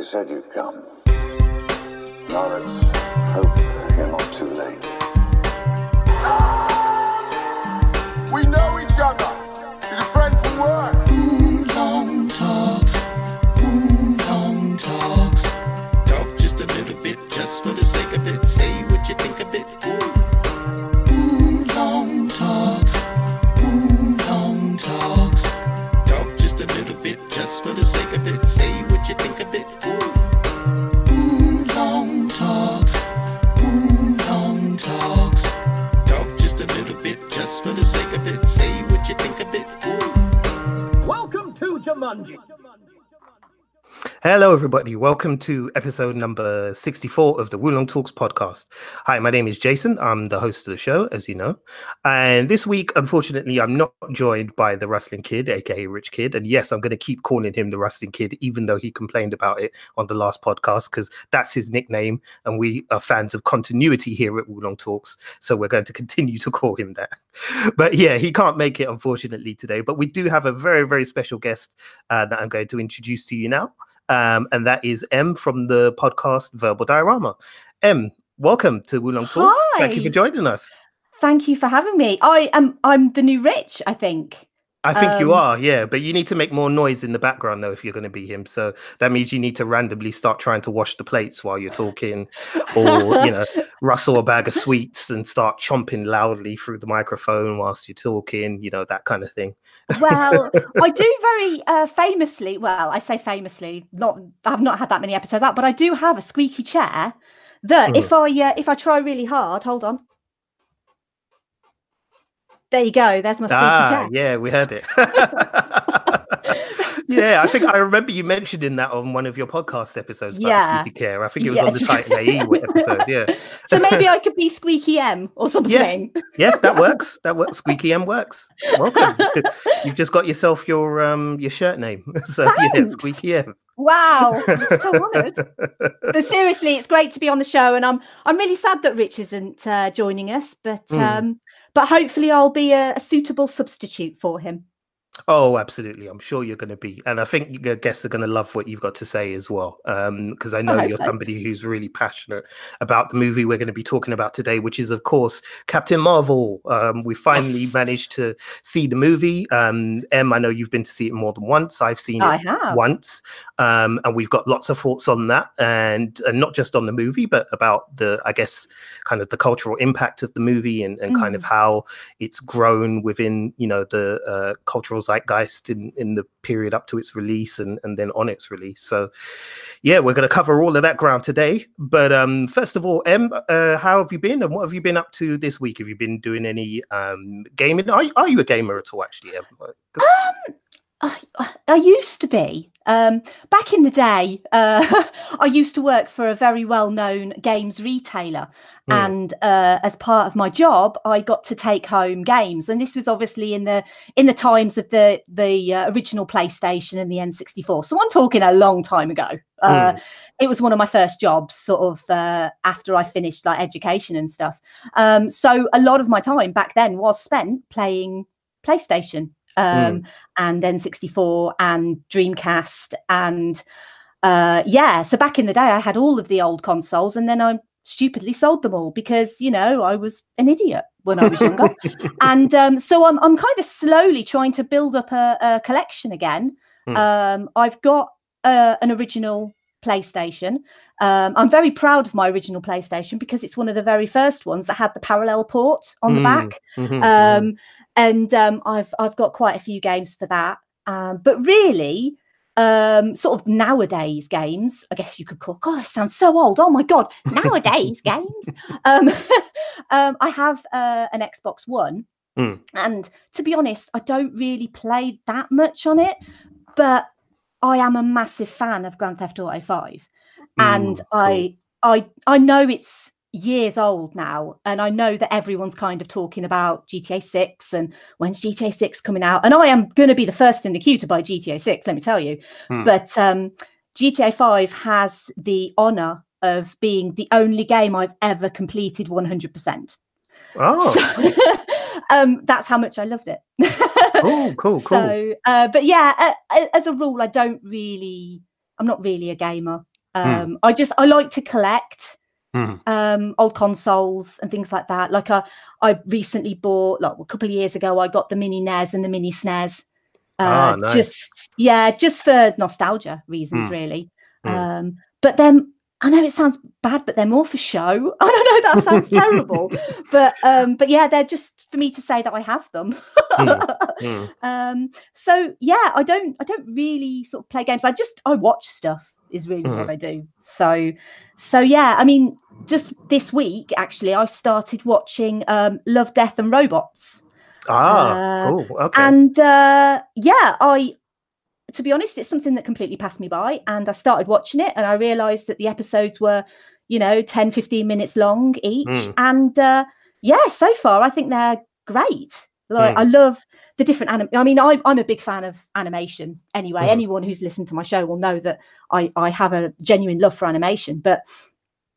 you said you'd come. Now let's hope you're not too late. We know each other. He's a friend from work. Wulong Talks. Wulong Talks. Talk just a little bit, just for the sake of it. Say what you think of it. Wulong Talks. Wulong Talks. Talk just a little bit, just for the sake of it. Say what you think of it. Wulong Talks. Wulong Talks. Talk just a little bit, just for the sake of it. Say what you think of it. Welcome to Jumanji. Hello, everybody. Welcome to episode number 64 of the Wulong Talks podcast. Hi, my name is Jason. I'm the host of the show, as you know. And this week, unfortunately, I'm not joined by the Wrestling Kid, aka Rich Kid. And yes, I'm going to keep calling him the Wrestling Kid, even though he complained about it on the last podcast, because that's his nickname. And we are fans of continuity here at Wulong Talks. So we're going to continue to call him that. But yeah, he can't make it, unfortunately, today. But we do have a very, very special guest that I'm going to introduce to you now. And that is Em from the podcast Verbal Diorama. Em, welcome to Wulong Talks. Hi. Thank you for joining us. Thank you for having me. I'm the new Rich, I think. I think you are, yeah. But you need to make more noise in the background, though, if you're going to be him. So that means you need to randomly start trying to wash the plates while you're talking or, you know, rustle a bag of sweets and start chomping loudly through the microphone whilst you're talking, you know, that kind of thing. Well, I do very famously, well, I say famously, I've not had that many episodes out, but I do have a squeaky chair that if I try really hard, hold on. There you go. There's my squeaky chair. Yeah, we heard it. Yeah, I think I remember you mentioning that on one of your podcast episodes about squeaky care. I think it was on the Titan AE episode, yeah. So maybe I could be Squeaky M or something. Yeah, that works. Squeaky M works. Welcome. You've just got yourself your shirt name. So thanks. Yeah, Squeaky M. Wow, I'm so honoured. But seriously, it's great to be on the show, and I'm really sad that Rich isn't joining us, but hopefully I'll be a suitable substitute for him. Oh, absolutely. I'm sure you're going to be. And I think your guests are going to love what you've got to say as well, because I know somebody who's really passionate about the movie we're going to be talking about today, which is, of course, Captain Marvel. We finally managed to see the movie. Em, I know you've been to see it more than once. I've seen it once. And we've got lots of thoughts on that, and not just on the movie, but about the, I guess, kind of the cultural impact of the movie and kind of how it's grown within, you know, the cultural zeitgeist in the period up to its release and then on its release. So yeah, we're going to cover all of that ground today. But first of all, Em, how have you been and what have you been up to this week? Have you been doing any gaming? Are you a gamer at all, actually, Em? I used to be. Back in the day, I used to work for a very well-known games retailer. And as part of my job, I got to take home games. And this was obviously in the times of the original PlayStation and the N64. So I'm talking a long time ago. It was one of my first jobs, sort of after I finished like education and stuff. So a lot of my time back then was spent playing PlayStation. And N64 and Dreamcast and so back in the day I had all of the old consoles, and then I stupidly sold them all because, you know, I was an idiot when I was younger. And so I'm kind of slowly trying to build up a collection again. I've got an original PlayStation. I'm very proud of my original PlayStation because it's one of the very first ones that had the parallel port on the back. And I've got quite a few games for that. But really, sort of nowadays games, I guess you could call, God, I sound so old. Oh my God, nowadays games. I have an Xbox One. And to be honest, I don't really play that much on it, but I am a massive fan of Grand Theft Auto 5. And I know it's years old now, and I know that everyone's kind of talking about GTA 6 and when's GTA 6 coming out. And I am going to be the first in the queue to buy GTA 6, let me tell you. But GTA 5 has the honor of being the only game I've ever completed 100%. So, that's how much I loved it. Cool. So, but yeah, as a rule, I'm not really a gamer. I like to collect old consoles and things like that. Like I recently bought, like a couple of years ago, I got the mini NES and the mini SNES. Nice. Just for nostalgia reasons, really. But then, I know it sounds bad, but they're more for show. I don't know, that sounds terrible. But yeah, they're just for me to say that I have them. So yeah, I don't really sort of play games. I watch stuff is really what I do. So yeah, I mean, just this week, actually, I started watching Love, Death and Robots. Cool. Okay. And yeah, to be honest, it's something that completely passed me by, and I started watching it and I realized that the episodes were, 10-15 minutes long each. And yeah, so far I think they're great. Like I love the different I'm a big fan of animation anyway. Anyone who's listened to my show will know that I have a genuine love for animation, but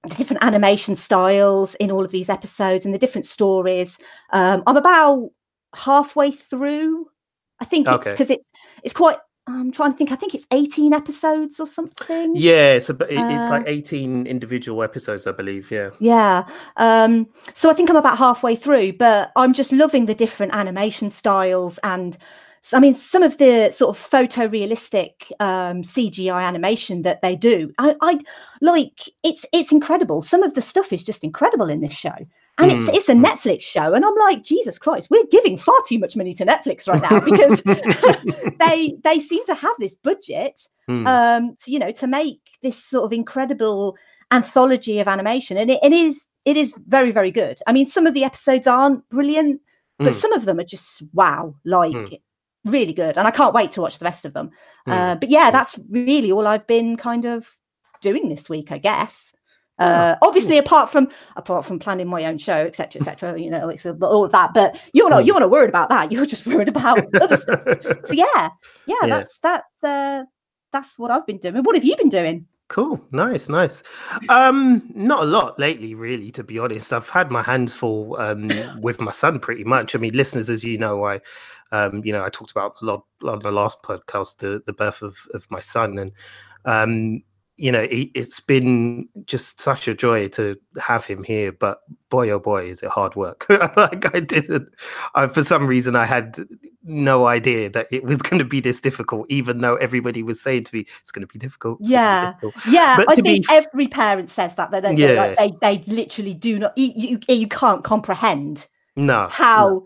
the different animation styles in all of these episodes and the different stories. I'm about halfway through. I think it's because it's quite, I'm trying to think. I think it's 18 episodes or something. Yeah, it's like 18 individual episodes, I believe. Yeah. Yeah. So I think I'm about halfway through, but I'm just loving the different animation styles, and I mean, some of the sort of photorealistic CGI animation that they do. I like it's incredible. Some of the stuff is just incredible in this show. And it's a Netflix show, and I'm like, Jesus Christ, we're giving far too much money to Netflix right now, because they seem to have this budget, to make this sort of incredible anthology of animation, and it is very, very good. I mean, some of the episodes aren't brilliant, but some of them are just wow, like really good, and I can't wait to watch the rest of them. But yeah, that's really all I've been kind of doing this week, I guess. Obviously, apart from planning my own show, etc., all of that. But you're not worried about that. You're just worried about other stuff. So yeah. That's what I've been doing. What have you been doing? Cool, nice. Not a lot lately, really, to be honest. I've had my hands full with my son, pretty much. I mean, listeners, as you know, I talked about a lot on the last podcast, the birth of my son, and it's been just such a joy to have him here, but boy, oh boy, is it hard work. Like for some reason, I had no idea that it was going to be this difficult, even though everybody was saying to me, it's going to be difficult. Yeah. Yeah. But I think every parent says that. They don't get, like, they literally do not, you can't comprehend how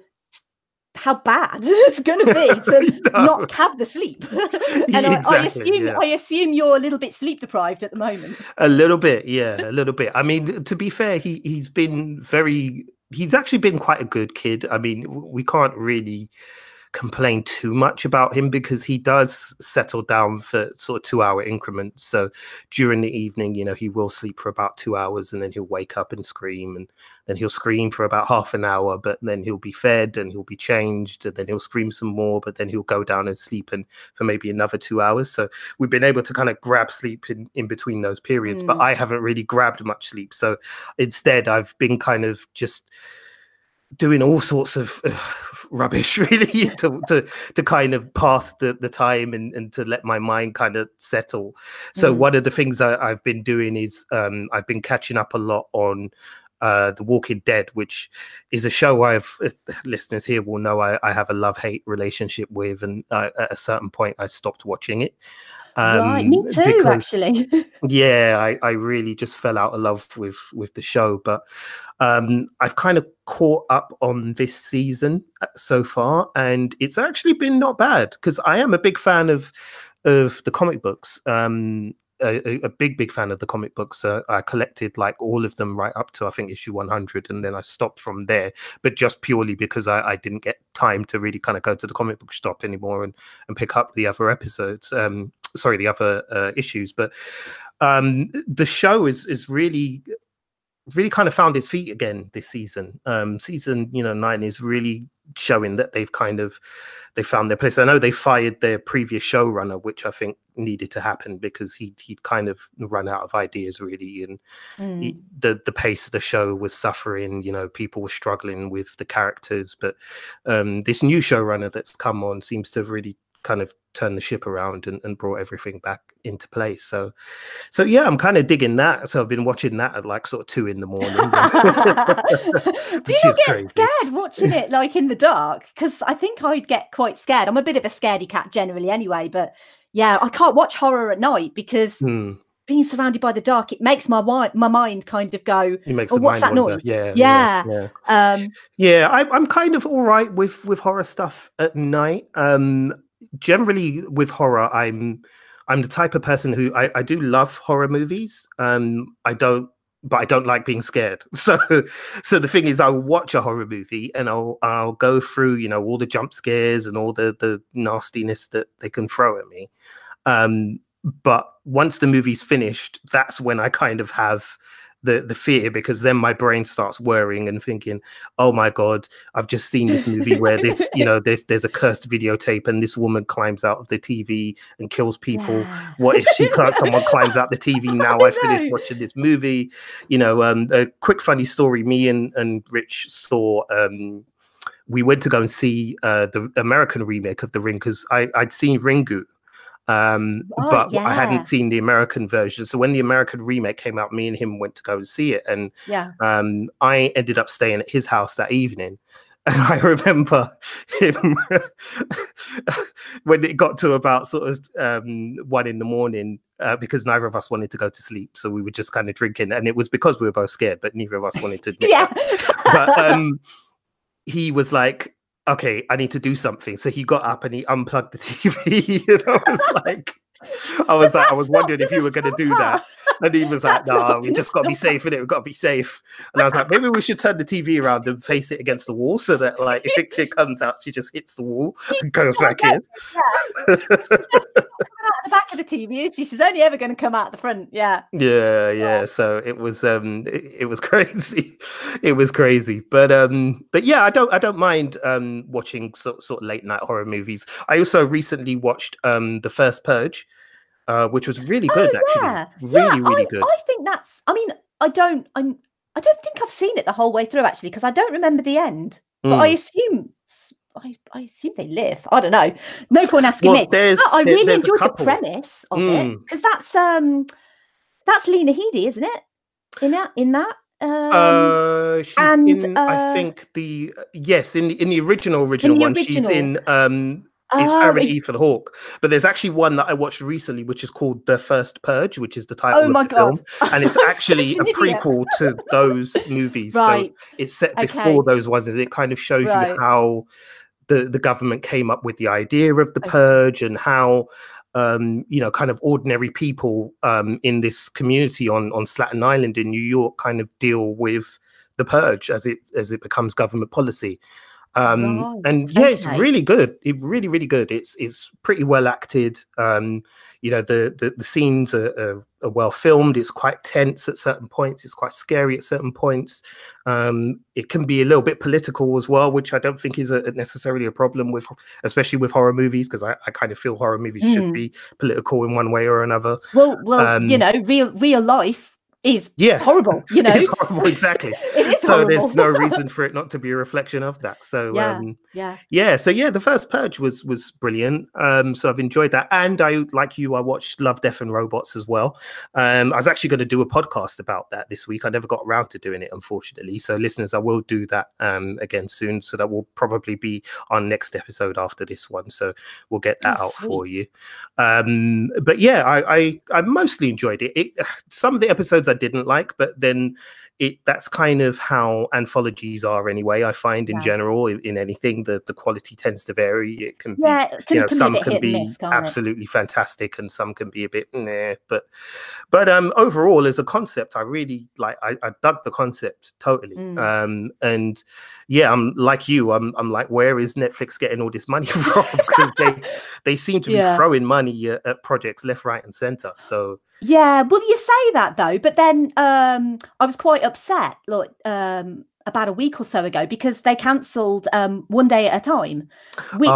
bad it's going to be to not have the sleep. And exactly, I assume you're a little bit sleep deprived at the moment. A little bit, yeah, a little bit. I mean, to be fair, he's actually been quite a good kid. I mean, we can't really complain too much about him because he does settle down for sort of 2-hour increments. So during the evening, he will sleep for about 2 hours, and then he'll wake up and scream, and then he'll scream for about half an hour, but then he'll be fed and he'll be changed, and then he'll scream some more, but then he'll go down and sleep and for maybe another 2 hours. So we've been able to kind of grab sleep in between those periods, but I haven't really grabbed much sleep. So instead, I've been kind of just doing all sorts of rubbish, really, to kind of pass the time and to let my mind kind of settle. So one of the things I've been doing is I've been catching up a lot on The Walking Dead, which is a show I've listeners here will know I have a love-hate relationship with, and at a certain point I stopped watching it. Right, me too, actually. Yeah, I really just fell out of love with the show, but I've kind of caught up on this season so far, and it's actually been not bad, because I am a big fan of the comic books. A big fan of the comic books. I collected like all of them right up to I think issue 100, and then I stopped from there, but just purely because I didn't get time to really kind of go to the comic book shop anymore and pick up the other episodes, the other issues. But the show is really kind of found its feet again this season. Season 9 is really showing that they found their place. I know they fired their previous showrunner, which I think needed to happen because he'd kind of run out of ideas, really, and the pace of the show was suffering. People were struggling with the characters, but this new showrunner that's come on seems to have really kind of turned the ship around and brought everything back into place. So yeah, I'm kind of digging that. So I've been watching that at like sort of 2 in the morning. Do you get crazy. Scared watching it like in the dark? Because I think I'd get quite scared. I'm a bit of a scaredy cat generally anyway, but yeah, I can't watch horror at night because being surrounded by the dark, it makes my mind kind of go, oh, what's that noise? Yeah. I'm kind of all right with horror stuff at night. Generally with horror, I'm the type of person who I do love horror movies. But I don't like being scared. So the thing is, I'll watch a horror movie and I'll go through, you know, all the jump scares and all the nastiness that they can throw at me. But once the movie's finished, that's when I kind of have the fear, because then my brain starts worrying and thinking, oh my God, I've just seen this movie where this, you know, there's a cursed videotape and this woman climbs out of the TV and kills people. Yeah. What if someone climbs out the TV now? I finished watching this movie. You know, a quick funny story. Me and Rich saw, we went to go and see the American remake of The Ring, because I'd seen Ringu. I hadn't seen the American version. So when the American remake came out, me and him went to go and see it. And I ended up staying at his house that evening. And I remember him when it got to about sort of 1 in the morning, because neither of us wanted to go to sleep. So we were just kind of drinking. And it was because we were both scared, but neither of us wanted to admit that. But he was like, okay, I need to do something. So he got up and he unplugged the TV. And I was wondering if you were going to do that. And he was like, no, we just got to be safe, innit? We've got to be safe. And I was like, maybe we should turn the TV around and face it against the wall so that, like, if it comes out, she just hits the wall and goes back in. She's not going to come out the back of the TV. She's only ever going to come out the front. Yeah. Yeah. So it was, it was crazy. It was crazy. But yeah, I don't mind watching sort of late night horror movies. I also recently watched the first Purge. Which was really good, actually. Really good. I think that's. I mean, I don't think I've seen it the whole way through, actually, because I don't remember the end. But I assume. I assume they live. I don't know. No point asking me. I really enjoyed the premise of it, because that's Lena Headey, isn't it? In that. She's in, I think the in the original one, she's in. It's Aaron Ethan Hawke, but there's actually one that I watched recently, which is called The First Purge, which is the title of the film, and it's actually a prequel to those movies. Right. So it's set before those ones, and it kind of shows you how the government came up with the idea of the purge, and how you know, kind of ordinary people in this community on Staten Island in New York kind of deal with the purge as it becomes government policy. And yeah, it's really good. It really, really good. It's pretty well acted. You know, the scenes are well filmed. It's quite tense at certain points. It's quite scary at certain points. It can be a little bit political as well, which I don't think is necessarily a problem with, especially with horror movies, because I kind of feel horror movies should be political in one way or another. Well, you know, real life is horrible, you know. It's horrible, exactly. It is so horrible. There's no reason for it not to be a reflection of that. So The First Purge was brilliant. So I've enjoyed that, and I watched Love, Death and Robots as well. I was actually going to do a podcast about that this week. I never got around to doing it, unfortunately. So listeners, I will do that again soon. So that will probably be our next episode after this one. So we'll get that out for you. But yeah, I mostly enjoyed it. Some of the episodes I didn't like, but then that's kind of how anthologies are anyway, I find. In general, in anything, the quality tends to vary. It can be, you know, some can be miss, absolutely fantastic, and some can be a bit but overall as a concept, I really like, I dug the concept totally. And yeah, I'm like you, I'm like, where is Netflix getting all this money from? Because they seem to be throwing money at projects left, right and center. So yeah, well, you say that though, but then I was quite upset, like about a week or so ago, because they cancelled One Day at a Time, which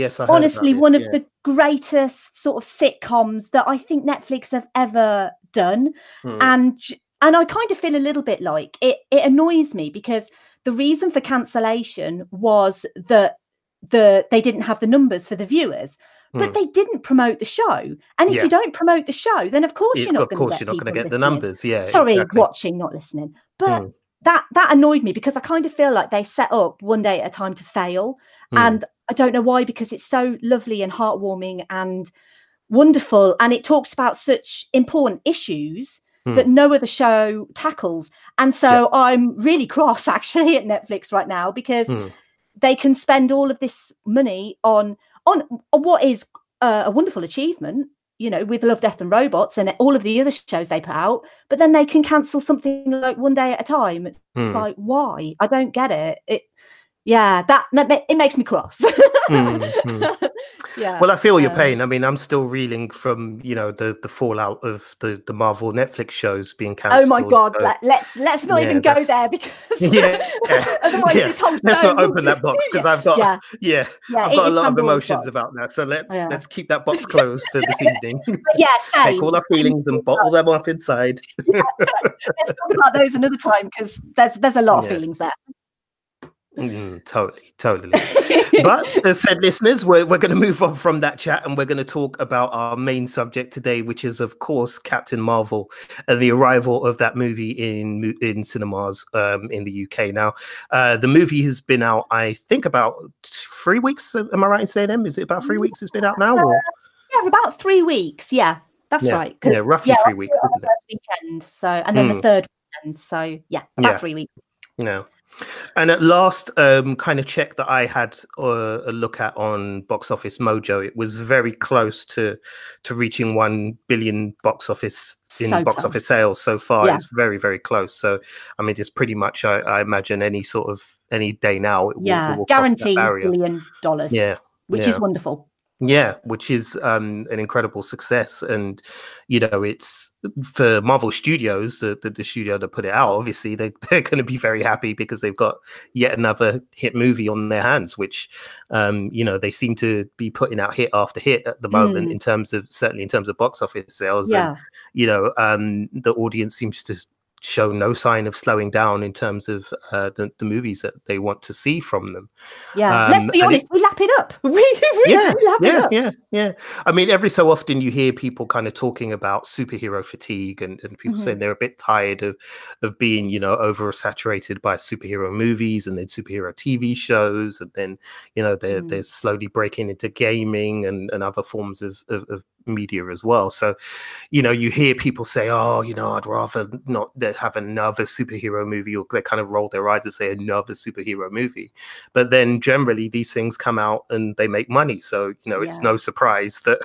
is honestly one of the greatest sort of sitcoms that I think Netflix have ever done. And I kind of feel a little bit like it annoys me, because the reason for cancellation was that they didn't have the numbers for the viewers, but they didn't promote the show. And if you don't promote the show, then of course you're not going to get the numbers. Yeah, sorry, exactly. Watching, not listening. But that annoyed me, because I kind of feel like they set up One Day at a Time to fail, and I don't know why, because it's so lovely and heartwarming and wonderful, and it talks about such important issues that no other show tackles. And so I'm really cross actually at Netflix right now, because they can spend all of this money on what is a wonderful achievement, you know, with Love, Death and Robots and all of the other shows they put out, but then they can cancel something like One Day at a Time. It's like, why? I don't get it. Yeah, it makes me cross. Yeah. Well, I feel your pain. I mean, I'm still reeling from, you know, the fallout of the Marvel Netflix shows being cancelled. Oh my God, so, let's not even go there, because otherwise this whole show. Let's not open that box, because I've got I've got a lot of emotions about that. So let's keep that box closed for this evening. Take all our feelings and bottle them up inside. Let's talk about those another time, because there's a lot of feelings there. Totally. But as said, listeners, we're going to move on from that chat, and we're going to talk about our main subject today, which is, of course, Captain Marvel and the arrival of that movie in cinemas in the UK. Now, the movie has been out, I think, about 3 weeks. Am I right in saying, Em? Is it about 3 weeks it's been out now? Or? Yeah, about 3 weeks. Yeah, that's right. Yeah, roughly 3 weeks. Isn't it? Weekend, so, and then the third weekend. So, yeah, about 3 weeks. You know. And at last kind of check that I had a look at on Box Office Mojo, it was very close to reaching 1 billion box office sales so far. It's very, very close. So, I mean, it's pretty much, I imagine, any day now. It will guaranteed $1 billion. Yeah. Which is wonderful. Yeah, which is an incredible success. And, you know, it's for Marvel Studios, the studio that put it out, obviously they're going to be very happy, because they've got yet another hit movie on their hands, which, you know, they seem to be putting out hit after hit at the moment, certainly in terms of box office sales. Yeah. And, you know, the audience seems to show no sign of slowing down in terms of the movies that they want to see from them. Let's be honest, we lap it up. We do lap it up. Yeah. I mean, every so often you hear people kind of talking about superhero fatigue, and people saying they're a bit tired of being, you know, oversaturated by superhero movies, and then superhero TV shows, and then, you know, they're slowly breaking into gaming and other forms of media as well. So, you know, you hear people say, oh, you know, I'd rather not have another superhero movie, or they kind of roll their eyes and say another superhero movie. But then generally these things come out and they make money, so, you know, it's no surprise that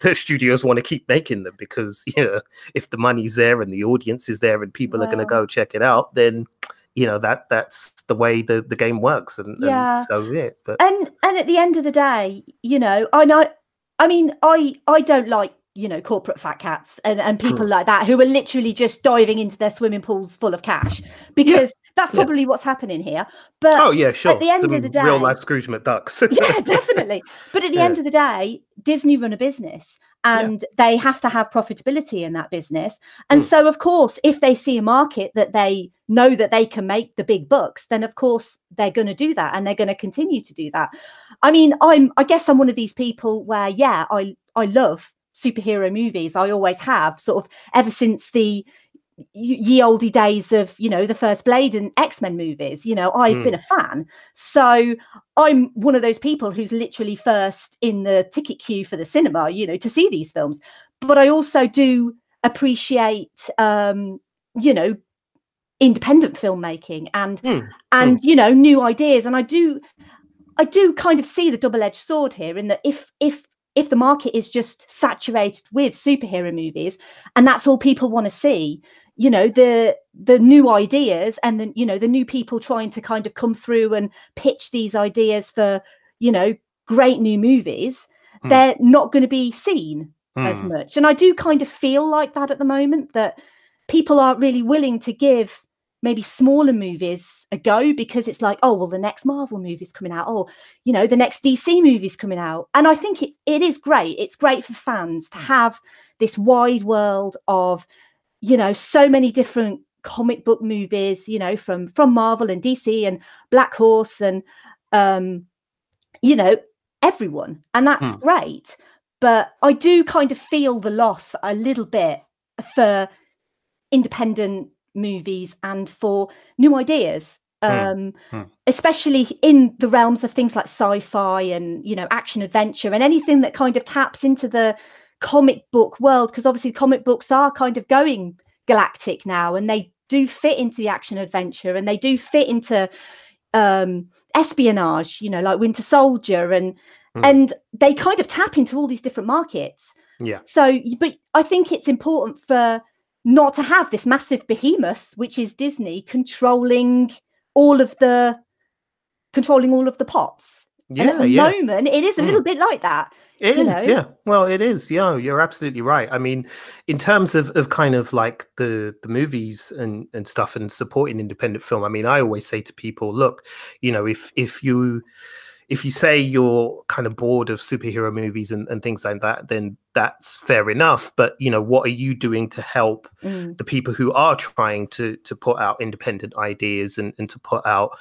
the studios want to keep making them, because, you know, if the money's there and the audience is there and people are going to go check it out, then, you know, that's the way the game works, and so it. But and at the end of the day, you know, I mean, I don't like, you know, corporate fat cats and people like that, who are literally just diving into their swimming pools full of cash, because that's probably what's happening here. But at the end of the day, real life Scrooge McDucks. Yeah, definitely. But at the end of the day, Disney run a business, and they have to have profitability in that business. And so, of course, if they see a market that they know that they can make the big bucks, then of course they're going to do that, and they're going to continue to do that. I mean, I guess I'm one of these people where, I love superhero movies. I always have, sort of ever since the ye olde days of, you know, the first Blade and X-Men movies. You know, I've been a fan. So I'm one of those people who's literally first in the ticket queue for the cinema, you know, to see these films. But I also do appreciate, you know, independent filmmaking and you know, new ideas. And I do kind of see the double-edged sword here, in that if the market is just saturated with superhero movies, and that's all people want to see, you know, the new ideas and the, you know, the new people trying to kind of come through and pitch these ideas for, you know, great new movies, they're not going to be seen as much. And I do kind of feel like that at the moment, that people aren't really willing to give maybe smaller movies a go, because it's like, oh, well, the next Marvel movie's coming out, or, you know, the next DC movie's coming out. And I think it is great. It's great for fans to have this wide world of, you know, so many different comic book movies, you know, from Marvel and DC and Black Horse and you know, everyone. And that's great. But I do kind of feel the loss a little bit for independent movies and for new ideas, especially in the realms of things like sci-fi and, you know, action adventure and anything that kind of taps into the comic book world, because obviously comic books are kind of going galactic now, and they do fit into the action adventure, and they do fit into espionage, you know, like Winter Soldier, and they kind of tap into all these different markets. Yeah. So, but I think it's important for not to have this massive behemoth, which is Disney, controlling all of the pots. Yeah. And at the moment, it is a little bit like that. It is, yeah. Well, it is. Yeah, you're absolutely right. I mean, in terms of kind of like the movies and stuff and supporting independent film, I mean, I always say to people, look, you know, if you say you're kind of bored of superhero movies and things like that, then that's fair enough. But, you know, what are you doing to help the people who are trying to put out independent ideas and to put out,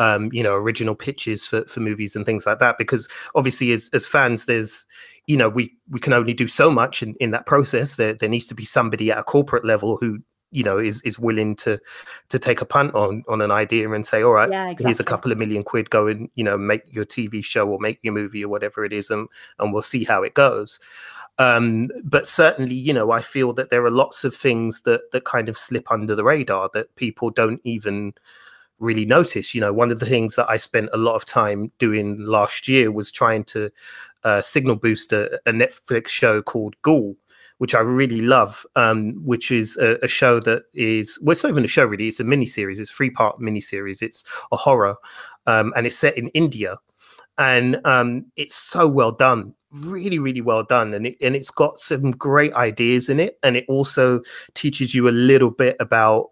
you know, original pitches for movies and things like that? Because obviously as fans, there's, you know, we can only do so much in that process. There needs to be somebody at a corporate level who, you know, is willing to take a punt on an idea and say, all right, yeah, exactly, here's a couple of million quid, go and, you know, make your TV show or make your movie or whatever it is, and we'll see how it goes. But certainly, you know, I feel that there are lots of things that kind of slip under the radar that people don't even really notice. You know, one of the things that I spent a lot of time doing last year was trying to signal boost a Netflix show called Ghoul, which I really love, which is a show that is, well, it's not even a show really, it's a miniseries, it's a 3-part miniseries, it's a horror, and it's set in India. And it's so well done, really, really well done. And it's got some great ideas in it. And it also teaches you a little bit about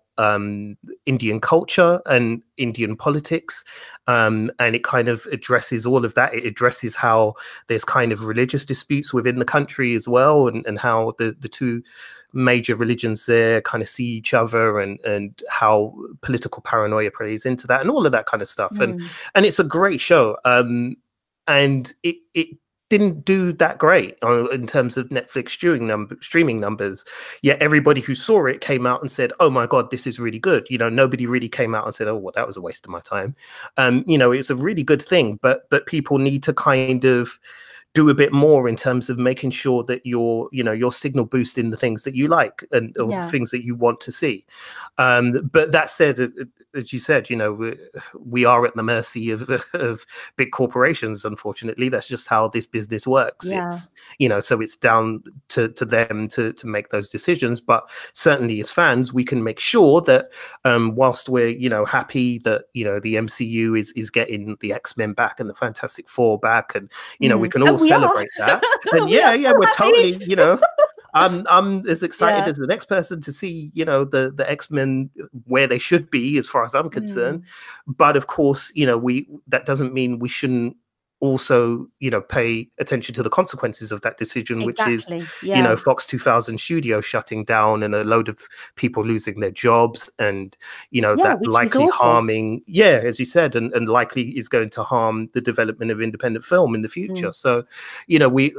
Indian culture and Indian politics, and it kind of addresses all of that. It addresses how there's kind of religious disputes within the country as well, and how the two major religions there kind of see each other, and how political paranoia plays into that, and all of that kind of stuff. And it's a great show, and it didn't do that great in terms of Netflix streaming numbers. Yet everybody who saw it came out and said, oh my God, this is really good. You know, nobody really came out and said, oh, well, that was a waste of my time. You know, it's a really good thing, but people need to kind of do a bit more in terms of making sure that you're signal boosting the things that you like or things that you want to see. But that said, as you said, you know, we are at the mercy of big corporations. Unfortunately, that's just how this business works. Yeah. It's, you know, so it's down to them to make those decisions. But certainly as fans, we can make sure that whilst we're, you know, happy that, you know, the MCU is getting the X-Men back and the Fantastic Four back, and, you know, we can all celebrate that. And we're totally, you know, I'm as excited as the next person to see, you know, the X-Men where they should be as far as I'm concerned. But of course, you know, that doesn't mean we shouldn't also, you know, pay attention to the consequences of that decision, which is, you know, Fox 2000 studio shutting down and a load of people losing their jobs, and, you know, that likely harming, as you said, and likely is going to harm the development of independent film in the future. So, you know, we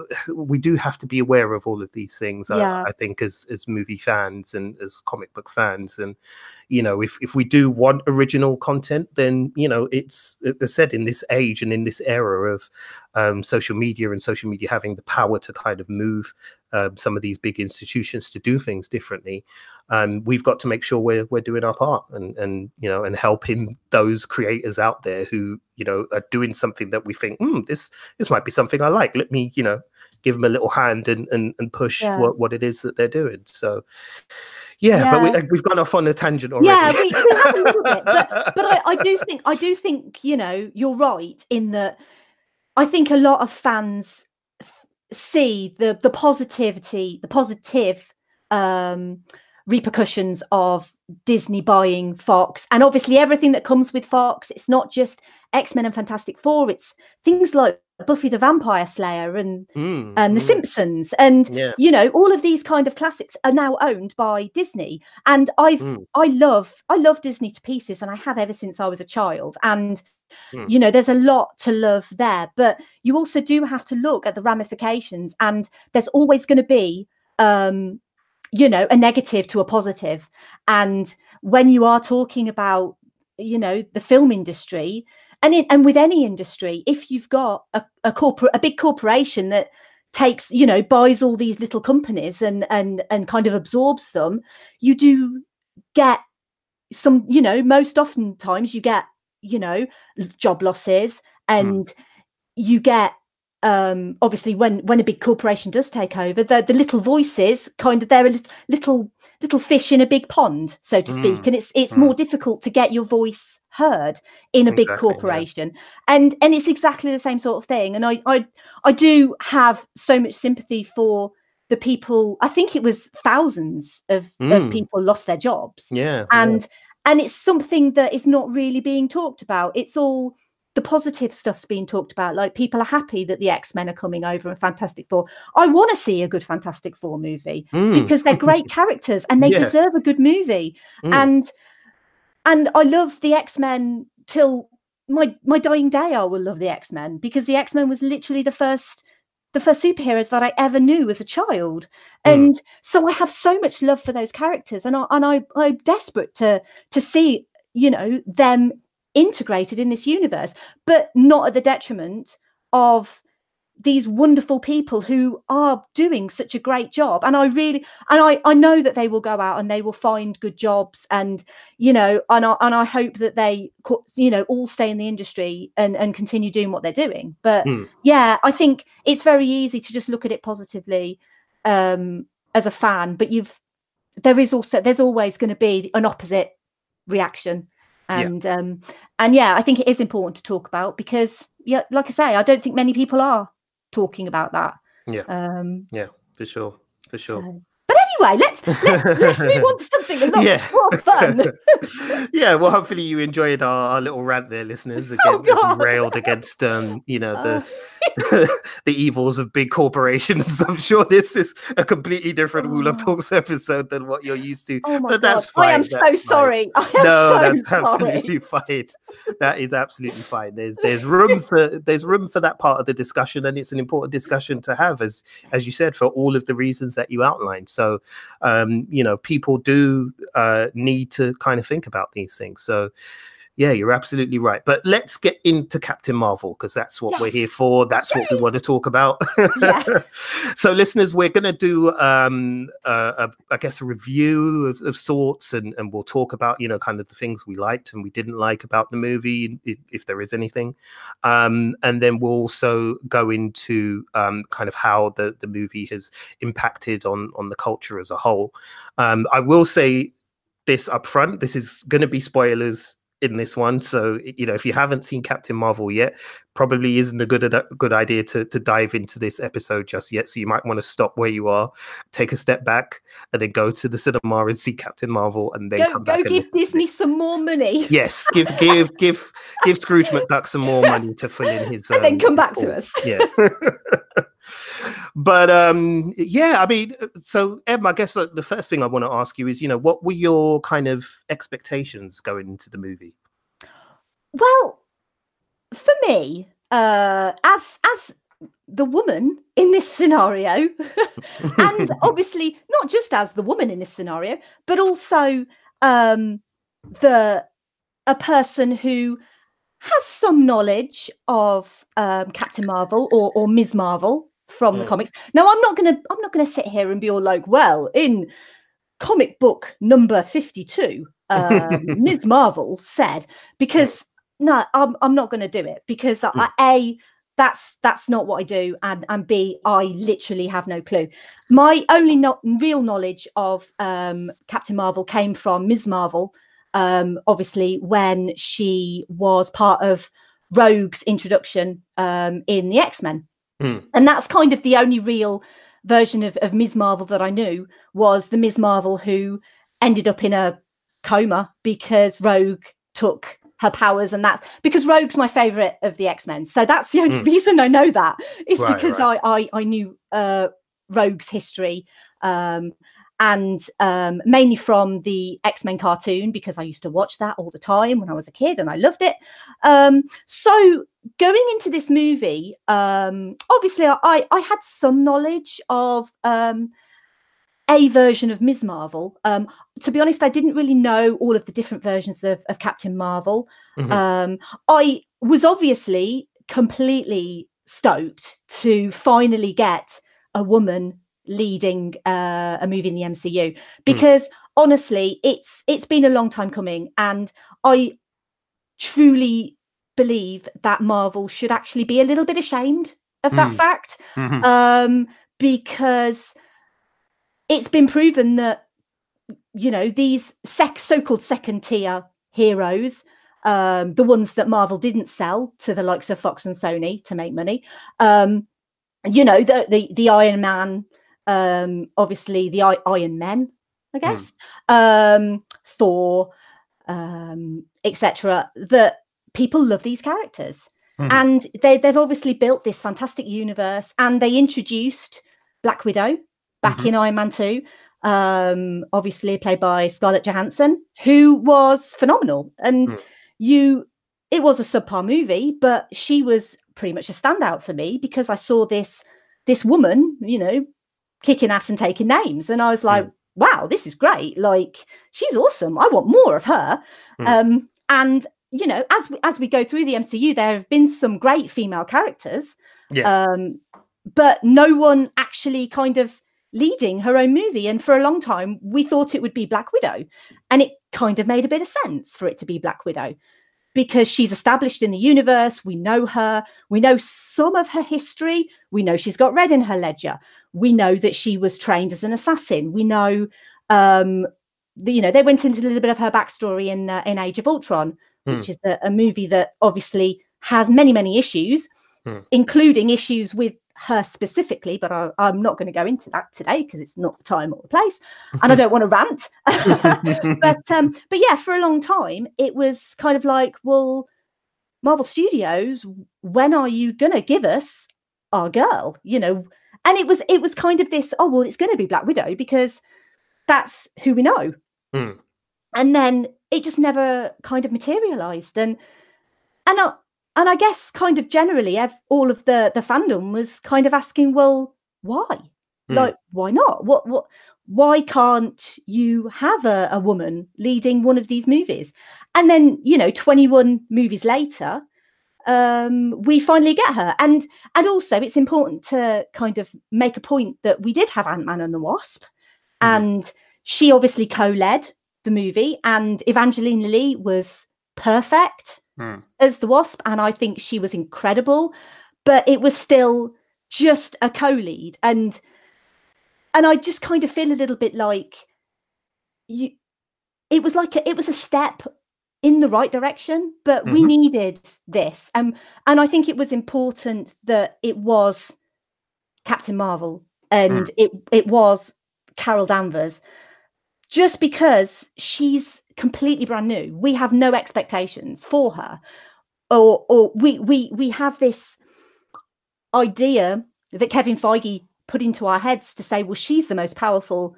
do have to be aware of all of these things, I think, as movie fans and as comic book fans. And, you know, if we do want original content, then, you know, it's, as I said, in this age and in this era of social media, and social media having the power to kind of move some of these big institutions to do things differently, we've got to make sure we're doing our part and you know, and helping those creators out there who, you know, are doing something that we think, this might be something I like. Let me, you know, give them a little hand and push what it is that they're doing. So, but we've gone off on a tangent already. Yeah, we have a little bit, but I do think you know, you're right in that. I think a lot of fans see the positive repercussions of Disney buying Fox, and obviously everything that comes with Fox. It's not just X-Men and Fantastic Four, it's things like Buffy the Vampire Slayer and The Simpsons, and you know, all of these kind of classics are now owned by Disney. And I love Disney to pieces, and I have ever since I was a child. And You know, there's a lot to love there, but you also do have to look at the ramifications, and there's always going to be, you know, a negative to a positive. And when you are talking about, you know, the film industry, and with any industry, if you've got a big corporation that takes, you know, buys all these little companies and kind of absorbs them, you do get some, you know, most oftentimes you get, you know, job losses, and you get obviously when a big corporation does take over, the little voices kind of, they're a little fish in a big pond, so to speak, and it's more difficult to get your voice heard in a big corporation. And it's exactly the same sort of thing. And I do have so much sympathy for the people. I think it was thousands of people lost their jobs. And it's something that is not really being talked about. It's all the positive stuff's being talked about. Like, people are happy that the X-Men are coming over and Fantastic Four. I want to see a good Fantastic Four movie because they're great characters and they deserve a good movie. And I love the X-Men till my dying day. I will love the X-Men because the X-Men was literally the first superheroes that I ever knew as a child, and so I have so much love for those characters, and I'm desperate to see, you know, them integrated in this universe, but not at the detriment of these wonderful people who are doing such a great job. And I know that they will go out and they will find good jobs, and, you know, and I hope that they, you know, all stay in the industry and continue doing what they're doing. But yeah, I think it's very easy to just look at it positively as a fan, but there's always going to be an opposite reaction. And I think it is important to talk about, because like I say, I don't think many people are talking about that. For sure. So. But anyway, let's move on to something a lot more fun. Yeah, well, hopefully you enjoyed our little rant there, listeners. Again, railed against you know, the evils of big corporations. I'm sure this is a completely different Wulong Talks episode than what you're used to. But that's fine. Absolutely fine. That is absolutely fine. There's room for that part of the discussion, and it's an important discussion to have, as you said, for all of the reasons that you outlined. So, you know, people do need to kind of think about these things. So, yeah, you're absolutely right. But let's get into Captain Marvel, because that's what we're here for. That's what we want to talk about. So, listeners, we're going to do, I guess, a review of sorts, and we'll talk about, you know, kind of the things we liked and we didn't like about the movie, if there is anything. And then we'll also go into kind of how the movie has impacted on the culture as a whole. I will say this up front, this is going to be spoilers in this one, so, you know, if you haven't seen Captain Marvel yet, probably isn't a good idea to dive into this episode just yet. So you might want to stop where you are, take a step back, and then go to the cinema and see Captain Marvel, and then come back. Go give Disney some more money. Yes, give Scrooge McDuck some more money to fill in his, and then come back to us. Yeah. But yeah, I mean, so Em, I guess the first thing I want to ask you is, you know, what were your kind of expectations going into the movie? Well, for me, as the woman in this scenario, and obviously not just as the woman in this scenario, but also a person who has some knowledge of Captain Marvel or Ms. Marvel from the comics. Now, I'm not gonna sit here and be all like, well, in comic book number 52, Ms. Marvel said, because no, I'm not gonna do it, because that's not what I do, and B, I literally have no clue. My only real knowledge of Captain Marvel came from Ms. Marvel, obviously, when she was part of Rogue's introduction in the X-Men. And that's kind of the only real version of Ms. Marvel that I knew, was the Ms. Marvel who ended up in a coma because Rogue took her powers, and that's because Rogue's my favorite of the X-Men. So that's the only reason I know that, is because I knew Rogue's history. and mainly from the X-Men cartoon, because I used to watch that all the time when I was a kid and I loved it. So going into this movie, obviously I had some knowledge of a version of Ms. Marvel. To be honest, I didn't really know all of the different versions of Captain Marvel. Mm-hmm. I was obviously completely stoked to finally get a woman leading a movie in the MCU, because honestly, it's been a long time coming, and I truly believe that Marvel should actually be a little bit ashamed of that fact, because it's been proven that, you know, these so-called second tier heroes, the ones that Marvel didn't sell to the likes of Fox and Sony to make money, you know, the Iron Man, obviously the Iron Men, I guess, Thor, etc., that people love these characters. And they've obviously built this fantastic universe, and they introduced Black Widow back in Iron Man 2, obviously played by Scarlett Johansson, who was phenomenal. And it was a subpar movie, but she was pretty much a standout for me, because I saw this woman, you know, kicking ass and taking names, and I was like, wow, this is great. Like, she's awesome. I want more of her. And you know, as we go through the MCU, there have been some great female characters, but no one actually kind of leading her own movie. And for a long time, we thought it would be Black Widow, and it kind of made a bit of sense for it to be Black Widow, because she's established in the universe. We know her. We know some of her history. We know she's got red in her ledger. We know that she was trained as an assassin. We know, you know, they went into a little bit of her backstory in Age of Ultron, which is a movie that obviously has many, many issues, including issues with her specifically, but I'm not going to go into that today because it's not the time or the place, and I don't want to rant. But yeah, for a long time it was kind of like, well, Marvel Studios, when are you gonna give us our girl? You know, and it was kind of this, oh well, it's going to be Black Widow because that's who we know, and then it just never kind of materialized. And I guess kind of generally all of the fandom was kind of asking, well, why? Like, why not? What? Why can't you have a woman leading one of these movies? And then, you know, 21 movies later, we finally get her. And also it's important to kind of make a point that we did have Ant-Man and the Wasp, and she obviously co-led the movie, and Evangeline Lilly was perfect as the Wasp, and I think she was incredible, but it was still just a co-lead, and I just kind of feel a little bit like it was a step in the right direction, but we needed this, and I think it was important that it was Captain Marvel and it was Carol Danvers, just because she's completely brand new. We have no expectations for her, or we have this idea that Kevin Feige put into our heads to say, well, she's the most powerful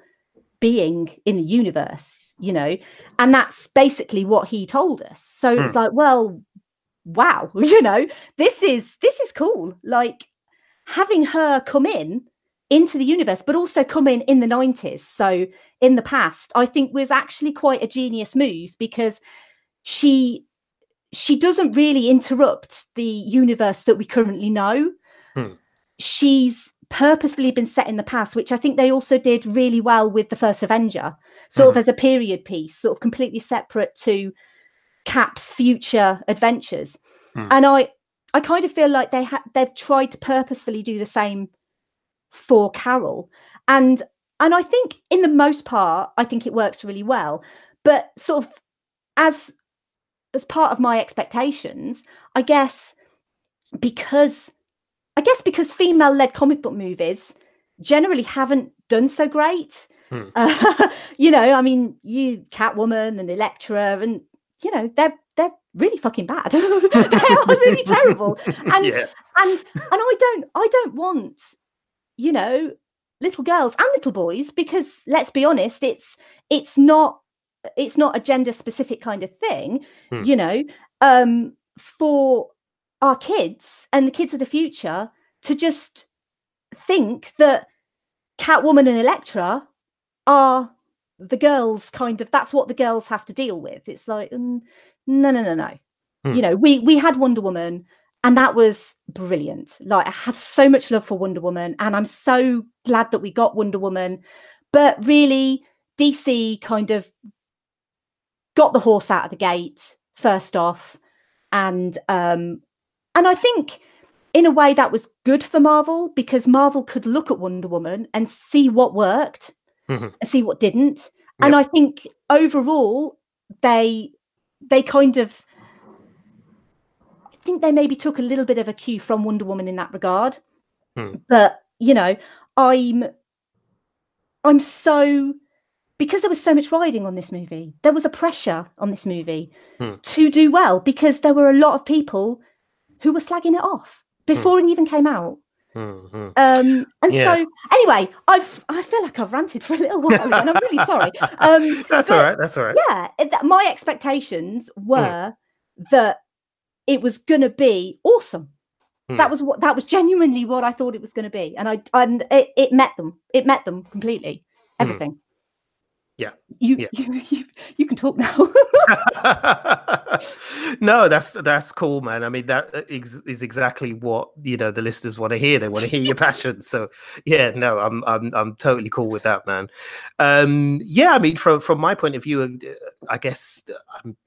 being in the universe, you know, and that's basically what he told us. So it's like, well, wow, you know, this is cool. Like, having her come into the universe, but also come in the 90s, so in the past, I think was actually quite a genius move, because she doesn't really interrupt the universe that we currently know. She's purposefully been set in the past, which I think they also did really well with the first Avenger, sort of as a period piece, sort of completely separate to Cap's future adventures. And I kind of feel like they've tried to purposefully do the same for Carol, and I think in the most part I think it works really well, but sort of as part of my expectations, I guess, because female-led comic book movies generally haven't done so great. You know, I mean, you Catwoman and Elektra, and you know, they're really fucking bad. They are really terrible. And I don't want, you know, little girls and little boys, because let's be honest, it's not a gender specific kind of thing, you know, for our kids and the kids of the future to just think that Catwoman and Elektra are the girls, kind of, that's what the girls have to deal with. It's like, no. You know, we had Wonder Woman and that was brilliant. Like, I have so much love for Wonder Woman and I'm so glad that we got Wonder Woman, but really DC kind of got the horse out of the gate first off. And I think in a way that was good for Marvel, because Marvel could look at Wonder Woman and see what worked and see what didn't. Yep. And I think overall they kind of, I think they maybe took a little bit of a cue from Wonder Woman in that regard. But, you know, I'm so, because there was so much riding on this movie, there was a pressure on this movie to do well, because there were a lot of people who were slagging it off before it even came out. So anyway, I feel like I've ranted for a little while and I'm really sorry. That's all right. Yeah, my expectations were that it was going to be awesome. That was genuinely what I thought it was going to be, and it met them. It met them completely. Everything. Yeah. You can talk now. No, that's cool, man. I mean, that is exactly what, you know, the listeners want to hear. They want to hear your passion. So yeah, no, I'm totally cool with that, man. Yeah, I mean, from my point of view, I guess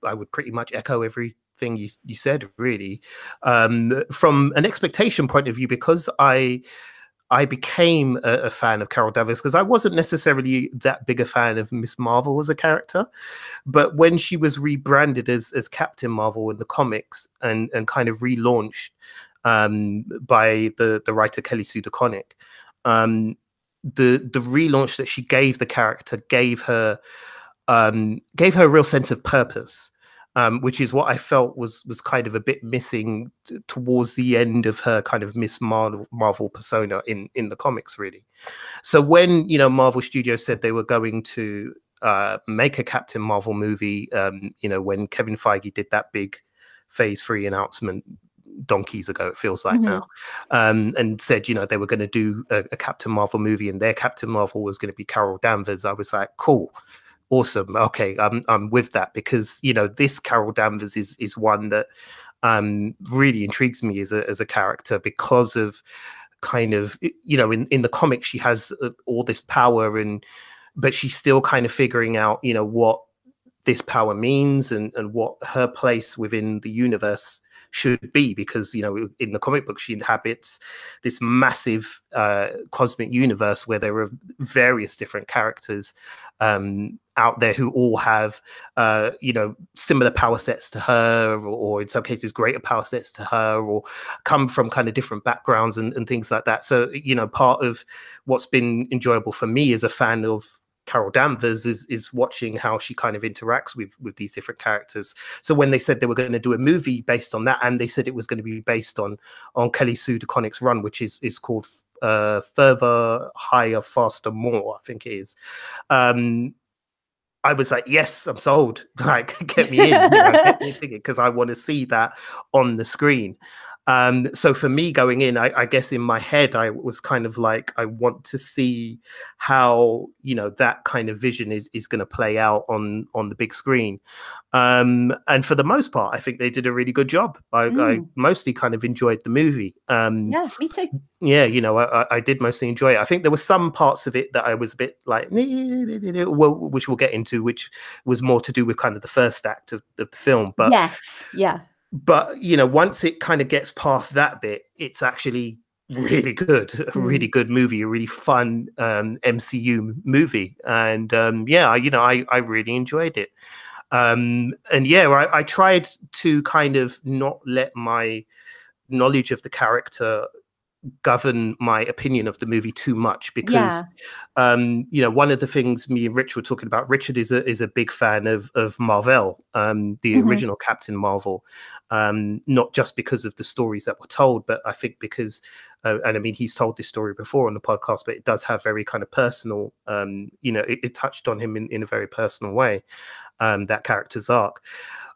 I would pretty much echo everything you said, really. From an expectation point of view, because I became a fan of Carol Danvers because I wasn't necessarily that big a fan of Miss Marvel as a character, but when she was rebranded as Captain Marvel in the comics and kind of relaunched by the writer Kelly Sue DeConnick, the relaunch that she gave the character gave her a real sense of purpose. Which is what I felt was kind of a bit missing towards the end of her kind of Miss Marvel persona in the comics, really. So when, you know, Marvel Studios said they were going to make a Captain Marvel movie, you know, when Kevin Feige did that big Phase 3 announcement donkeys ago, it feels like now, and said, you know, they were going to do a Captain Marvel movie and their Captain Marvel was going to be Carol Danvers, I was like, cool. Awesome. Okay, I'm with that, because, you know, this Carol Danvers is one that really intrigues me as a character, because of kind of, you know, in the comics she has all this power, but she's still kind of figuring out, you know, what this power means and what her place within the universe should be, because, you know, in the comic book she inhabits this massive cosmic universe where there are various different characters out there who all have, you know, similar power sets to her, or in some cases greater power sets to her, or come from kind of different backgrounds and things like that. So, you know, part of what's been enjoyable for me as a fan of Carol Danvers is watching how she kind of interacts with these different characters. So when they said they were going to do a movie based on that, and they said it was going to be based on Kelly Sue DeConnick's run, which is called Further, Higher, Faster, More, I think it is. I was like, yes, I'm sold. Like, get me in, you know, get me thinking, because I want to see that on the screen. So for me going in, I guess in my head, I was kind of like, I want to see how, you know, that kind of vision is going to play out on the big screen. And for the most part, I think they did a really good job. I mostly kind of enjoyed the movie. Yeah, me too. Yeah, you know, I did mostly enjoy it. I think there were some parts of it that I was a bit like, which we'll get into, which was more to do with kind of the first act of the film. But yes, yeah. But, you know, once it kind of gets past that bit, it's actually really good, a really good movie, a really fun MCU movie. And, yeah, you know, I really enjoyed it. And, yeah, I tried to kind of not let my knowledge of the character govern my opinion of the movie too much, because you know, one of the things me and Rich were talking about, Richard is a big fan of Mar-Vell, the original Captain Marvel, not just because of the stories that were told, but I think because And I mean, he's told this story before on the podcast, but it does have very kind of personal, you know, it touched on him in a very personal way, that character's arc.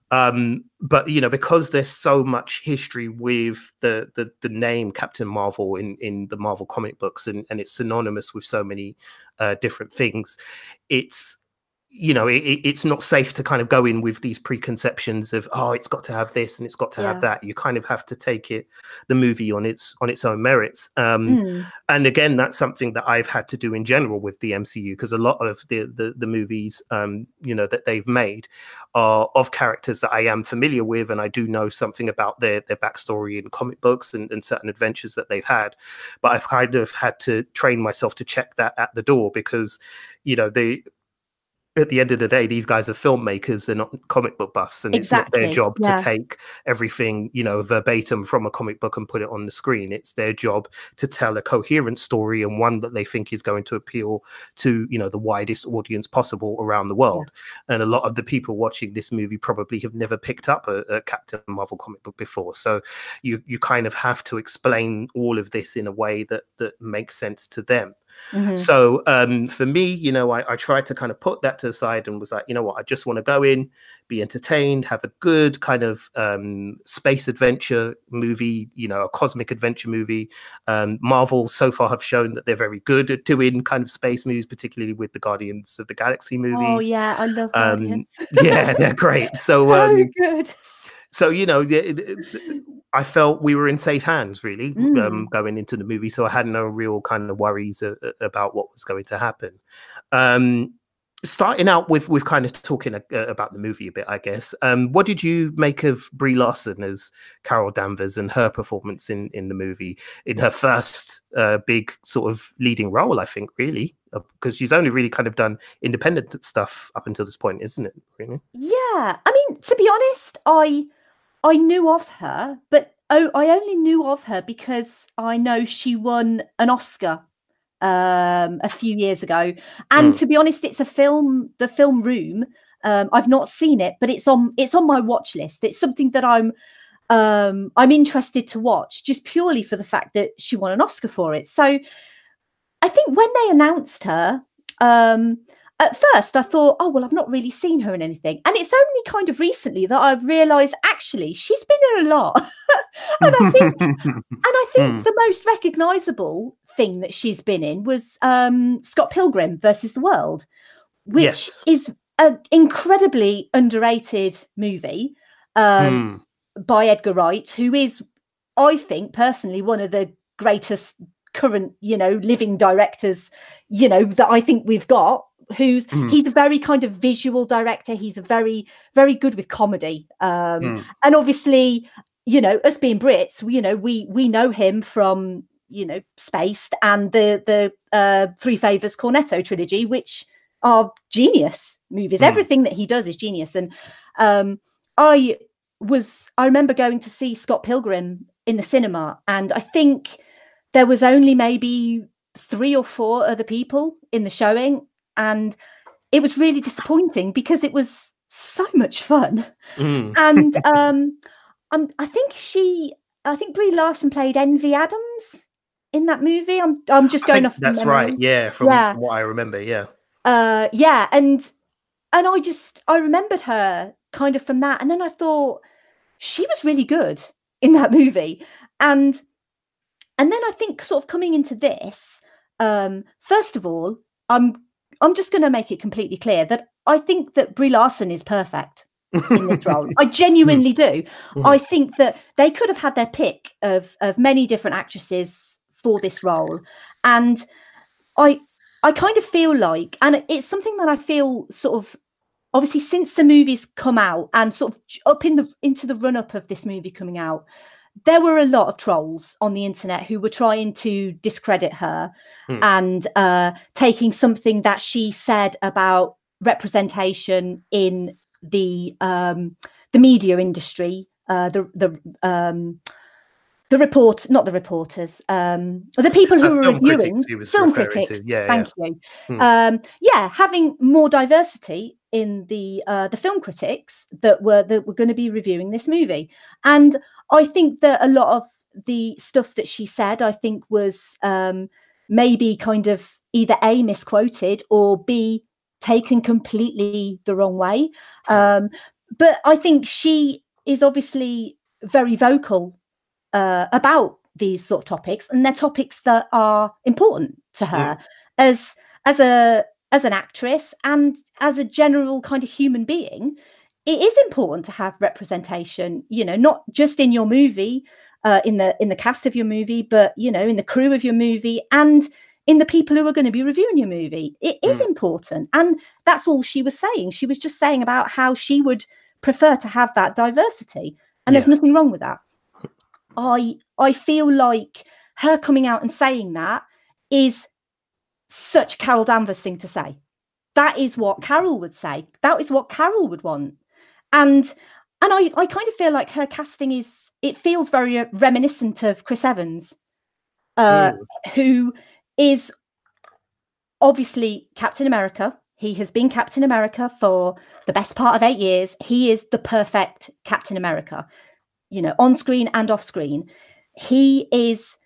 But, you know, because there's so much history with the name Captain Marvel in the Marvel comic books, and it's synonymous with so many different things, it's, you know, it's not safe to kind of go in with these preconceptions of, oh, it's got to have this and it's got to have that. You kind of have to take it, the movie, on its own merits. And again, that's something that I've had to do in general with the MCU, because a lot of the movies, you know, that they've made are of characters that I am familiar with, and I do know something about their backstory in comic books and certain adventures that they've had. But I've kind of had to train myself to check that at the door, because, you know, at the end of the day, these guys are filmmakers, they're not comic book buffs, and it's not their job to take everything, you know, verbatim from a comic book and put it on the screen. It's their job to tell a coherent story, and one that they think is going to appeal to, you know, the widest audience possible around the world. Yeah. And a lot of the people watching this movie probably have never picked up a Captain Marvel comic book before. So you kind of have to explain all of this in a way that makes sense to them. Mm-hmm. So for me, you know, I tried to kind of put that to the side and was like, you know what, I just want to go in, be entertained, have a good kind of space adventure movie, you know, a cosmic adventure movie. Marvel so far have shown that they're very good at doing kind of space movies, particularly with the Guardians of the Galaxy movies. Oh yeah, I love Guardians. Yeah, they're great. So good. So, you know, I felt we were in safe hands, really, going into the movie. So I had no real kind of worries about what was going to happen. Starting out with kind of talking about the movie a bit, I guess. What did you make of Brie Larson as Carol Danvers and her performance in the movie, in her first big sort of leading role, I think, really? Because she's only really kind of done independent stuff up until this point, isn't it? Really? Yeah. I mean, to be honest, I knew of her, but I only knew of her because I know she won an Oscar a few years ago. And to be honest, it's a film, The Film Room. I've not seen it, but it's on my watch list. It's something that I'm interested to watch, just purely for the fact that she won an Oscar for it. So I think when they announced her, at first I thought, oh, well, I've not really seen her in anything. And it's only kind of recently that I've realised, actually, she's been in a lot. And I think the most recognisable thing that she's been in was Scott Pilgrim versus the World, which is an incredibly underrated movie by Edgar Wright, who is, I think, personally, one of the greatest current, you know, living directors, you know, that I think we've got. He's a very kind of visual director. He's a very, very good with comedy. And obviously, you know, us being Brits, you know, we know him from, you know, Spaced and the Three Favours Cornetto trilogy, which are genius movies. Everything that he does is genius. And I remember going to see Scott Pilgrim in the cinema, and I think there was only maybe 3 or 4 other people in the showing. And it was really disappointing because it was so much fun. And I think Brie Larson played Envy Adams in that movie. I'm just going off. That's right. Yeah. From what I remember. Yeah. Yeah. And I remembered her kind of from that. And then I thought she was really good in that movie. And then I think sort of coming into this, first of all, I'm just going to make it completely clear that I think that Brie Larson is perfect in this role. I genuinely do. I think that they could have had their pick of many different actresses for this role. And I kind of feel like, and it's something that I feel sort of, obviously since the movie's come out and sort of up into the run-up of this movie coming out, there were a lot of trolls on the internet who were trying to discredit her and taking something that she said about representation in the media industry, the people who were reviewing film critics. Having more diversity in the film critics that were going to be reviewing this movie. And I think that a lot of the stuff that she said, I think, was maybe kind of either A, misquoted, or B, taken completely the wrong way. But I think she is obviously very vocal about these sort of topics, and they're topics that are important to her as an actress and as a general kind of human being. It is important to have representation, you know, not just in your movie, in the cast of your movie, but, you know, in the crew of your movie and in the people who are going to be reviewing your movie. It is important. And that's all she was saying. She was just saying about how she would prefer to have that diversity. And there's nothing wrong with that. I feel like her coming out and saying that is such a Carol Danvers thing to say. That is what Carol would say. That is what Carol would want. And I kind of feel like her casting is, it feels very reminiscent of Chris Evans, who is obviously Captain America. He has been Captain America for the best part of 8 years. He is the perfect Captain America, you know, on screen and off screen. He is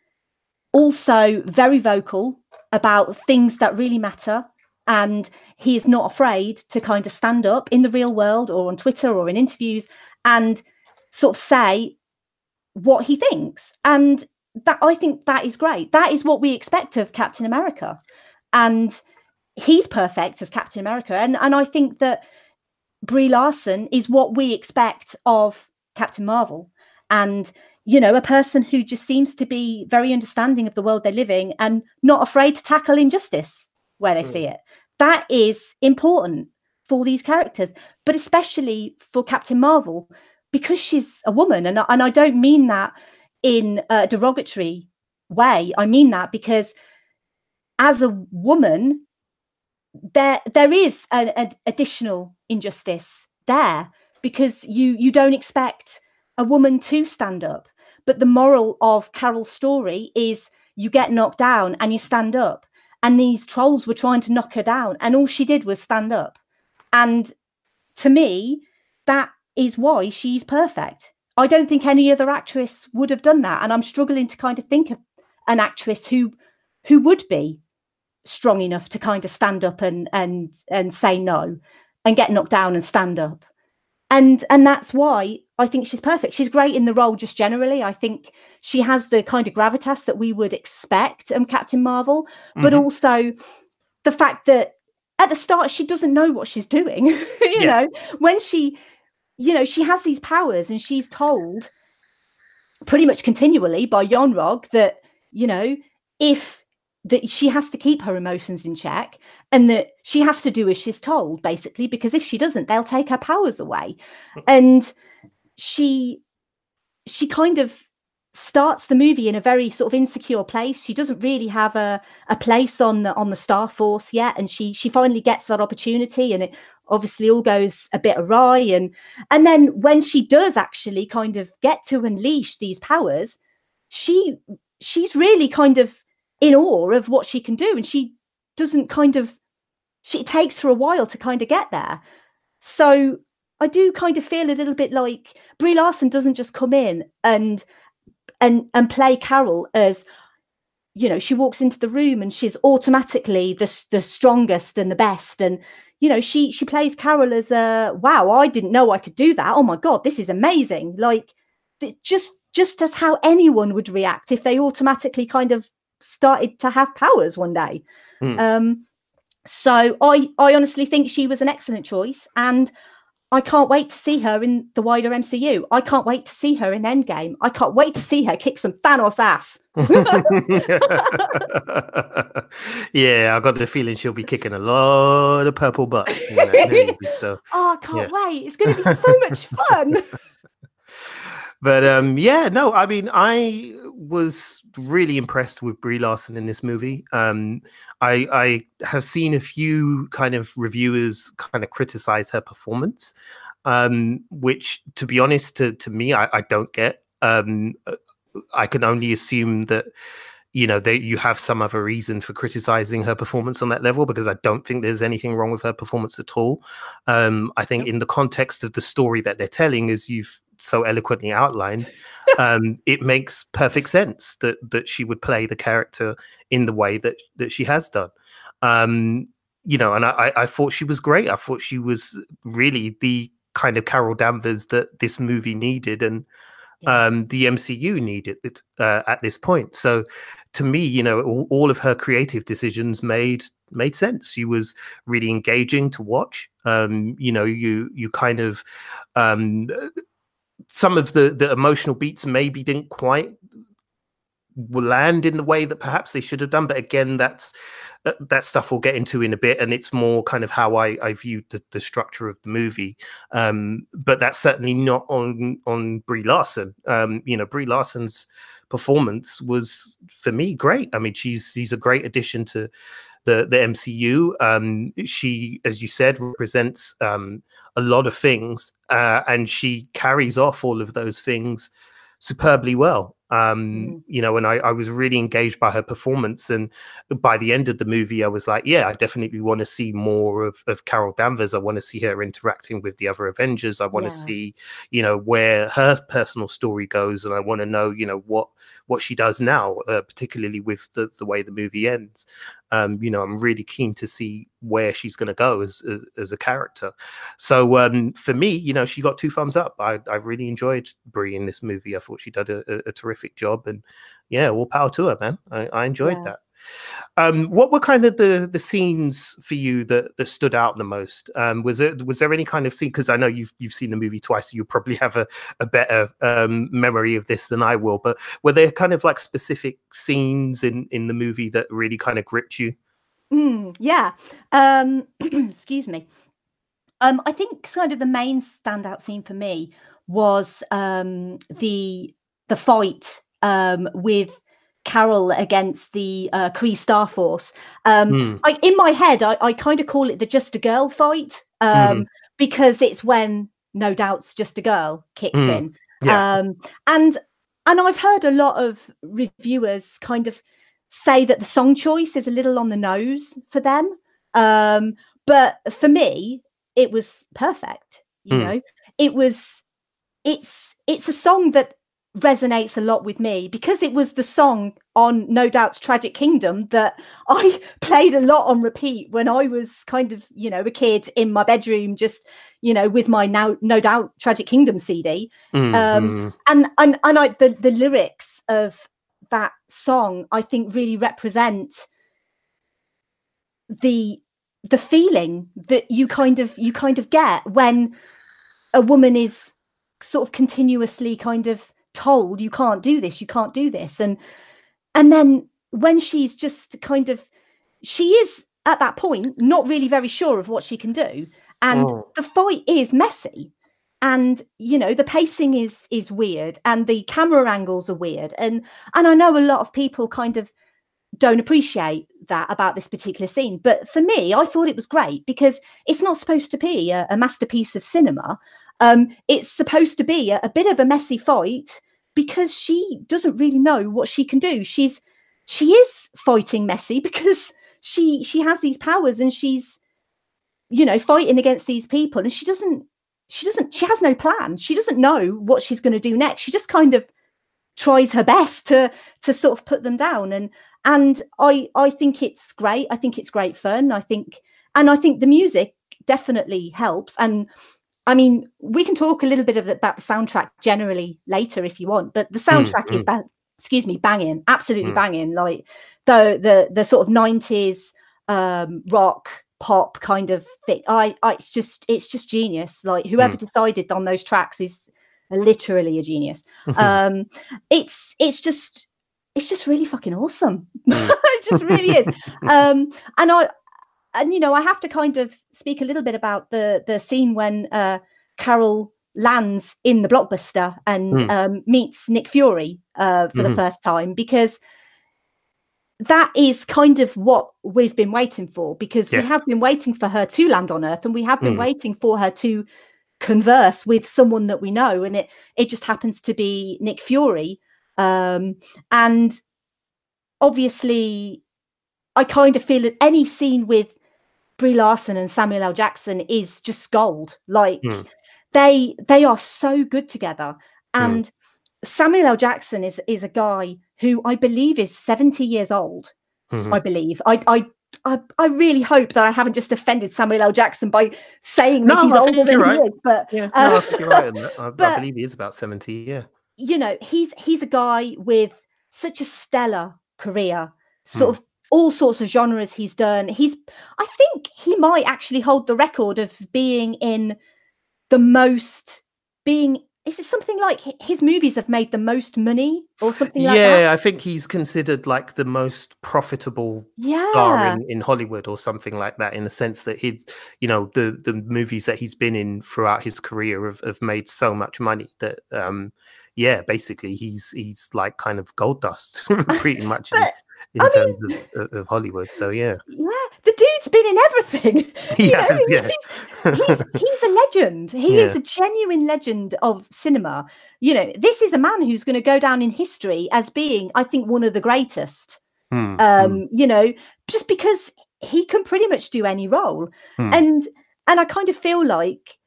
also very vocal about things that really matter. And he is not afraid to kind of stand up in the real world or on Twitter or in interviews and sort of say what he thinks. And that, I think, that is great. That is what we expect of Captain America. And he's perfect as Captain America. And I think that Brie Larson is what we expect of Captain Marvel. And, you know, a person who just seems to be very understanding of the world they're living and not afraid to tackle injustice where they see it. That is important for these characters, but especially for Captain Marvel, because she's a woman. And I don't mean that in a derogatory way. I mean that because as a woman, there is an additional injustice there, because you don't expect a woman to stand up. But the moral of Carol's story is you get knocked down and you stand up. And these trolls were trying to knock her down, and all she did was stand up. And to me, that is why she's perfect. I don't think any other actress would have done that. And I'm struggling to kind of think of an actress who would be strong enough to kind of stand up and say no, and get knocked down and stand up. And that's why I think she's perfect. She's great in the role just generally. I think she has the kind of gravitas that we would expect Captain Marvel, but also the fact that at the start, she doesn't know what she's doing. you know, when she, you know, she has these powers and she's told pretty much continually by Yon-Rogg that, you know, that she has to keep her emotions in check and that she has to do as she's told, basically, because if she doesn't, they'll take her powers away. And she kind of starts the movie in a very sort of insecure place. She doesn't really have a place on the Star Force yet. And she finally gets that opportunity, and it obviously all goes a bit awry. And then when she does actually kind of get to unleash these powers, she's really kind of in awe of what she can do, and it takes her a while to kind of get there. So I do kind of feel a little bit like Brie Larson doesn't just come in and play Carol as, you know, she walks into the room and she's automatically the strongest and the best. And, you know, she plays Carol as wow, I didn't know I could do that. Oh my God, this is amazing. Like, just as how anyone would react if they automatically kind of started to have powers one day. So I honestly think she was an excellent choice, and I can't wait to see her in the wider MCU. I can't wait to see her in Endgame. I can't wait to see her kick some Thanos ass. Yeah, I got the feeling she'll be kicking a lot of purple butt. You know, maybe, so, oh, I can't wait. It's going to be so much fun. But I mean, I was really impressed with Brie Larson in this movie. I have seen a few kind of reviewers kind of criticize her performance, which, to be honest, to me, I don't get. I can only assume that, you know, that you have some other reason for criticizing her performance on that level, because I don't think there's anything wrong with her performance at all. I think in the context of the story that they're telling, as you've so eloquently outlined, it makes perfect sense that she would play the character in the way that she has done. You know, and I thought she was great. I thought she was really the kind of Carol Danvers that this movie needed, and the MCU needed at this point. So to me, you know, all of her creative decisions made sense. She was really engaging to watch. You know, you kind of some of the emotional beats maybe didn't quite land in the way that perhaps they should have done, but again, that stuff we'll get into in a bit, and it's more kind of how I viewed the structure of the movie. But that's certainly not on Brie Larson. You know, Brie Larson's performance was, for me, great. I mean, she's a great addition to the MCU. She, as you said, represents a lot of things, and she carries off all of those things superbly well. You know, and I was really engaged by her performance, and by the end of the movie I was like, yeah, I definitely want to see more of Carol Danvers. I want to see her interacting with the other Avengers. I want to see, you know, where her personal story goes, and I want to know, you know, what she does now, particularly with the way the movie ends. You know, I'm really keen to see where she's going to go as a character. So for me, you know, she got 2 thumbs up. I really enjoyed Brie in this movie. I thought she did a terrific job, and yeah, all power to her, man. I enjoyed that. What were kind of the scenes for you that stood out the most? Was there any kind of scene, because I know you've seen the movie twice, so you probably have a better memory of this than I will, but were there kind of like specific scenes in the movie that really kind of gripped you? Excuse me. I think kind of the main standout scene for me was the fight with Carol against the Kree Star Force. In my head, I kind of call it the Just a Girl fight, because it's when No Doubt's Just a Girl kicks in. And I've heard a lot of reviewers kind of say that the song choice is a little on the nose for them. But for me, it was perfect. You know, it's a song that resonates a lot with me, because it was the song on No Doubt's Tragic Kingdom that I played a lot on repeat when I was kind of, you know, a kid in my bedroom, just, you know, with my now No Doubt Tragic Kingdom CD. And I the lyrics of that song, I think, really represent the feeling that you kind of get when a woman is sort of continuously kind of told, you can't do this, you can't do this, and then when she's just kind of, she is at that point not really very sure of what she can do, and the fight is messy, and you know, the pacing is weird, and the camera angles are weird, and I know a lot of people kind of don't appreciate that about this particular scene, but for me, I thought it was great, because it's not supposed to be a masterpiece of cinema. It's supposed to be a bit of a messy fight, because she doesn't really know what she can do. She is fighting messy, because she has these powers, and she's, you know, fighting against these people, and she has no plan. She doesn't know what she's going to do next. She just kind of tries her best to sort of put them down. And I think it's great. I think it's great fun. I think the music definitely helps. And I mean, we can talk a little bit about the soundtrack generally later if you want, but the soundtrack is, banging, absolutely banging. Like the sort of 90s rock pop kind of thing. It's just genius. Like whoever decided on those tracks is literally a genius. It's just really fucking awesome. It just really is. And, you know, I have to kind of speak a little bit about the scene when Carol lands in the Blockbuster and meets Nick Fury for the first time, because that is kind of what we've been waiting for, because we have been waiting for her to land on Earth, and we have been waiting for her to converse with someone that we know. And it just happens to be Nick Fury. And obviously, I kind of feel that any scene with Brie Larson and Samuel L. Jackson is just gold. Like They are so good together. And Samuel L. Jackson is a guy who I believe is 70 years old. Mm-hmm. I believe. I really hope that I haven't just offended Samuel L. Jackson by saying that he's older than he is. But I think you're right. I believe he is about 70. Yeah. You know, he's a guy with such a stellar career. Sort of all sorts of genres he's done. I think he might actually hold the record of being in the most Is it something like his movies have made the most money or something like that? Yeah, I think he's considered like the most profitable star in Hollywood or something like that, in the sense that he's, you know, the movies that he's been in throughout his career have made so much money that, basically he's like kind of gold dust pretty much. In terms of Hollywood, so the dude's been in everything. He's a legend. He is a genuine legend of cinema. You know, this is a man who's going to go down in history as being, I think, one of the greatest. You know, just because he can pretty much do any role, and I kind of feel like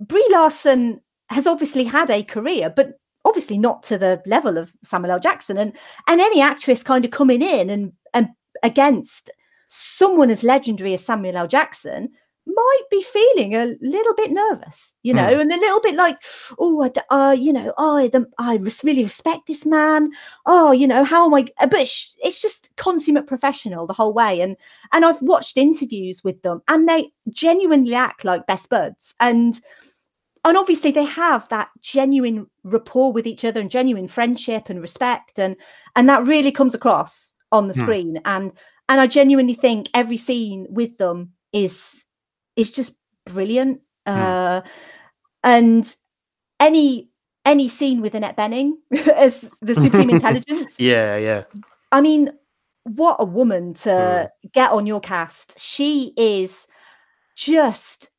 Brie Larson has obviously had a career, but obviously not to the level of Samuel L. Jackson, and any actress kind of coming in and against someone as legendary as Samuel L. Jackson might be feeling a little bit nervous, you know, and a little bit like, I really respect this man. Oh, you know, how am I? But it's just consummate professional the whole way. And I've watched interviews with them, and they genuinely act like best buds. And obviously they have that genuine rapport with each other and genuine friendship and respect. And that really comes across on the screen. And I genuinely think every scene with them is just brilliant. And any scene with Annette Bening as the Supreme Intelligence. Yeah. I mean, what a woman to get on your cast. She is just...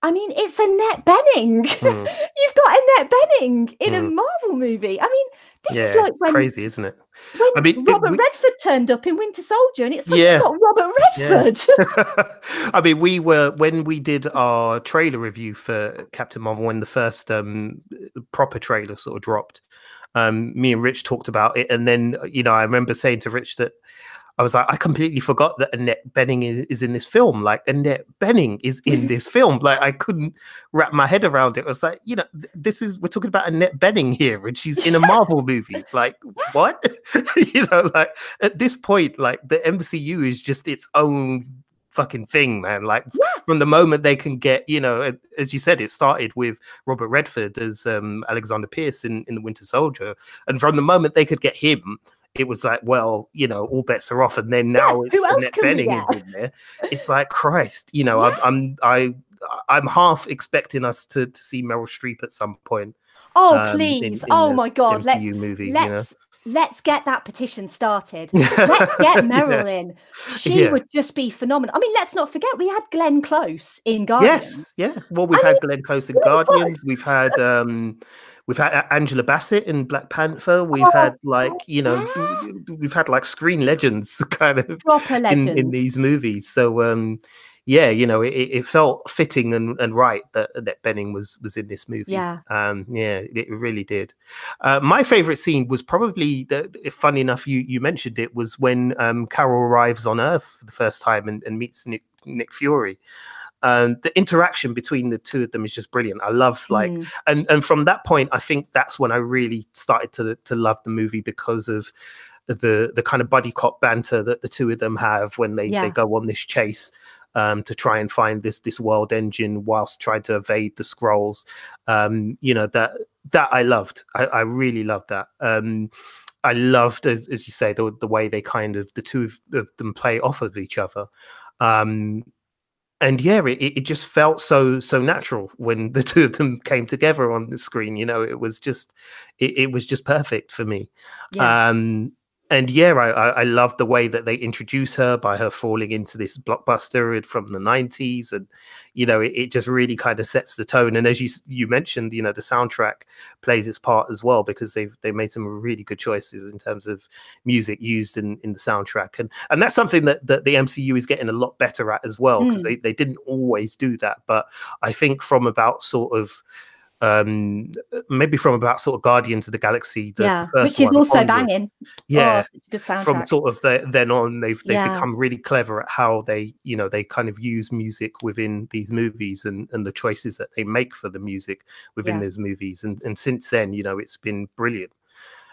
I mean, it's Annette Bening. You've got Annette Bening in a Marvel movie. I mean, this is like when... crazy, isn't it? When I mean, Robert Redford turned up in Winter Soldier, and it's like, you've got Robert Redford. Yeah. I mean, when we did our trailer review for Captain Marvel, when the first proper trailer sort of dropped, me and Rich talked about it. And then, you know, I remember saying to Rich that, I was like, I completely forgot that Annette Bening is in this film. Like, Annette Bening is in this film. Like, I couldn't wrap my head around it. I was like, you know, we're talking about Annette Bening here, and she's in a Marvel movie. Like, what? You know, like, at this point, like, the MCU is just its own fucking thing, man. Like, from the moment they can get, you know, as you said, it started with Robert Redford as Alexander Pierce in The Winter Soldier. And from the moment they could get him, it was like, well, you know, all bets are off. And then now it's Annette Bening is in there. It's like, Christ, you know, I'm half expecting us to see Meryl Streep at some point. Oh, please. Oh my God. Let's get that petition started. Let's get Meryl in. She would just be phenomenal. I mean, let's not forget, we had Glenn Close in Guardians. Yes, yeah. Well, we've had Glenn Close in Guardians. We've had Angela Bassett in Black Panther. We've had like screen legends kind of in these movies. So, you know, it felt fitting and right that Annette Bening was in this movie. Yeah. It really did. My favorite scene was probably, funny enough, you mentioned it, was when Carol arrives on Earth for the first time and meets Nick Fury. The interaction between the two of them is just brilliant. I love and from that point, I think that's when I really started to love the movie, because of the kind of buddy cop banter that the two of them have when they go on this chase to try and find this world engine whilst trying to evade the Skrulls. You know, that I loved. I really loved that. I loved, as you say, the way they kind of, the two of them play off of each other. And it just felt so natural when the two of them came together on the screen. You know, it was just perfect for me. And yeah, I love the way that they introduce her by her falling into this blockbuster from the 90s. And, you know, it just really kind of sets the tone. And as you mentioned, you know, the soundtrack plays its part as well, because they made some really good choices in terms of music used in the soundtrack. And that's something that the MCU is getting a lot better at as well, because they didn't always do that. But I think from about sort of... maybe from about sort of Guardians of the Galaxy, the first which is also banging. Yeah, good soundtrack. From sort of then on, they've become really clever at how they, you know, they kind of use music within these movies and the choices that they make for the music within those movies. And since then, you know, it's been brilliant.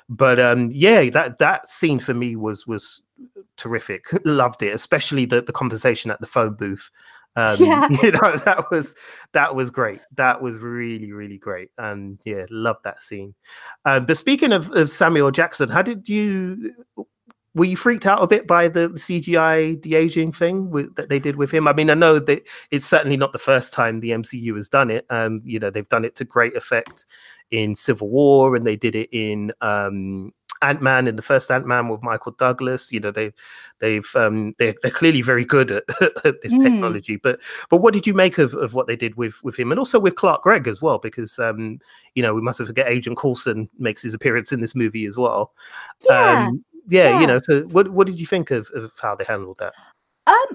But that scene for me was terrific. Loved it, especially the conversation at the phone booth. You know, that was great. That was really, really great. And love that scene. But speaking of Samuel Jackson, how were you freaked out a bit by the CGI de-aging thing that they did with him? I mean, I know that it's certainly not the first time the MCU has done it. You know, they've done it to great effect in Civil War, and they did it in Ant-Man, in the first Ant-Man with Michael Douglas. You know, they're clearly very good at this technology. But what did you make of what they did with him, and also with Clark Gregg as well? Because you know, we mustn't forget Agent Coulson makes his appearance in this movie as well. You know, so what did you think of how they handled that? I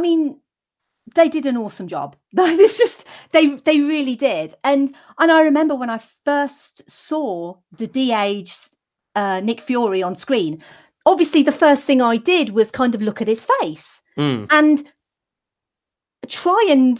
mean they did an awesome job. It's just they really did. And I remember when I first saw the de-aged Nick Fury on screen, obviously the first thing I did was kind of look at his face and try and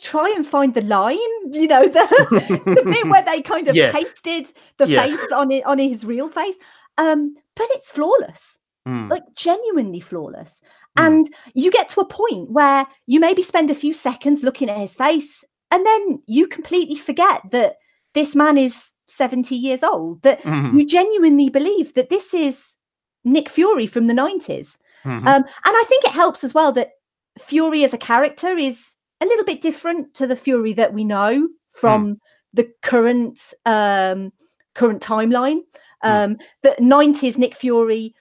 try and find the line, you know, the bit where they kind of pasted the face on his real face. But it's flawless. Like genuinely flawless. And you get to a point where you maybe spend a few seconds looking at his face, and then you completely forget that this man is 70 years old, that you genuinely believe that this is Nick Fury from the 90s. And I think it helps as well that Fury as a character is a little bit different to the Fury that we know from the current timeline. The 90s Nick Fury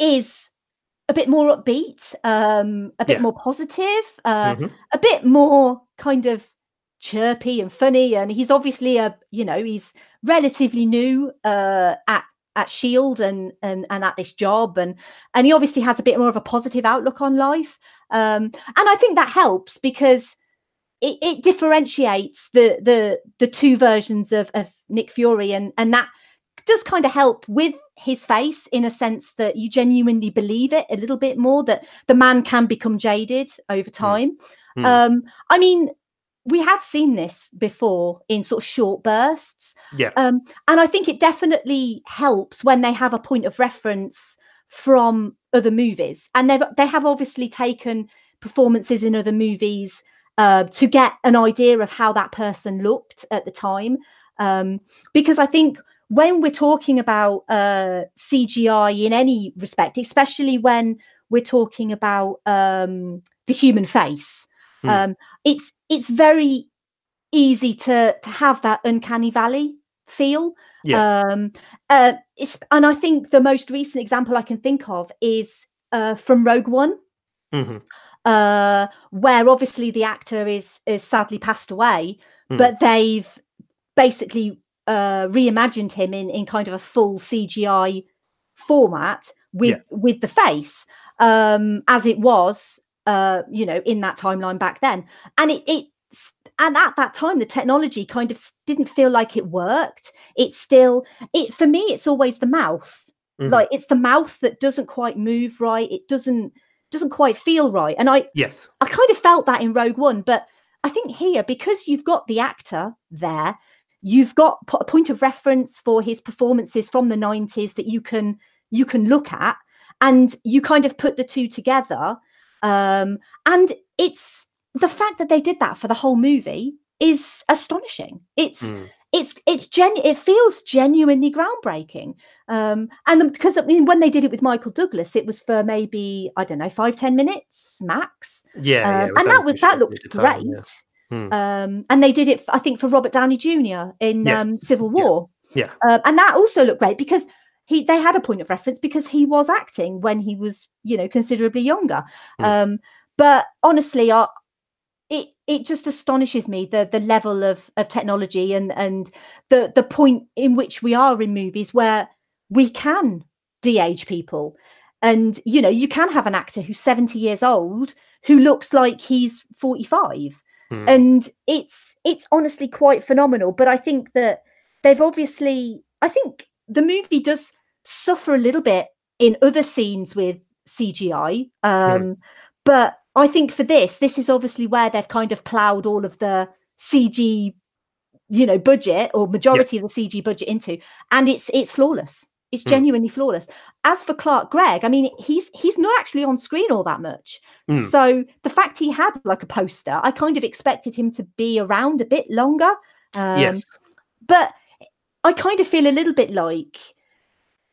is a bit more upbeat, a bit more positive, a bit more kind of chirpy and funny. And he's obviously he's relatively new at S.H.I.E.L.D. and at this job, and he obviously has a bit more of a positive outlook on life. And I think that helps, because it differentiates the two versions of Nick Fury, and that does kind of help with his face, in a sense that you genuinely believe it a little bit more, that the man can become jaded over time. I mean, we have seen this before in sort of short bursts. And I think it definitely helps when they have a point of reference from other movies. And they have obviously taken performances in other movies to get an idea of how that person looked at the time. Because I think when we're talking about CGI in any respect, especially when we're talking about the human face, it's very easy to have that uncanny valley feel. And I think the most recent example I can think of is from Rogue One, where obviously the actor is sadly passed away, but they've basically reimagined him in kind of a full CGI format with the face as it was in that timeline back then, and and at that time the technology kind of didn't feel like it worked. For me, it's always the mouth. Like, it's the mouth that doesn't quite move right, it doesn't quite feel right, and I kind of felt that in Rogue One. But I think here, because you've got the actor there, you've got a point of reference for his performances from the 90s that you can look at, and you kind of put the two together. And it's the fact that they did that for the whole movie is astonishing. It feels genuinely groundbreaking. And because, I mean, when they did it with Michael Douglas, it was for maybe, I don't know, 5-10 minutes max. And that looked great. And they did it, I think, for Robert Downey Jr. in Civil War. Yeah. And that also looked great because they had a point of reference because he was acting when he was, you know, considerably younger. But honestly, it just astonishes me the level of technology and the point in which we are in movies where we can de-age people. And, you know, you can have an actor who's 70 years old who looks like he's 45. And it's honestly quite phenomenal. But I think that they've obviously, I think the movie does suffer a little bit in other scenes with CGI. But I think for this is obviously where they've kind of plowed all of the CG, you know, budget or majority of the CG budget into, and it's flawless. It's genuinely flawless. As for Clark Gregg, I mean, he's not actually on screen all that much. So the fact he had like a poster, I kind of expected him to be around a bit longer. But I kind of feel a little bit like,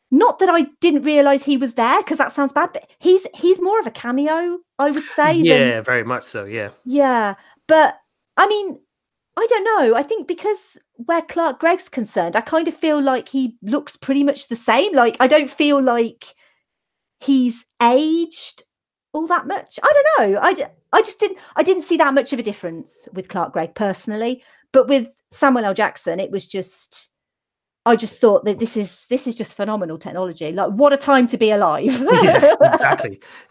not that I didn't realize he was there, because that sounds bad, but he's more of a cameo, I would say. Yeah, very much so. Yeah. Yeah. But I mean, I don't know. I think because where Clark Gregg's concerned, I kind of feel like he looks pretty much the same. Like, I don't feel like he's aged all that much. I don't know. I just didn't see that much of a difference with Clark Gregg personally, but with Samuel L. Jackson, it was just, I just thought that this is just phenomenal technology. Like, what a time to be alive. Yeah,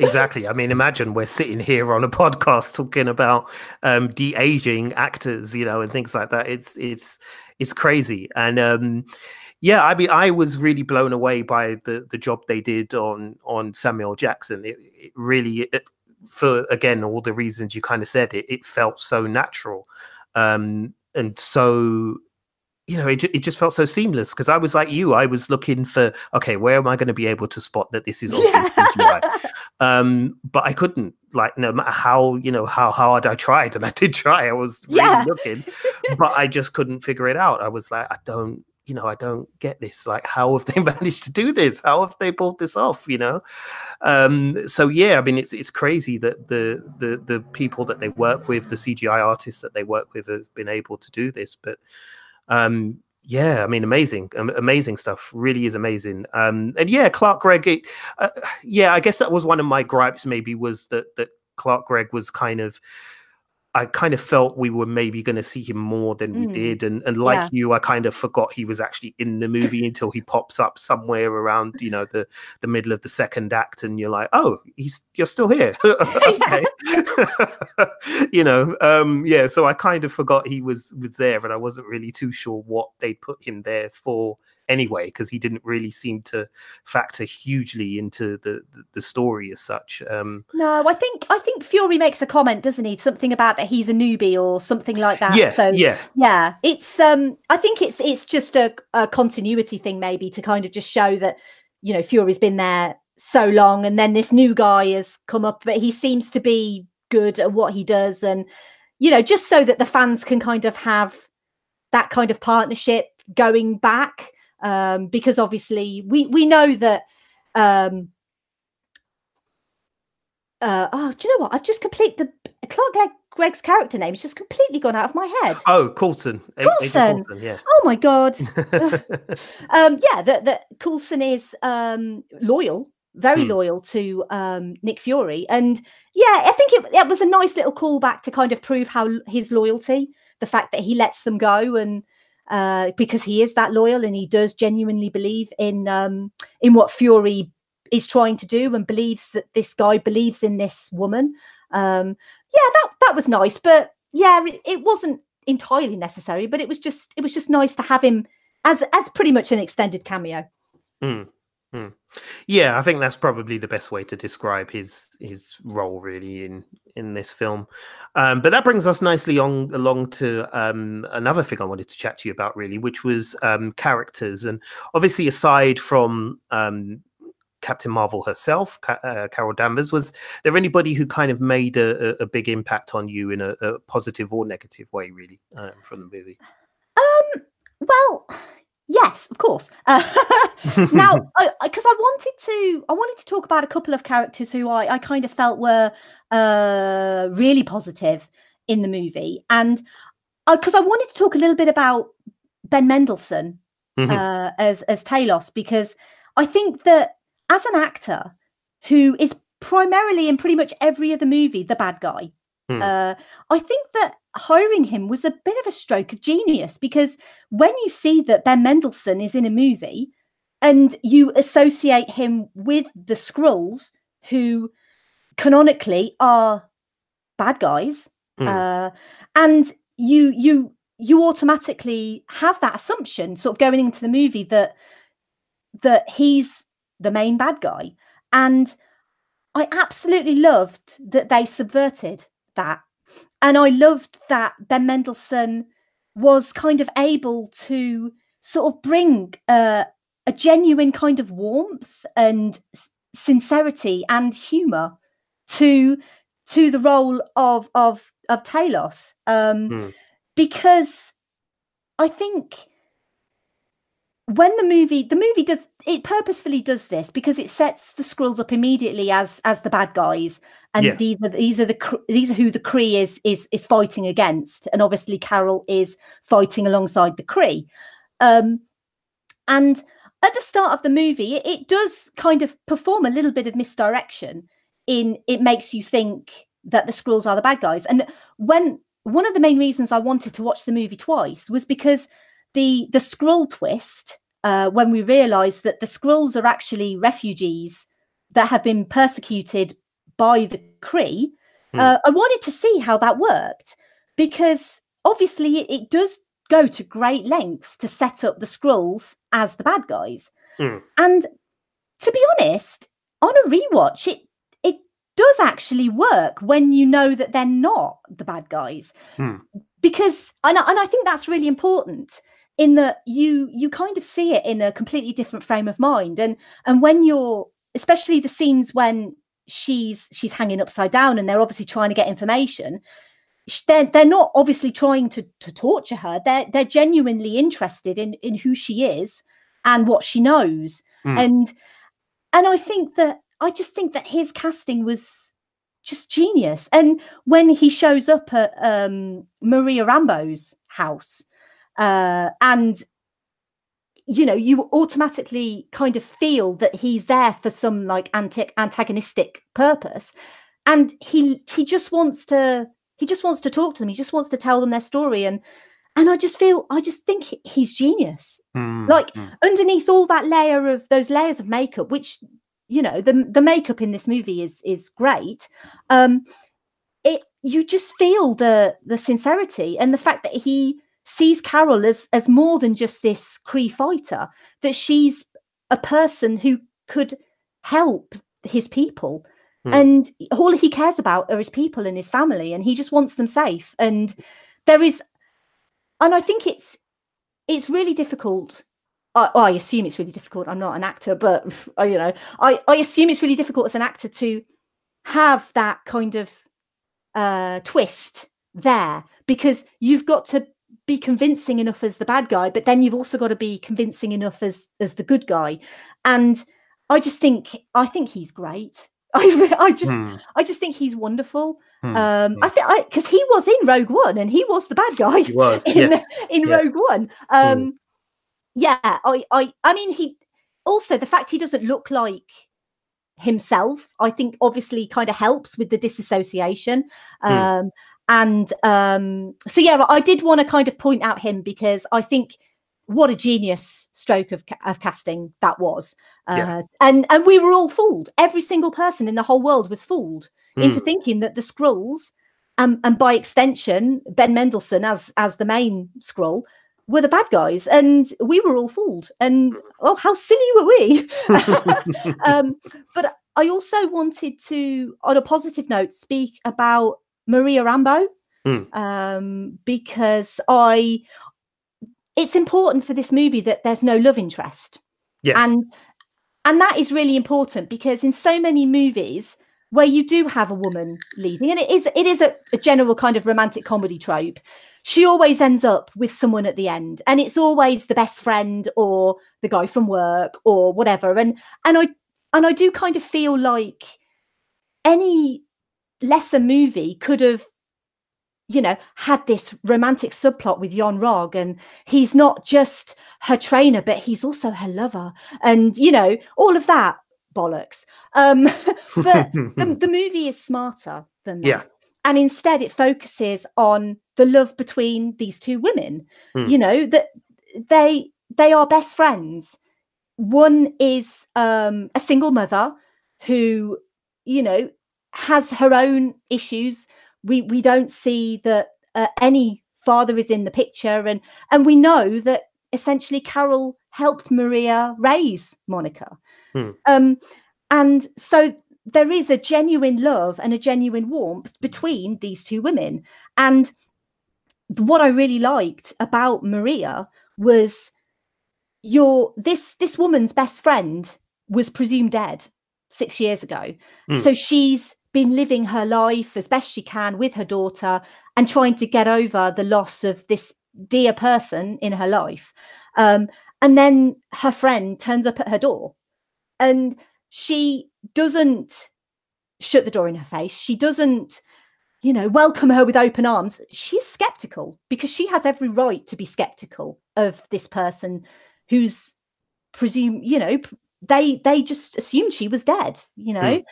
exactly. I mean, imagine we're sitting here on a podcast talking about de-aging actors, you know, and things like that. It's crazy. And yeah, I mean, I was really blown away by the job they did on Samuel Jackson. It really, for again all the reasons you kind of said, it felt so natural, and so, you know, it just felt so seamless, because I was like you. I was looking for, okay, where am I going to be able to spot that this is all CGI? But I couldn't. Like, no matter how, you know, how hard I tried, and I did try. I was really looking, but I just couldn't figure it out. I was like, I don't get this. Like, how have they managed to do this? How have they pulled this off? You know, so yeah, I mean, it's crazy that the people that they work with, the CGI artists that they work with, have been able to do this, but. Yeah, I mean, amazing stuff. Really is amazing. And yeah, Clark Gregg. Yeah, I guess that was one of my gripes. Maybe was that Clark Gregg was kind of. I kind of felt we were maybe going to see him more than we did, and like you, I kind of forgot he was actually in the movie until he pops up somewhere around, you know, the middle of the second act, and you're like, oh, you're still here, okay. You know, yeah. So I kind of forgot he was there, and I wasn't really too sure what they put him there for anyway, because he didn't really seem to factor hugely into the story as such. No, I think Fury makes a comment, doesn't he? Something about that he's a newbie or something like that. Yeah, so yeah. It's I think it's just a continuity thing, maybe, to kind of just show that, you know, Fury's been there so long, and then this new guy has come up, but he seems to be good at what he does, and, you know, just so that the fans can kind of have that kind of partnership going back. Because obviously we know that do you know what, I've just completely the Clark Gregg's character name has just completely gone out of my head. Oh, Coulson. Yeah. Oh my god. Yeah, that Coulson is loyal, very loyal to Nick Fury, and yeah, I think it was a nice little callback to kind of prove how his loyalty, the fact that he lets them go, and because he is that loyal, and he does genuinely believe in what Fury is trying to do, and believes that this guy believes in this woman. Yeah, that was nice, but yeah, it wasn't entirely necessary, but it was just nice to have him as pretty much an extended cameo. Yeah, I think that's probably the best way to describe his role really in this film. But that brings us nicely along to another thing I wanted to chat to you about really, which was characters. And obviously, aside from Captain Marvel herself, Carol Danvers, was there anybody who kind of made a big impact on you in a positive or negative way really from the movie? Well, yes, of course. Now, because I wanted to talk about a couple of characters who I kind of felt were really positive in the movie, and because I wanted to talk a little bit about Ben Mendelsohn as Talos, because I think that as an actor who is primarily in pretty much every other movie the bad guy, I think that hiring him was a bit of a stroke of genius, because when you see that Ben Mendelsohn is in a movie and you associate him with the Skrulls, who canonically are bad guys, and you automatically have that assumption sort of going into the movie that he's the main bad guy. And I absolutely loved that they subverted that. And I loved that Ben Mendelsohn was kind of able to sort of bring a genuine kind of warmth and sincerity and humour to the role of Talos. Because I think when the movie does, it purposefully does this because it sets the Skrulls up immediately as the bad guys, and these are who the Kree is fighting against, and obviously Carol is fighting alongside the Kree, and at the start of the movie it does kind of perform a little bit of misdirection. In it makes you think that the Skrulls are the bad guys, and when one of the main reasons I wanted to watch the movie twice was because the Skrull twist, when we realised that the Skrulls are actually refugees that have been persecuted by the Kree, I wanted to see how that worked, because obviously it does go to great lengths to set up the Skrulls as the bad guys. And to be honest, on a rewatch, it does actually work when you know that they're not the bad guys. Because, and I think that's really important, in that you kind of see it in a completely different frame of mind. And when you're, especially the scenes when she's hanging upside down and they're obviously trying to get information, they're not obviously trying to torture her. They're genuinely interested in who she is and what she knows. And I just think that his casting was just genius. And when he shows up at Maria Rambeau's house, and you automatically kind of feel that he's there for some like antagonistic purpose, and he just wants to talk to them. He just wants to tell them their story, and I just think he's genius. Underneath all that layer of those layers of makeup, which the makeup in this movie is great. You just feel the sincerity, and the fact that he sees Carol as more than just this Kree fighter, that she's a person who could help his people. And all he cares about are his people and his family, and he just wants them safe. And I think it's really difficult. I assume it's really difficult. I'm not an actor, but I assume it's really difficult as an actor to have that kind of twist there, because you've got to be convincing enough as the bad guy, but then you've also got to be convincing enough as the good guy. And I think he's great. I just think he's wonderful. Because he was in Rogue One and he was the bad guy. He was in Rogue One. I mean, he also, the fact he doesn't look like himself, I think obviously kind of helps with the disassociation. I did want to kind of point out him, because I think what a genius stroke of casting that was. And we were all fooled. Every single person in the whole world was fooled into thinking that the Skrulls, and by extension, Ben Mendelsohn as the main Skrull, were the bad guys, and we were all fooled. And how silly were we? But I also wanted to, on a positive note, speak about Maria Rambeau, because it's important for this movie that there's no love interest. Yes. And that is really important, because in so many movies where you do have a woman leading, and it is a general kind of romantic comedy trope, she always ends up with someone at the end, and it's always the best friend or the guy from work or whatever. And I do kind of feel like any lesser movie could have you know, had this romantic subplot with Yon-Rogg, and he's not just her trainer, but he's also her lover, and, you know, all of that bollocks. But the movie is smarter than that. Yeah. And instead it focuses on the love between these two women, you know, that they are best friends. One is a single mother who, you know, has her own issues. We don't see that any father is in the picture. And we know that essentially Carol helped Maria raise Monica. And so there is a genuine love and a genuine warmth between these two women. And what I really liked about Maria was this woman's best friend was presumed dead 6 years ago. So she's been living her life as best she can with her daughter and trying to get over the loss of this dear person in her life. And then her friend turns up at her door, and she doesn't shut the door in her face. She doesn't, you know, welcome her with open arms. She's skeptical, because she has every right to be skeptical of this person who's presumed, you know, they just assumed she was dead, you know.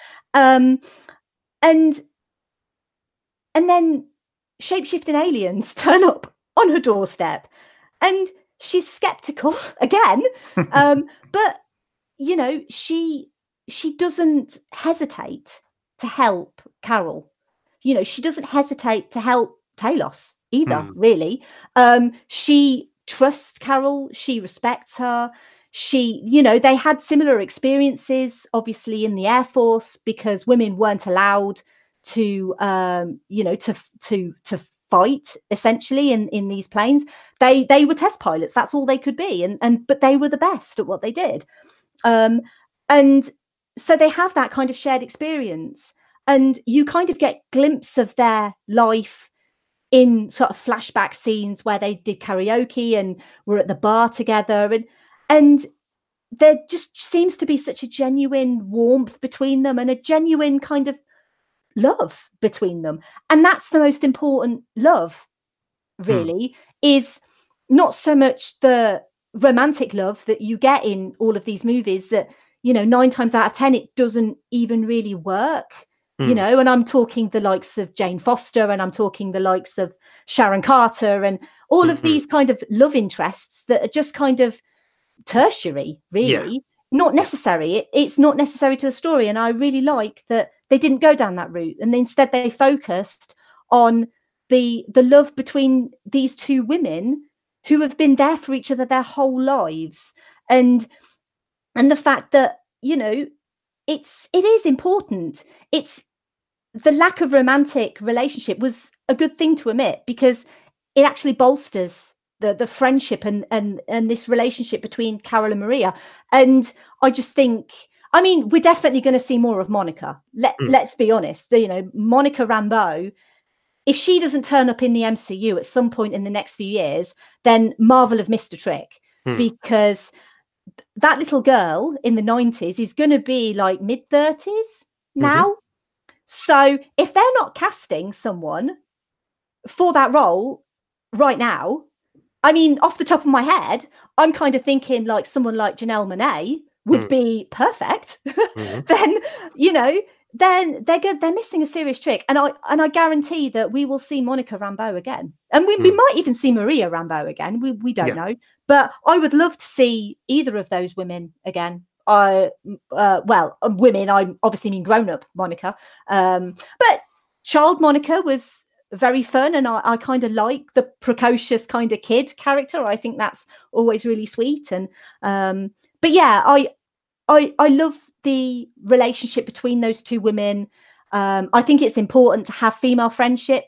And then shape-shifting aliens turn up on her doorstep, and she's skeptical again. But, you know, she doesn't hesitate to help Carol. You know, she doesn't hesitate to help Talos either, really. She trusts Carol. She respects her. She, you know, they had similar experiences, obviously, in the Air Force, because women weren't allowed to, you know, to fight, essentially, in these planes. They were test pilots. That's all they could be. But they were the best at what they did. And so they have that kind of shared experience, and you kind of get glimpse of their life in sort of flashback scenes where they did karaoke and were at the bar together. And there just seems to be such a genuine warmth between them and a genuine kind of love between them. And that's the most important love, really, is not so much the romantic love that you get in all of these movies that, you know, 9 times out of 10, it doesn't even really work, you know, and I'm talking the likes of Jane Foster, and I'm talking the likes of Sharon Carter, and all of these kind of love interests that are just kind of tertiary, really, not necessary. It's not necessary to the story. And I really like that they didn't go down that route, and instead they focused on the love between these two women who have been there for each other their whole lives. And the fact that, you know, it is important. It's the lack of romantic relationship was a good thing to omit, because it actually bolsters the friendship and this relationship between Carol and Maria. And I just think, I mean, we're definitely going to see more of Monica. Let's be honest. You know, Monica Rambeau, if she doesn't turn up in the MCU at some point in the next few years, then Marvel have missed a trick, because that little girl in the 90s is going to be like mid 30s now. So if they're not casting someone for that role right now, I mean, off the top of my head, I'm kind of thinking like someone like Janelle Monáe would be perfect. Then, you know, then they're good. They're missing a serious trick. And I guarantee that we will see Monica Rambeau again. And we might even see Maria Rambeau again. We don't know. But I would love to see either of those women again. Women, I obviously mean grown-up Monica. But child Monica was very fun. And I kind of like the precocious kind of kid character. I think that's always really sweet. And but yeah, I love the relationship between those two women. I think it's important to have female friendship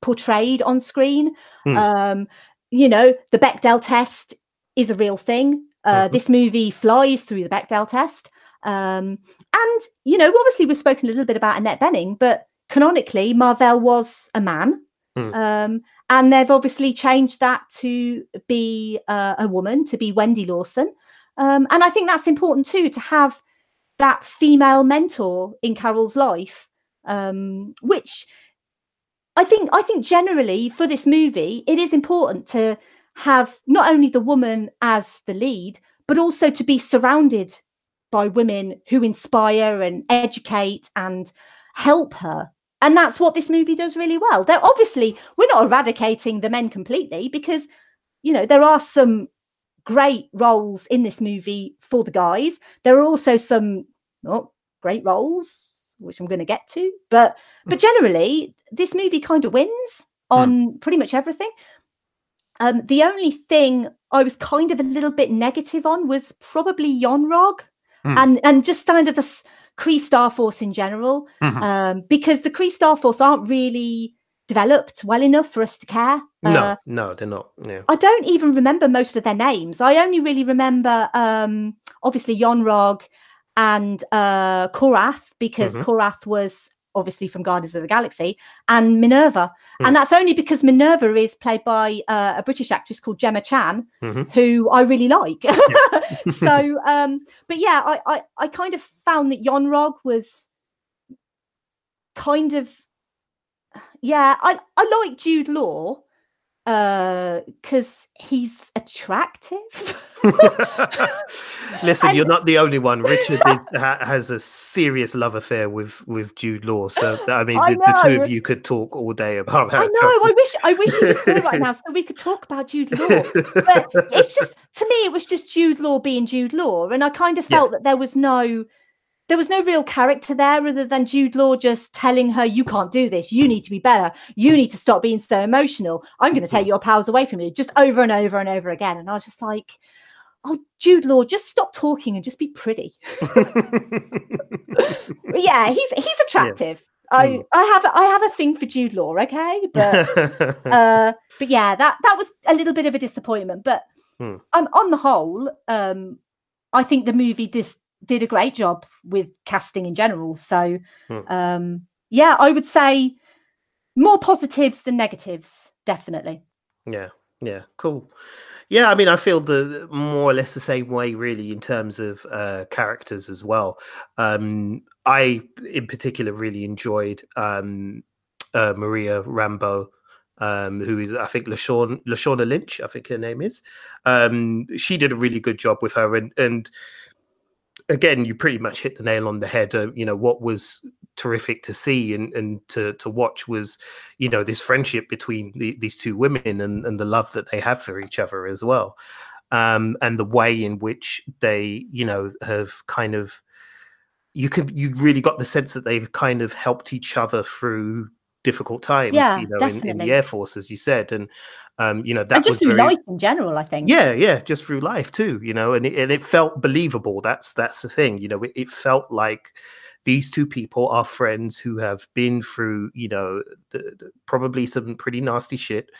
portrayed on screen. You know, the Bechdel test is a real thing. This movie flies through the Bechdel test. And, you know, obviously we've spoken a little bit about Annette Bening, but canonically Mar-Vell was a man. And they've obviously changed that to be a woman, to be Wendy Lawson. And I think that's important too, to have that female mentor in Carol's life, which I think generally for this movie, it is important to have not only the woman as the lead, but also to be surrounded by women who inspire and educate and help her. And that's what this movie does really well. They're obviously, we're not eradicating the men completely, because, you know, there are some great roles in this movie for the guys. There are also some not great roles, which I'm going to get to. But generally, this movie kind of wins on pretty much everything. The only thing I was kind of a little bit negative on was probably Yon-Rogg and just kind of the Kree Star Force in general, because the Kree Star Force aren't really developed well enough for us to care. No, they're not. No. I don't even remember most of their names. I only really remember, obviously, Yon-Rogg and Korath, because Korath was obviously from Guardians of the Galaxy, and Minerva. And that's only because Minerva is played by a British actress called Gemma Chan, who I really like. So, but yeah, I kind of found that Yon-Rogg was kind of, yeah, I like Jude Law, because he's attractive. Listen, you're not the only one. Richard has a serious love affair with Jude Law. So I mean, the two of you could talk all day about that. I know. I wish he was here right now so we could talk about Jude Law. But it's just, to me, it was just Jude Law being Jude Law, and I kind of felt that there was no real character there, other than Jude Law just telling her, you can't do this. You need to be better. You need to stop being so emotional. I'm going to take your powers away from you, just over and over and over again. And I was just like, oh, Jude Law, just stop talking and just be pretty. Yeah, he's attractive. Yeah. I have a thing for Jude Law, okay? But yeah, that was a little bit of a disappointment. But on the whole, I think the movie did a great job with casting in general. So yeah, I would say more positives than negatives, definitely. Yeah, cool. Yeah, I mean, I feel the more or less the same way, really, in terms of characters as well. I, in particular, really enjoyed Maria Rambeau, who is, I think, Lashawna Lynch, I think her name is. She did a really good job with her, and again, you pretty much hit the nail on the head. You know, what was terrific to see and to watch was, you know, this friendship between these two women and the love that they have for each other as well. And the way in which they, you know, have kind of, you really got the sense that they've kind of helped each other through difficult times, you know, in the Air Force, as you said, and you know, that and just was through life in general, I think. Yeah, just through life too, you know, and it felt believable. That's the thing, you know. It felt like these two people are friends who have been through, you know, probably some pretty nasty shit,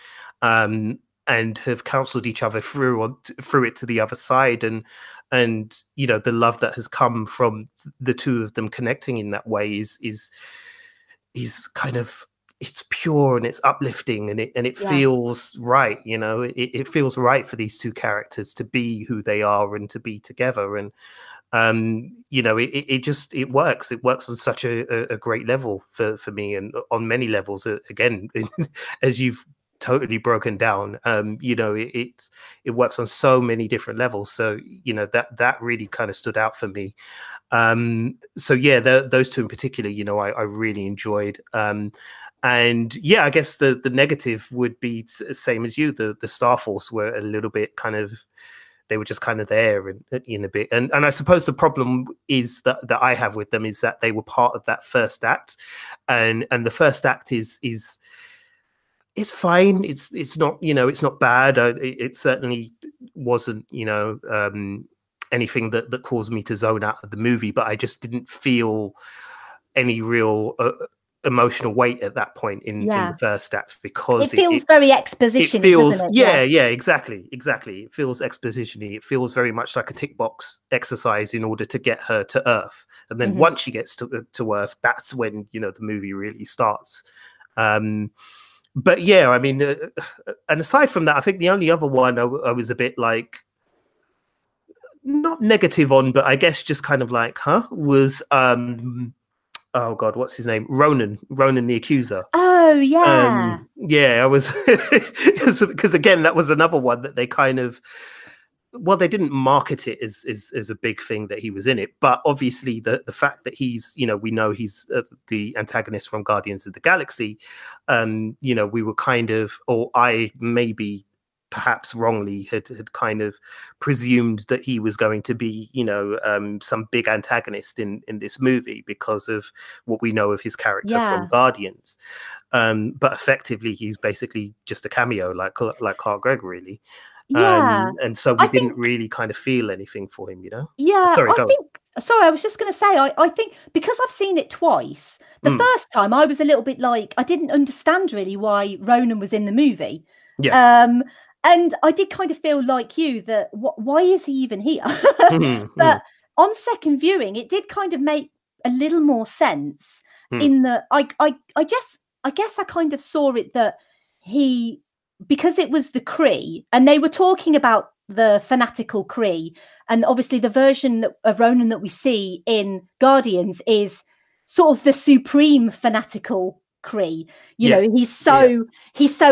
and have counseled each other through it to the other side, and you know, the love that has come from the two of them connecting in that way is kind of, it's pure and it's uplifting, and it feels right, you know. It feels right for these two characters to be who they are and to be together, and you know, it just works. It works on such a great level for me, and on many levels. Again, as you've totally broken down, you know, it works on so many different levels. So you know, that really kind of stood out for me. So yeah, those two in particular, you know, I really enjoyed. And yeah, I guess the negative would be same as you. The Star Force were a little bit kind of, they were just kind of there in a bit. And I suppose the problem is that I have with them is that they were part of that first act, and the first act is. It's fine. It's not, you know, it's not bad. It certainly wasn't, you know, anything that caused me to zone out of the movie, but I just didn't feel any real emotional weight at that point in the first act, because it feels very exposition. It feels, doesn't it? Yeah, exactly. It feels exposition-y. It feels very much like a tick box exercise in order to get her to Earth. And then once she gets to Earth, that's when, you know, the movie really starts. But yeah, I mean, and aside from that, I think the only other one I was a bit like, not negative on, but I guess just kind of like, was oh God, what's his name? Ronan the Accuser. Oh yeah. Yeah, I was, because again, that was another one that they kind of, well, they didn't market it as a big thing that he was in it, but obviously the fact that he's, you know, we know he's the antagonist from Guardians of the Galaxy, you know, we were kind of, or I maybe perhaps wrongly had kind of presumed that he was going to be, you know, some big antagonist in this movie because of what we know of his character from Guardians. But effectively, he's basically just a cameo, like Clark Gregg, really. Yeah. And so we didn't really kind of feel anything for him, you know? Yeah. Sorry, I was just going to say, I think because I've seen it twice, the first time I was a little bit like, I didn't understand really why Ronan was in the movie. Yeah. And I did kind of feel like you that why is he even here? But on second viewing, it did kind of make a little more sense in that I guess I kind of saw it that he, because it was the Kree and they were talking about the fanatical Kree, and obviously the version of Ronan that we see in Guardians is sort of the supreme fanatical Kree, you know, he's so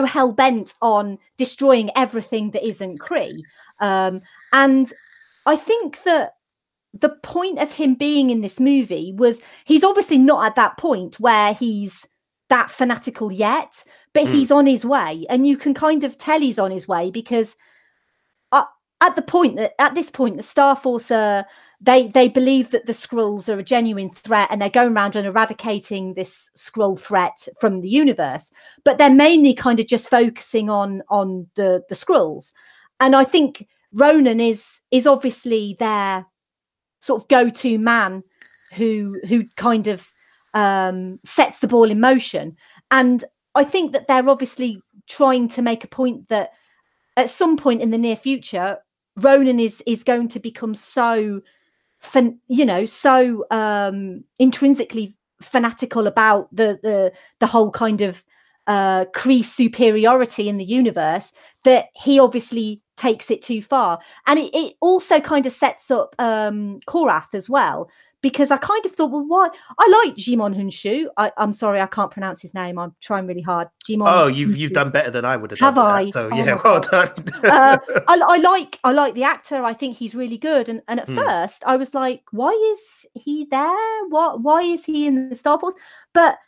hell-bent on destroying everything that isn't Kree, and I think that the point of him being in this movie was he's obviously not at that point where he's that fanatical yet, but he's on his way, and you can kind of tell he's on his way because at this point the Starforce are They believe that the Skrulls are a genuine threat, and they're going around and eradicating this Skrull threat from the universe. But they're mainly kind of just focusing on the Skrulls. And I think Ronan is obviously their sort of go-to man who kind of sets the ball in motion. And I think that they're obviously trying to make a point that at some point in the near future, Ronan is going to become so... intrinsically fanatical about the whole kind of Kree superiority in the universe that he obviously takes it too far, and it also kind of sets up Korath as well, because I kind of thought, well, why? I like Jimon Hounshu. I'm sorry, I can't pronounce his name. I'm trying really hard. Jimon. Oh, you've done better than I would have. Have I? That, so yeah, well done. I like the actor. I think he's really good. And at first, I was like, why is he there? Why is he in the Star Force? But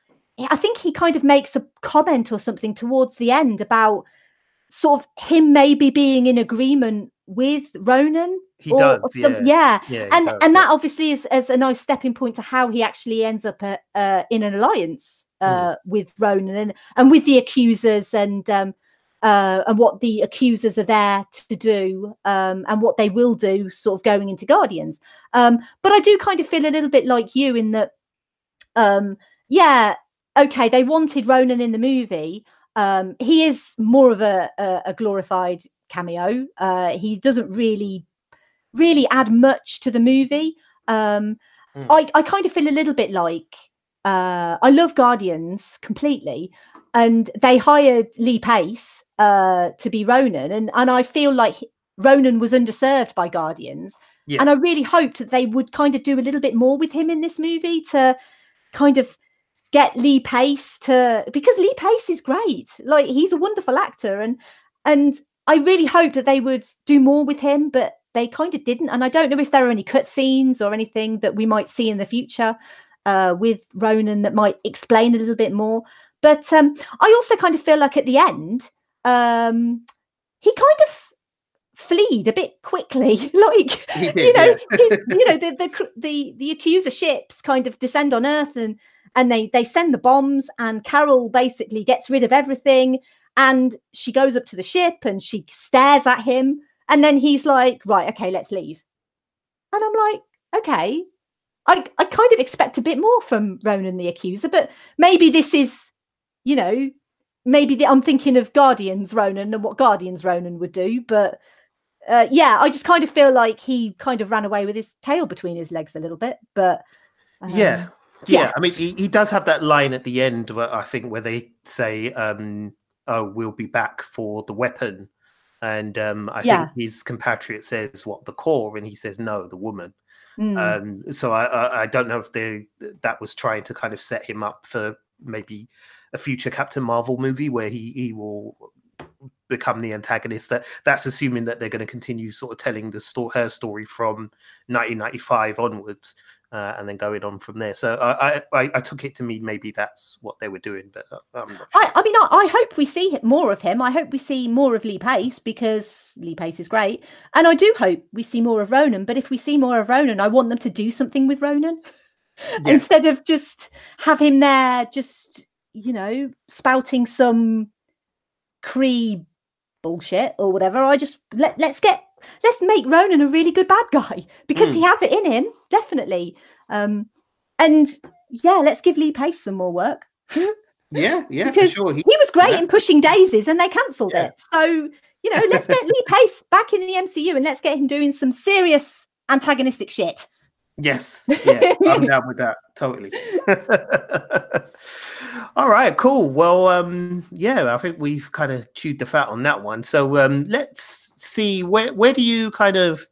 I think he kind of makes a comment or something towards the end about sort of him maybe being in agreement with Ronan. He does, and that obviously is as a nice stepping point to how he actually ends up in an alliance with Ronan and with the Accusers, and what the Accusers are there to do, and what they will do, sort of going into Guardians. But I do kind of feel a little bit like you in that, they wanted Ronan in the movie. He is more of a glorified cameo. He doesn't really add much to the movie. I kind of feel a little bit like I love Guardians completely, and they hired Lee Pace to be Ronan, and I feel like Ronan was underserved by Guardians, and I really hoped that they would kind of do a little bit more with him in this movie to kind of get Lee Pace to, because Lee Pace is great, like he's a wonderful actor, and I really hoped that they would do more with him, but they kind of didn't. And I don't know if there are any cut scenes or anything that we might see in the future with Ronan that might explain a little bit more. But I also kind of feel like at the end, he kind of fleed a bit quickly. Like, he did, the Accuser ships kind of descend on Earth, and they send the bombs, and Carol basically gets rid of everything. And she goes up to the ship and she stares at him. And then he's like, right, okay, let's leave. And I'm like, okay, I kind of expect a bit more from Ronan the Accuser, but maybe this is, you know, I'm thinking of Guardians Ronan and what Guardians Ronan would do. But I just kind of feel like he kind of ran away with his tail between his legs a little bit. But yeah. I mean, he does have that line at the end, where I think where they say, oh, we'll be back for the weapon. And I think his compatriot says, what, the core? And he says, no, the woman. So I don't know if that was trying to kind of set him up for maybe a future Captain Marvel movie where he will become the antagonist. That's assuming that they're going to continue sort of telling the her story from 1995 onwards, and then going on from there. So I took it to mean maybe that's what they were doing, but I'm not sure. I mean, I hope we see more of him. I hope we see more of Lee Pace, because Lee Pace is great. And I do hope we see more of Ronan, but if we see more of Ronan, I want them to do something with Ronan instead of just have him there just, you know, spouting some Kree bullshit or whatever. I just let's make Ronan a really good bad guy, because he has it in him, definitely. And yeah, let's give Lee Pace some more work. yeah, for sure. He was great in Pushing Daisies, and they cancelled it. So, you know, let's get Lee Pace back in the MCU, and let's get him doing some serious antagonistic shit. Yes, yeah, I'm down with that totally. All right, cool. Well, yeah, I think we've kind of chewed the fat on that one. So let's see, where do you kind of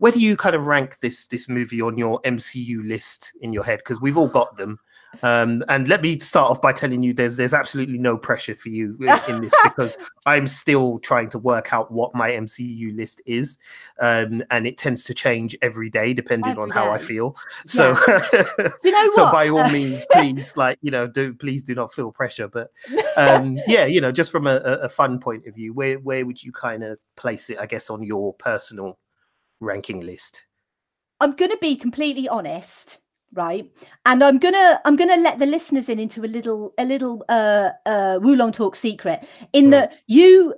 rank this movie on your MCU list in your head? Because we've all got them. And let me start off by telling you there's absolutely no pressure for you in this, because I'm still trying to work out what my MCU list is, and it tends to change every day depending on how I feel. So you know what? So by all means, please, like, you know, please do not feel pressure, but yeah, you know, just from a fun point of view, where would you kind of place it, I guess, on your personal ranking list? I'm gonna be completely honest, right? And I'm gonna let the listeners into a little Wulong Talk secret, in that you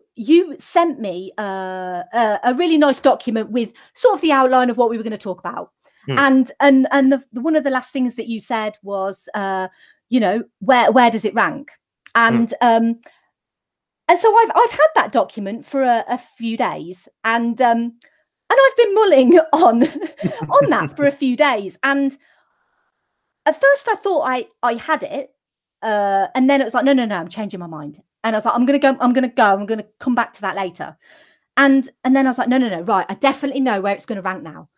sent me a really nice document with sort of the outline of what we were going to talk about. And the one of the last things that you said was, you know, where does it rank? And and so I've had that document for a few days, and I've been mulling on on that for a few days. And at first I thought I had it, and then it was like, no, I'm changing my mind. And I was like, I'm gonna come back to that later. And then I was like, no, right, I definitely know where it's gonna rank now.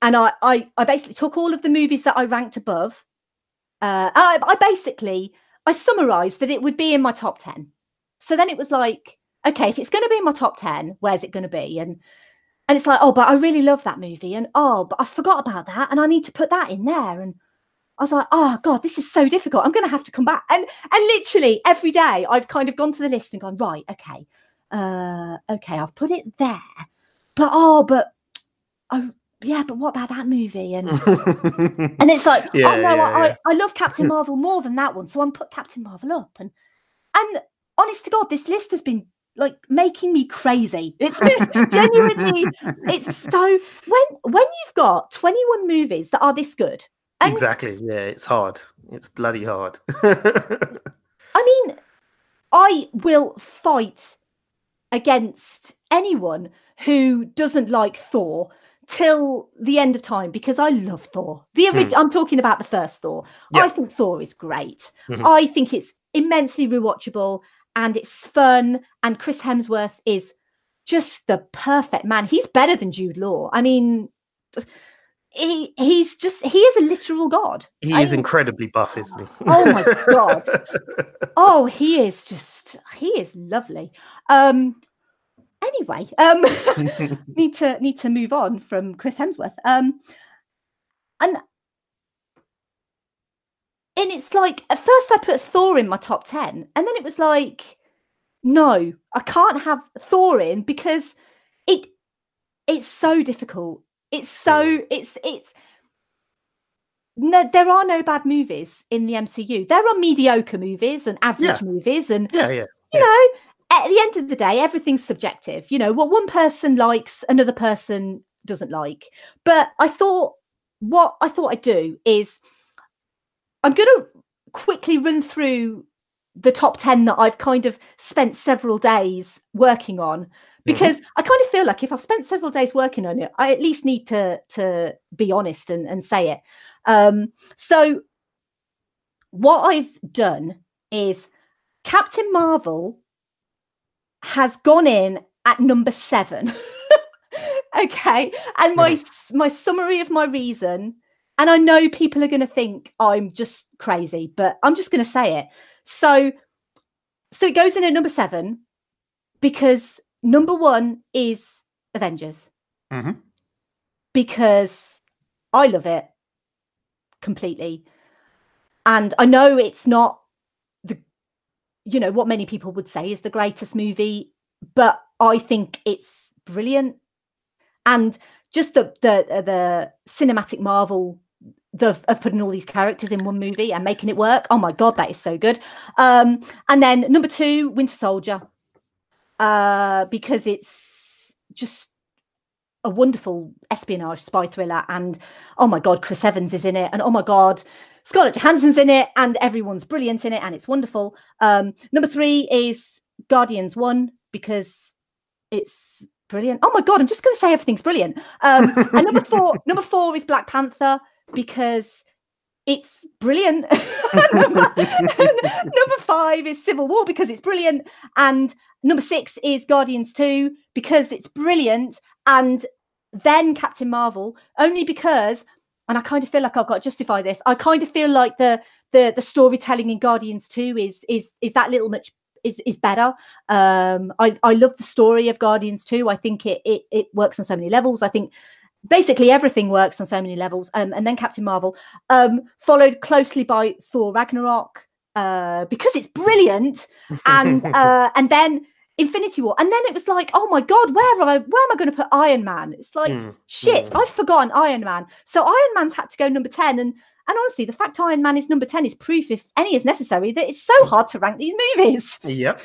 And I basically took all of the movies that I ranked above. I summarized that it would be in my top 10. So then it was like, okay, if it's gonna be in my top 10, where's it gonna be? And it's like, oh, but I really love that movie, and oh, but I forgot about that, and I need to put that in there. And I was like, oh God, this is so difficult. I'm going to have to come back. And literally every day I've kind of gone to the list and gone, right, okay. Okay, I've put it there. But, oh, but, oh, yeah, but what about that movie? And and it's like, I love Captain Marvel more than that one, so I'm put Captain Marvel up. And honest to God, this list has been like making me crazy. It's been genuinely, it's so, when you've got 21 movies that are this good, exactly. Yeah, it's hard. It's bloody hard. I mean, I will fight against anyone who doesn't like Thor till the end of time, because I love Thor. I'm talking about the first Thor. Yep. I think Thor is great. I think it's immensely rewatchable, and it's fun, and Chris Hemsworth is just the perfect man. He's better than Jude Law. I mean... He is a literal god. He is incredibly buff, isn't he? Oh my God. Oh, he is lovely. Anyway, need to move on from Chris Hemsworth. And it's like, at first I put Thor in my top 10, and then it was like, no, I can't have Thor in, because it's so difficult. No, there are no bad movies in the MCU. There are mediocre movies and average movies, and you know, at the end of the day, everything's subjective. You know, what one person likes, another person doesn't like. But I thought, what I thought I'd do is, I'm going to quickly run through the top 10 that I've kind of spent several days working on. Because I kind of feel like if I've spent several days working on it, I at least need to be honest and say it. So what I've done is, Captain Marvel has gone in at number 7 Okay. And my summary of my reason, and I know people are going to think I'm just crazy, but I'm just going to say it. So it goes in at number 7 because number 1 is Avengers. Mm-hmm. Because I love it completely. And I know it's not the, you know, what many people would say is the greatest movie, but I think it's brilliant. And just the cinematic marvel of putting all these characters in one movie and making it work. Oh my God, that is so good. And then number 2, Winter Soldier, because it's just a wonderful espionage spy thriller. And oh my God, Chris Evans is in it. And oh my God, Scarlett Johansson's in it. And everyone's brilliant in it. And it's wonderful. Number 3 is Guardians 1, because it's brilliant. Oh my God, I'm just going to say everything's brilliant. And number four is Black Panther, because it's brilliant. Number 5 is Civil War, because it's brilliant. And number 6 is Guardians 2, because it's brilliant. And then Captain Marvel, only because, and I kind of feel like I've got to justify this, I kind of feel like the storytelling in Guardians 2 is that little much is better. I love the story of Guardians 2. I think it works on so many levels. I think basically everything works on so many levels. And then Captain Marvel, followed closely by Thor Ragnarok, because it's brilliant. And then Infinity War. And then it was like, oh my God, where am I going to put Iron Man? It's like, shit, I've forgotten Iron Man. So Iron Man's had to go number 10. And honestly, the fact Iron Man is number 10 is proof, if any is necessary, that it's so hard to rank these movies. Yep,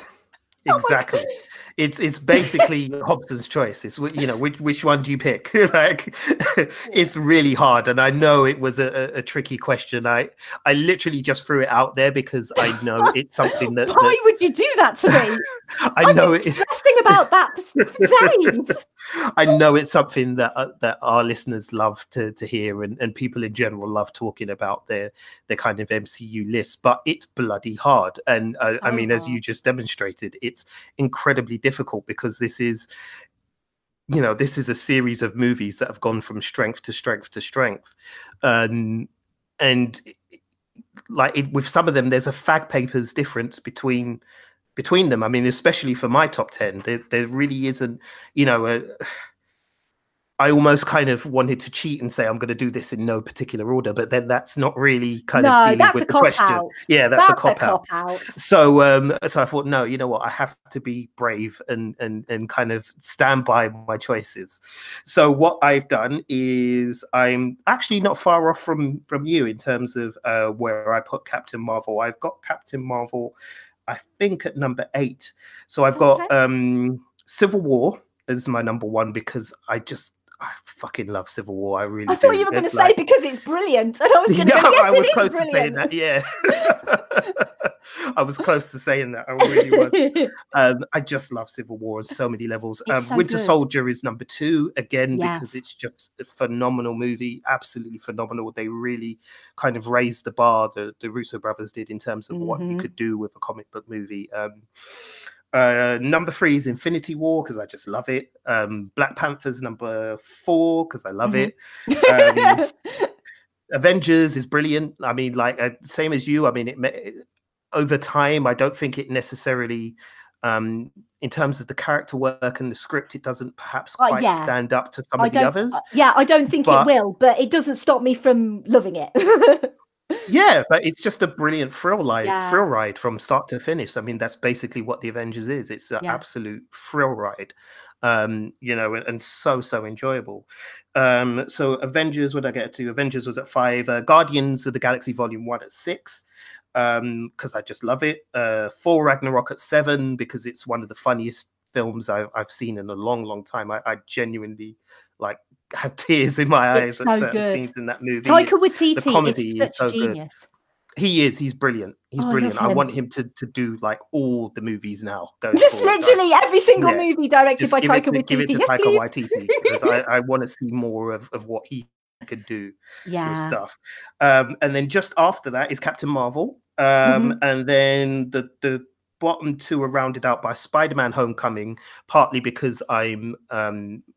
exactly. Oh it's basically Hobson's choice. It's, you know, which one do you pick? Like, it's really hard. And I know it was a tricky question. I literally just threw it out there because I know it's something that. Why would you do that to me? I know it's interesting about that for days. I know it's something that our listeners love to hear, and people in general love talking about their kind of MCU lists, but it's bloody hard. And I mean, as you just demonstrated, it's incredibly difficult because this is a series of movies that have gone from strength to strength to strength. With some of them, there's a fag papers difference between them. I mean, especially for my top 10, there really isn't, you know, I almost kind of wanted to cheat and say I'm going to do this in no particular order, but then that's not really kind of dealing with the question. Out. Yeah, that's a cop out. So I thought, no, you know what, I have to be brave and kind of stand by my choices. So what I've done is I'm actually not far off from you in terms of where I put Captain Marvel. I've got Captain Marvel, I think, at number 8. So I've got Civil War as my number 1 because I fucking love Civil War. I really do. I thought you were going to say because it's brilliant. And I was going to go, yes, I was close to saying that, yeah. I was close to saying that. I really was. I just love Civil War on so many levels. So Winter Soldier is number 2, again, because it's just a phenomenal movie. Absolutely phenomenal. They really kind of raised the bar, the Russo brothers did, in terms of what you could do with a comic book movie. Number 3 is Infinity War because I just love it. Black Panther's number 4 because I love it. Avengers is brilliant. I mean, like, same as you. I mean, it over time, I don't think it necessarily, in terms of the character work and the script, it doesn't perhaps quite stand up to some of the others. I don't think it will, but it doesn't stop me from loving it. Yeah, but it's just a brilliant thrill ride from start to finish. I mean, that's basically what the Avengers is. It's an absolute thrill ride, you know, and so enjoyable. So Avengers, what did I get to? Avengers was at 5. Guardians of the Galaxy Volume 1 at 6. Because I just love it. Thor Ragnarok at 7 because it's one of the funniest films I've seen in a long time. I genuinely like have tears in my eyes at certain scenes in that movie. Taika Waititi is so genius. He is. He's brilliant. He's brilliant. I want him to do like all the movies now. Just literally every single movie directed by Taika Waititi. Give it to Taika Waititi because I want to see more of what he could do with stuff. And then just after that is Captain Marvel. And then the bottom two are rounded out by Spider-Man Homecoming, partly because I'm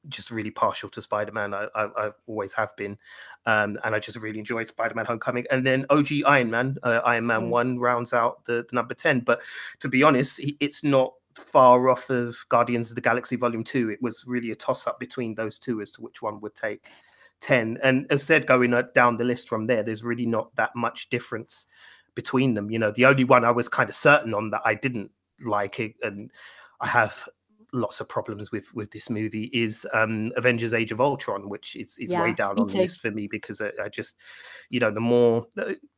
just really partial to Spider-Man. I've always have been. And I just really enjoyed Spider-Man Homecoming. And then OG Iron Man 1 rounds out the number 10. But to be honest, it's not far off of Guardians of the Galaxy Volume 2. It was really a toss-up between those two as to which one would take 10. And as said, going down the list from there, there's really not that much difference between them. You know, the only one I was kind of certain on that I didn't like it, and I have lots of problems with this movie, is Avengers Age of Ultron, which is way down on the list for me, because I just, you know, the more...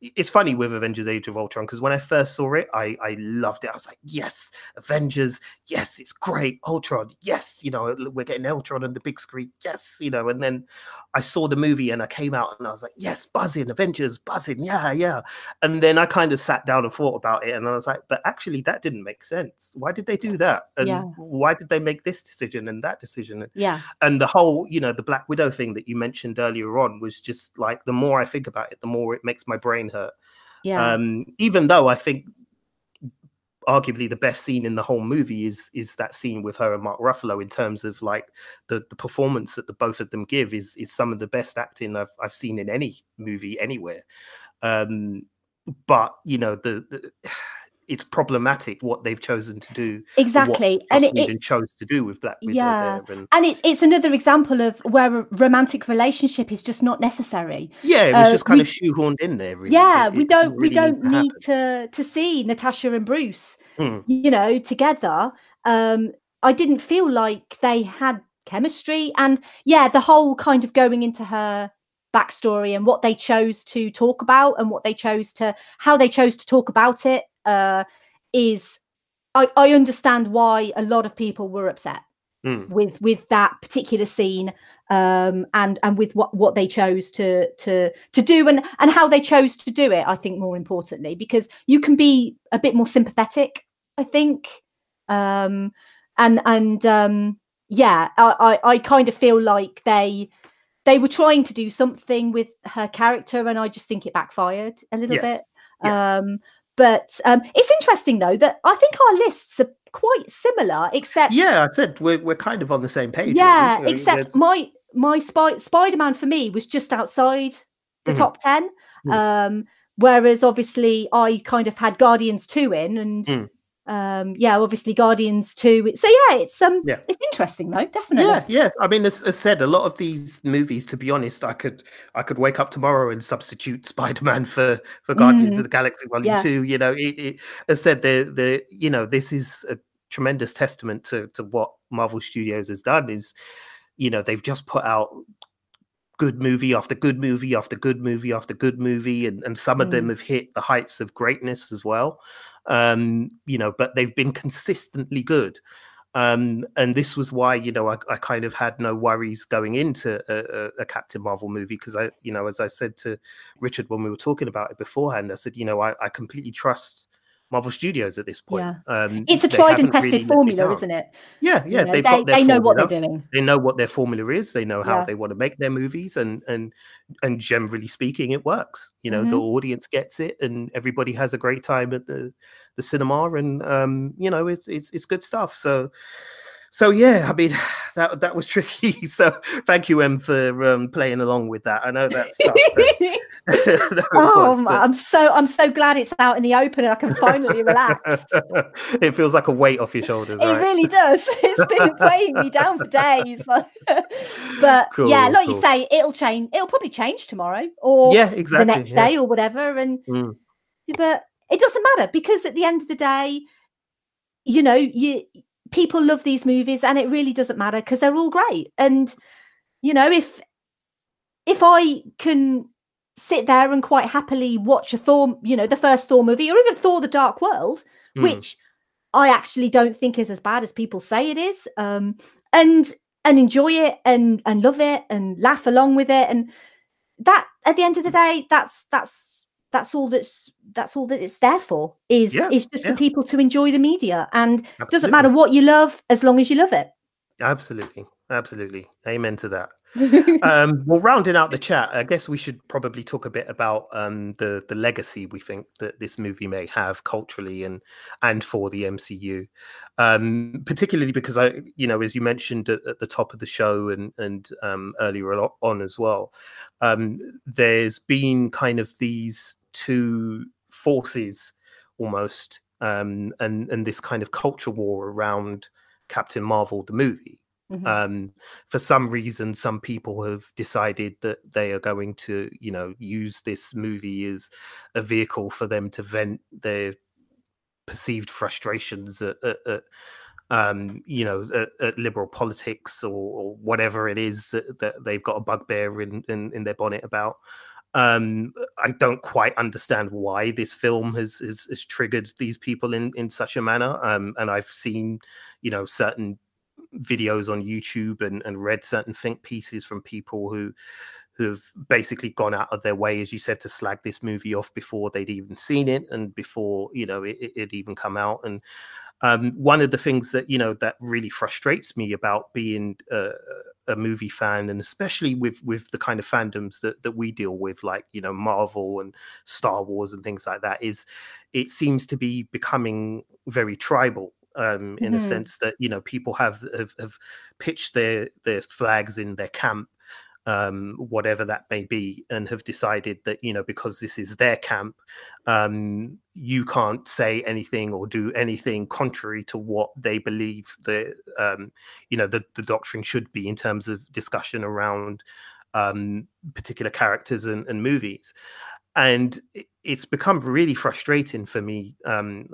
It's funny with Avengers Age of Ultron, because when I first saw it, I loved it. I was like, yes, Avengers, yes, it's great. Ultron, yes, you know, we're getting Ultron on the big screen, yes, you know. And then I saw the movie and I came out and I was like, yes, buzzing, Avengers, buzzing, yeah, yeah. And then I kind of sat down and thought about it and I was like, but actually that didn't make sense. Why did they do that? And why did they make this decision and that decision? Yeah. And the whole, you know, the Black Widow thing that you mentioned earlier on was just like, the more I think about it, the more it makes my brain hurt. Yeah. Even though I think arguably the best scene in the whole movie is that scene with her and Mark Ruffalo, in terms of like the performance that the both of them give is some of the best acting I've seen in any movie anywhere. But you know, the it's problematic what they've chosen to do. Exactly. And it chose to do with Black Widow. Yeah. There and it's another example of where a romantic relationship is just not necessary. Yeah, it was just kind of shoehorned in there. Really. Yeah, we don't need to see Natasha and Bruce, you know, together. I didn't feel like they had chemistry, and yeah, the whole kind of going into her backstory and what they chose to talk about and what they chose to, how they chose to talk about it. I understand why a lot of people were upset with that particular scene, and with what they chose to do and how they chose to do it. I think more importantly, because you can be a bit more sympathetic, I think, I kind of feel like they were trying to do something with her character, and I just think it backfired a little bit. Yeah. But it's interesting, though, that I think our lists are quite similar, except... Yeah, I said we're kind of on the same page. Yeah, really. Except my Spider-Man for me was just outside the top 10, whereas obviously I kind of had Guardians 2 in, and obviously Guardians 2. So yeah, it's interesting though, definitely. Yeah, yeah. I mean, as said, a lot of these movies, to be honest, I could wake up tomorrow and substitute Spider-Man for Guardians of the Galaxy Volume 2. You know, it as said, the you know, this is a tremendous testament to what Marvel Studios has done. Is, you know, they've just put out good movie after good movie after good movie after good movie, and some of them have hit the heights of greatness as well. You know, but they've been consistently good, and this was why, you know, I kind of had no worries going into a Captain Marvel movie, because I, you know, as I said to Richard when we were talking about it beforehand, I said, you know, I completely trust Marvel Studios at this point. Yeah. It's a tried and tested formula, isn't it? Yeah, yeah. You know, they know what they're doing. They know what their formula is. They know how they want to make their movies, and generally speaking, it works. You know, the audience gets it, and everybody has a great time at the cinema, and you know, it's good stuff. So yeah, I mean, that was tricky. So thank you, Em, for playing along with that. I know that's tough. I'm so glad it's out in the open and I can finally relax. It feels like a weight off your shoulders. It really does. It's been weighing me down for days. But cool, yeah, like cool. You say, it'll change. It'll probably change tomorrow or the next day or whatever. And but it doesn't matter, because at the end of the day, you know, people love these movies, and it really doesn't matter because they're all great. And, you know, if I can sit there and quite happily watch a Thor, you know, the first Thor movie, or even Thor: The Dark World, which I actually don't think is as bad as people say it is, and enjoy it and love it and laugh along with it. And that, at the end of the day, that's all that it's there for, is just for people to enjoy the media, and it doesn't matter what you love as long as you love it. Absolutely. Absolutely. Amen to that. Well, rounding out the chat, I guess we should probably talk a bit about the legacy we think that this movie may have culturally and for the MCU, particularly because I, you know, as you mentioned at the top of the show and earlier on as well, there's been kind of these two forces almost, and this kind of culture war around Captain Marvel the movie. Mm-hmm. For some reason, some people have decided that they are going to, you know, use this movie as a vehicle for them to vent their perceived frustrations at liberal politics or whatever it is that they've got a bugbear in their bonnet about. I don't quite understand why this film has triggered these people in such a manner. And I've seen, you know, certain videos on YouTube and read certain think pieces from people who've basically gone out of their way, as you said, to slag this movie off before they'd even seen it and before, you know, it even come out. And one of the things that, you know, that really frustrates me about being a movie fan, and especially with the kind of fandoms that we deal with, like, you know, Marvel and Star Wars and things like that, is it seems to be becoming very tribal. In mm-hmm. a sense that, you know, people have pitched their flags in their camp, whatever that may be, and have decided that, you know, because this is their camp, you can't say anything or do anything contrary to what they believe the doctrine should be in terms of discussion around particular characters and movies. And it's become really frustrating for me,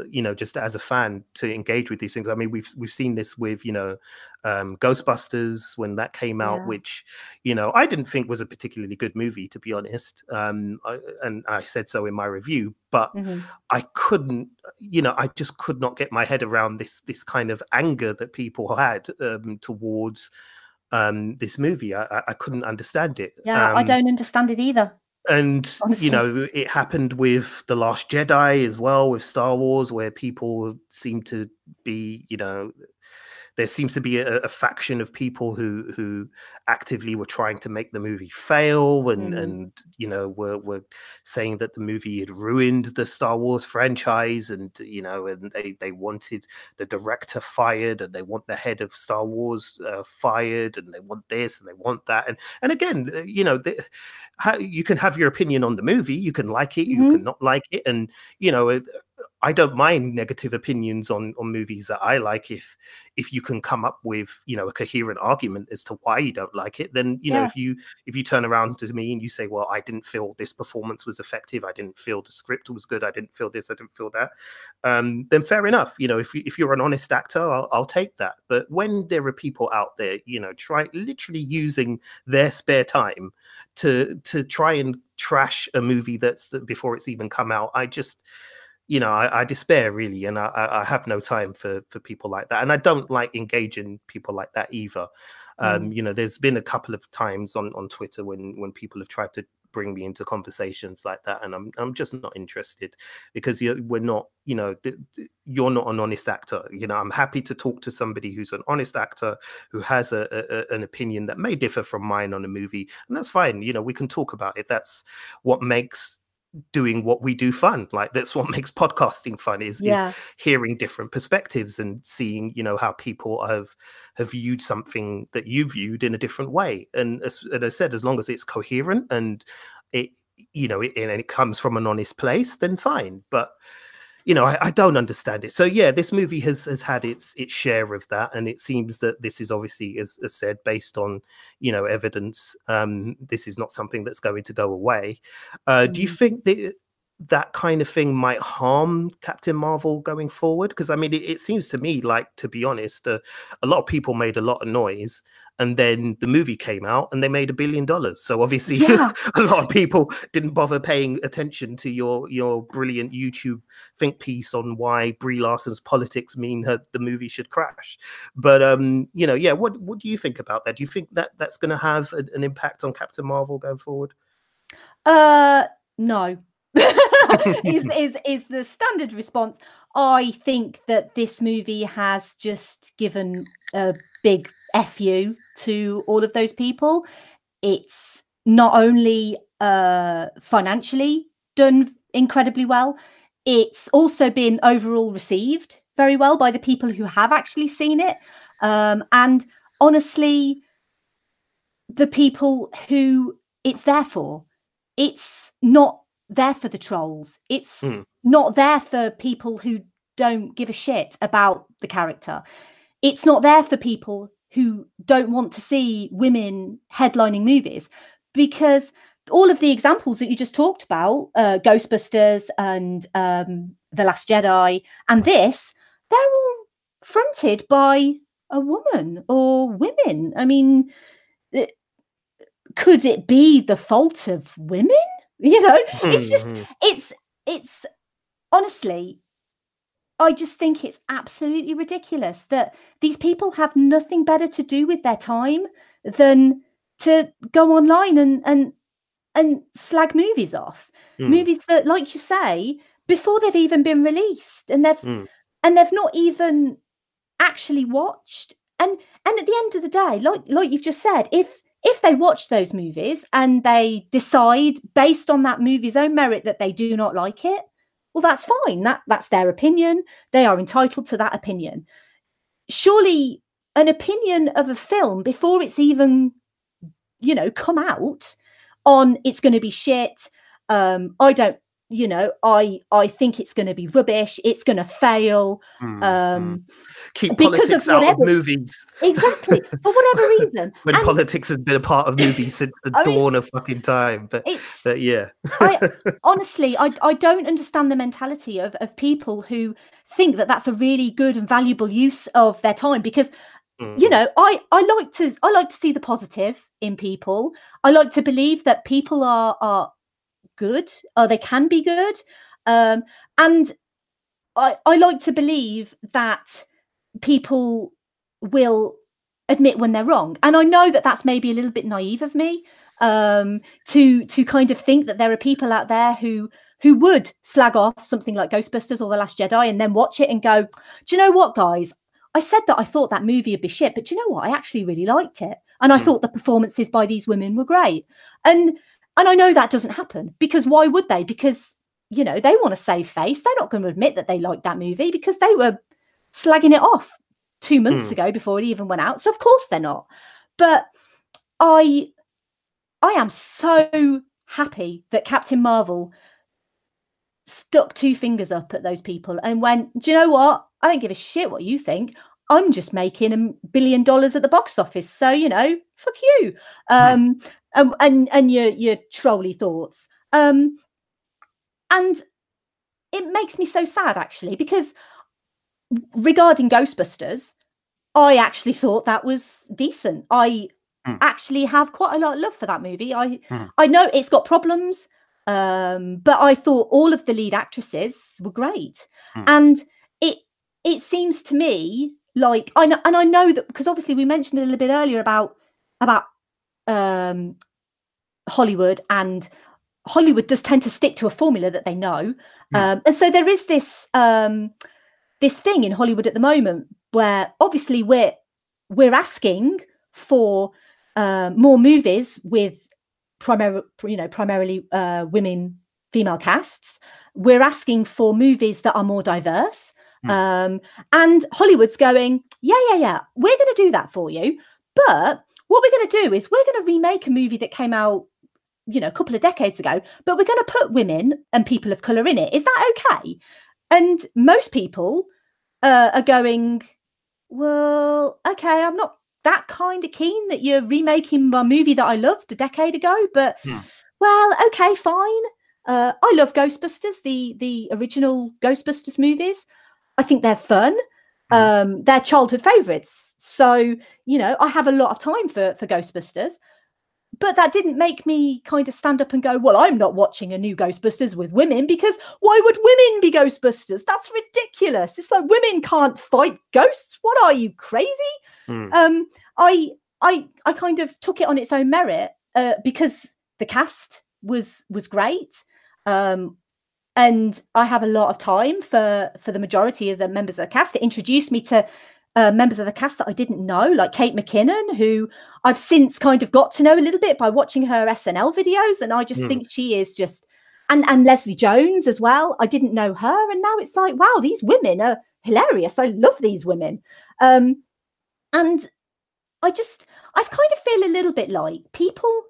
you know, just as a fan to engage with these things. I mean, we've seen this with, you know, Ghostbusters when that came out, yeah. which, you know, I didn't think was a particularly good movie, to be honest. And I said so in my review, but mm-hmm. I just could not get my head around this kind of anger that people had towards this movie. I couldn't understand it. Yeah, I don't understand it either. And, honestly. You know, it happened with The Last Jedi as well, with Star Wars, where people seem to be, you know, there seems to be a faction of people who actively were trying to make the movie fail and you know, were saying that the movie had ruined the Star Wars franchise, and, you know, and they wanted the director fired, and they want the head of Star Wars fired, and they want this and they want that. And again, you know, you can have your opinion on the movie. You can like it, mm-hmm. you can not like it. And, you know, I don't mind negative opinions on movies that I like if you can come up with, you know, a coherent argument as to why you don't like it. Then, you know, if you turn around to me and you say, well, I didn't feel this performance was effective, I didn't feel the script was good, I didn't feel this, I didn't feel that, then fair enough. You know, if you're an honest actor, I'll take that. But when there are people out there, you know, literally using their spare time to try and trash a movie before it's even come out, I just... You know, I despair, really, and I have no time for people like that. And I don't like engaging people like that either. You know, there's been a couple of times on Twitter when people have tried to bring me into conversations like that, and I'm just not interested, because you're not an honest actor. You know, I'm happy to talk to somebody who's an honest actor, who has an opinion that may differ from mine on a movie, and that's fine. You know, we can talk about it. That's what makes doing what we do fun. Like, that's what makes podcasting fun, is hearing different perspectives and seeing, you know, how people have viewed something that you viewed in a different way. And as I said, as long as it's coherent and it comes from an honest place, then fine. But, you know, I don't understand it. So yeah, this movie has had its share of that, and it seems that this is obviously, as said, based on, you know, evidence. This is not something that's going to go away. Do you think that kind of thing might harm Captain Marvel going forward? Because I mean, it seems to me like, to be honest, a lot of people made a lot of noise, and then the movie came out and they made $1 billion. So obviously a lot of people didn't bother paying attention to your brilliant YouTube think piece on why Brie Larson's politics mean the movie should crash. But, you know, yeah, what do you think about that? Do you think that that's going to have an impact on Captain Marvel going forward? No. is the standard response. I think that this movie has just given a big F you to all of those people. It's not only financially done incredibly well, it's also been overall received very well by the people who have actually seen it. And honestly, the people who it's there for, it's not there for the trolls. It's not there for people who don't give a shit about the character. It's not there for people who don't want to see women headlining movies, because all of the examples that you just talked about, Ghostbusters and The Last Jedi and this, they're all fronted by a woman or women. I mean, could it be the fault of women? You know, it's just, it's honestly, I just think it's absolutely ridiculous that these people have nothing better to do with their time than to go online and slag movies off. Movies that, like you say, before they've even been released, and they've not even actually watched. And at the end of the day, like you've just said, if they watch those movies and they decide based on that movie's own merit that they do not like it, well, that's fine. That's their opinion. They are entitled to that opinion. Surely an opinion of a film before it's even, you know, come out on it's going to be shit. I don't, you know, I think it's going to be rubbish. It's going to fail. Keep politics out of movies. Exactly. For whatever reason. And politics has been a part of movies since the dawn of fucking time. But yeah. Honestly, I don't understand the mentality of people who think that that's a really good and valuable use of their time, because, you know, I like to see the positive in people. I like to believe that people are good, or they can be good, and I like to believe that people will admit when they're wrong. And I know that that's maybe a little bit naive of me, to kind of think that there are people out there who would slag off something like Ghostbusters or The Last Jedi and then watch it and go, do you know what, guys, I said that I thought that movie would be shit, but do you know what, I actually really liked it, and I thought the performances by these women were great. And I know that doesn't happen, because why would they? Because, you know, they want to save face. They're not going to admit that they liked that movie because they were slagging it off 2 months ago before it even went out. So of course they're not. But I am so happy that Captain Marvel stuck two fingers up at those people and went, do you know what? I don't give a shit what you think. I'm just making $1 billion at the box office. So, you know, fuck you. And your trolly thoughts. And it makes me so sad, actually, because regarding Ghostbusters, I actually thought that was decent. I actually have quite a lot of love for that movie. I know it's got problems, but I thought all of the lead actresses were great. And it seems to me like, I know that, because obviously we mentioned a little bit earlier about Hollywood, and Hollywood does tend to stick to a formula that they know. And so there is this thing in Hollywood at the moment where obviously we're asking for more movies with primarily women, female casts. We're asking for movies that are more diverse. And Hollywood's going, yeah, we're going to do that for you. But what we're going to do is we're going to remake a movie that came out, you know, a couple of decades ago, but we're going to put women and people of colour in it. Is that okay? And most people are going, well, okay, I'm not that kind of keen that you're remaking my movie that I loved a decade ago, but well, okay, fine. I love Ghostbusters, the original Ghostbusters movies. I think they're fun. They're childhood favourites. So, you know, I have a lot of time for Ghostbusters. But that didn't make me kind of stand up and go, well, I'm not watching a new Ghostbusters with women, because why would women be Ghostbusters? That's ridiculous. It's like women can't fight ghosts. What are you, crazy? I kind of took it on its own merit because the cast was great. And I have a lot of time for the majority of the members of the cast. It introduced me to members of the cast that I didn't know, like Kate McKinnon, who I've since kind of got to know a little bit by watching her SNL videos. And I just think she is just, and Leslie Jones as well. I didn't know her. And now it's like, wow, these women are hilarious. I love these women. And I just, I've kind of feel a little bit like people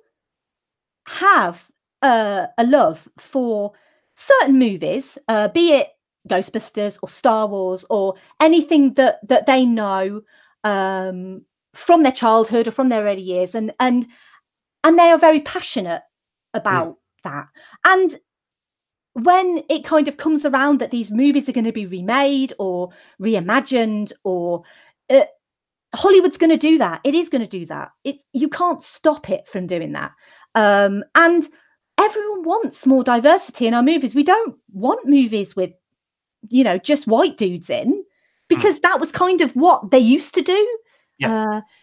have a love for certain movies, be it Ghostbusters or Star Wars or anything that they know from their childhood or from their early years, and they are very passionate about that. And when it kind of comes around that these movies are going to be remade or reimagined, or Hollywood's going to do that, it is going to do that. You can't stop it from doing that. And everyone wants more diversity in our movies. We don't want movies with, you know, just white dudes in, because that was kind of what they used to do.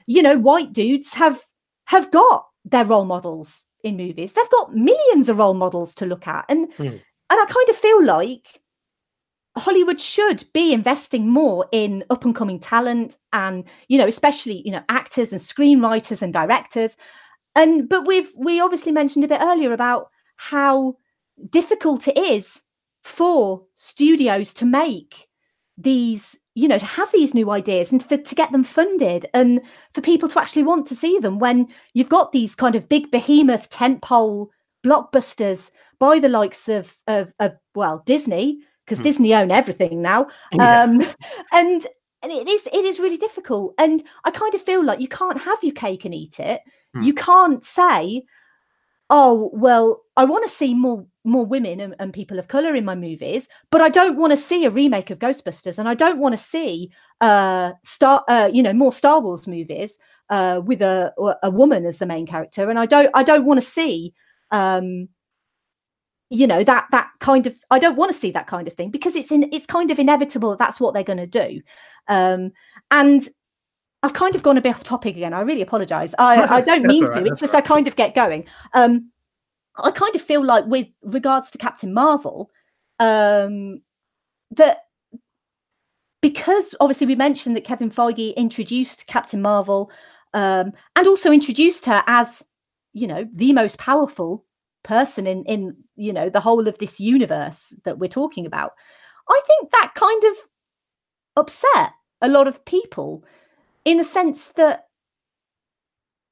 You know, white dudes have got their role models in movies. They've got millions of role models to look at. And I kind of feel like Hollywood should be investing more in up and coming talent, and, you know, especially, you know, actors and screenwriters and directors. But we obviously mentioned a bit earlier about how difficult it is for studios to make these, you know, to have these new ideas and to get them funded, and for people to actually want to see them, when you've got these kind of big behemoth tentpole blockbusters by the likes of Disney, because Disney own everything now. And it is really difficult. And I kind of feel like you can't have your cake and eat it. You can't say, oh, well, I want to see more women and people of colour in my movies, but I don't want to see a remake of Ghostbusters, and I don't want to see more Star Wars movies with a woman as the main character, and I don't want to see I don't want to see that kind of thing, because it's kind of inevitable that that's what they're going to do. And I've kind of gone a bit off topic again. I really apologise. I don't mean to. Right, it's just right. I kind of get going. I kind of feel like with regards to Captain Marvel, that because obviously we mentioned that Kevin Feige introduced Captain Marvel and also introduced her as, you know, the most powerful person in you know, the whole of this universe that we're talking about. I think that kind of upset a lot of people, in the sense that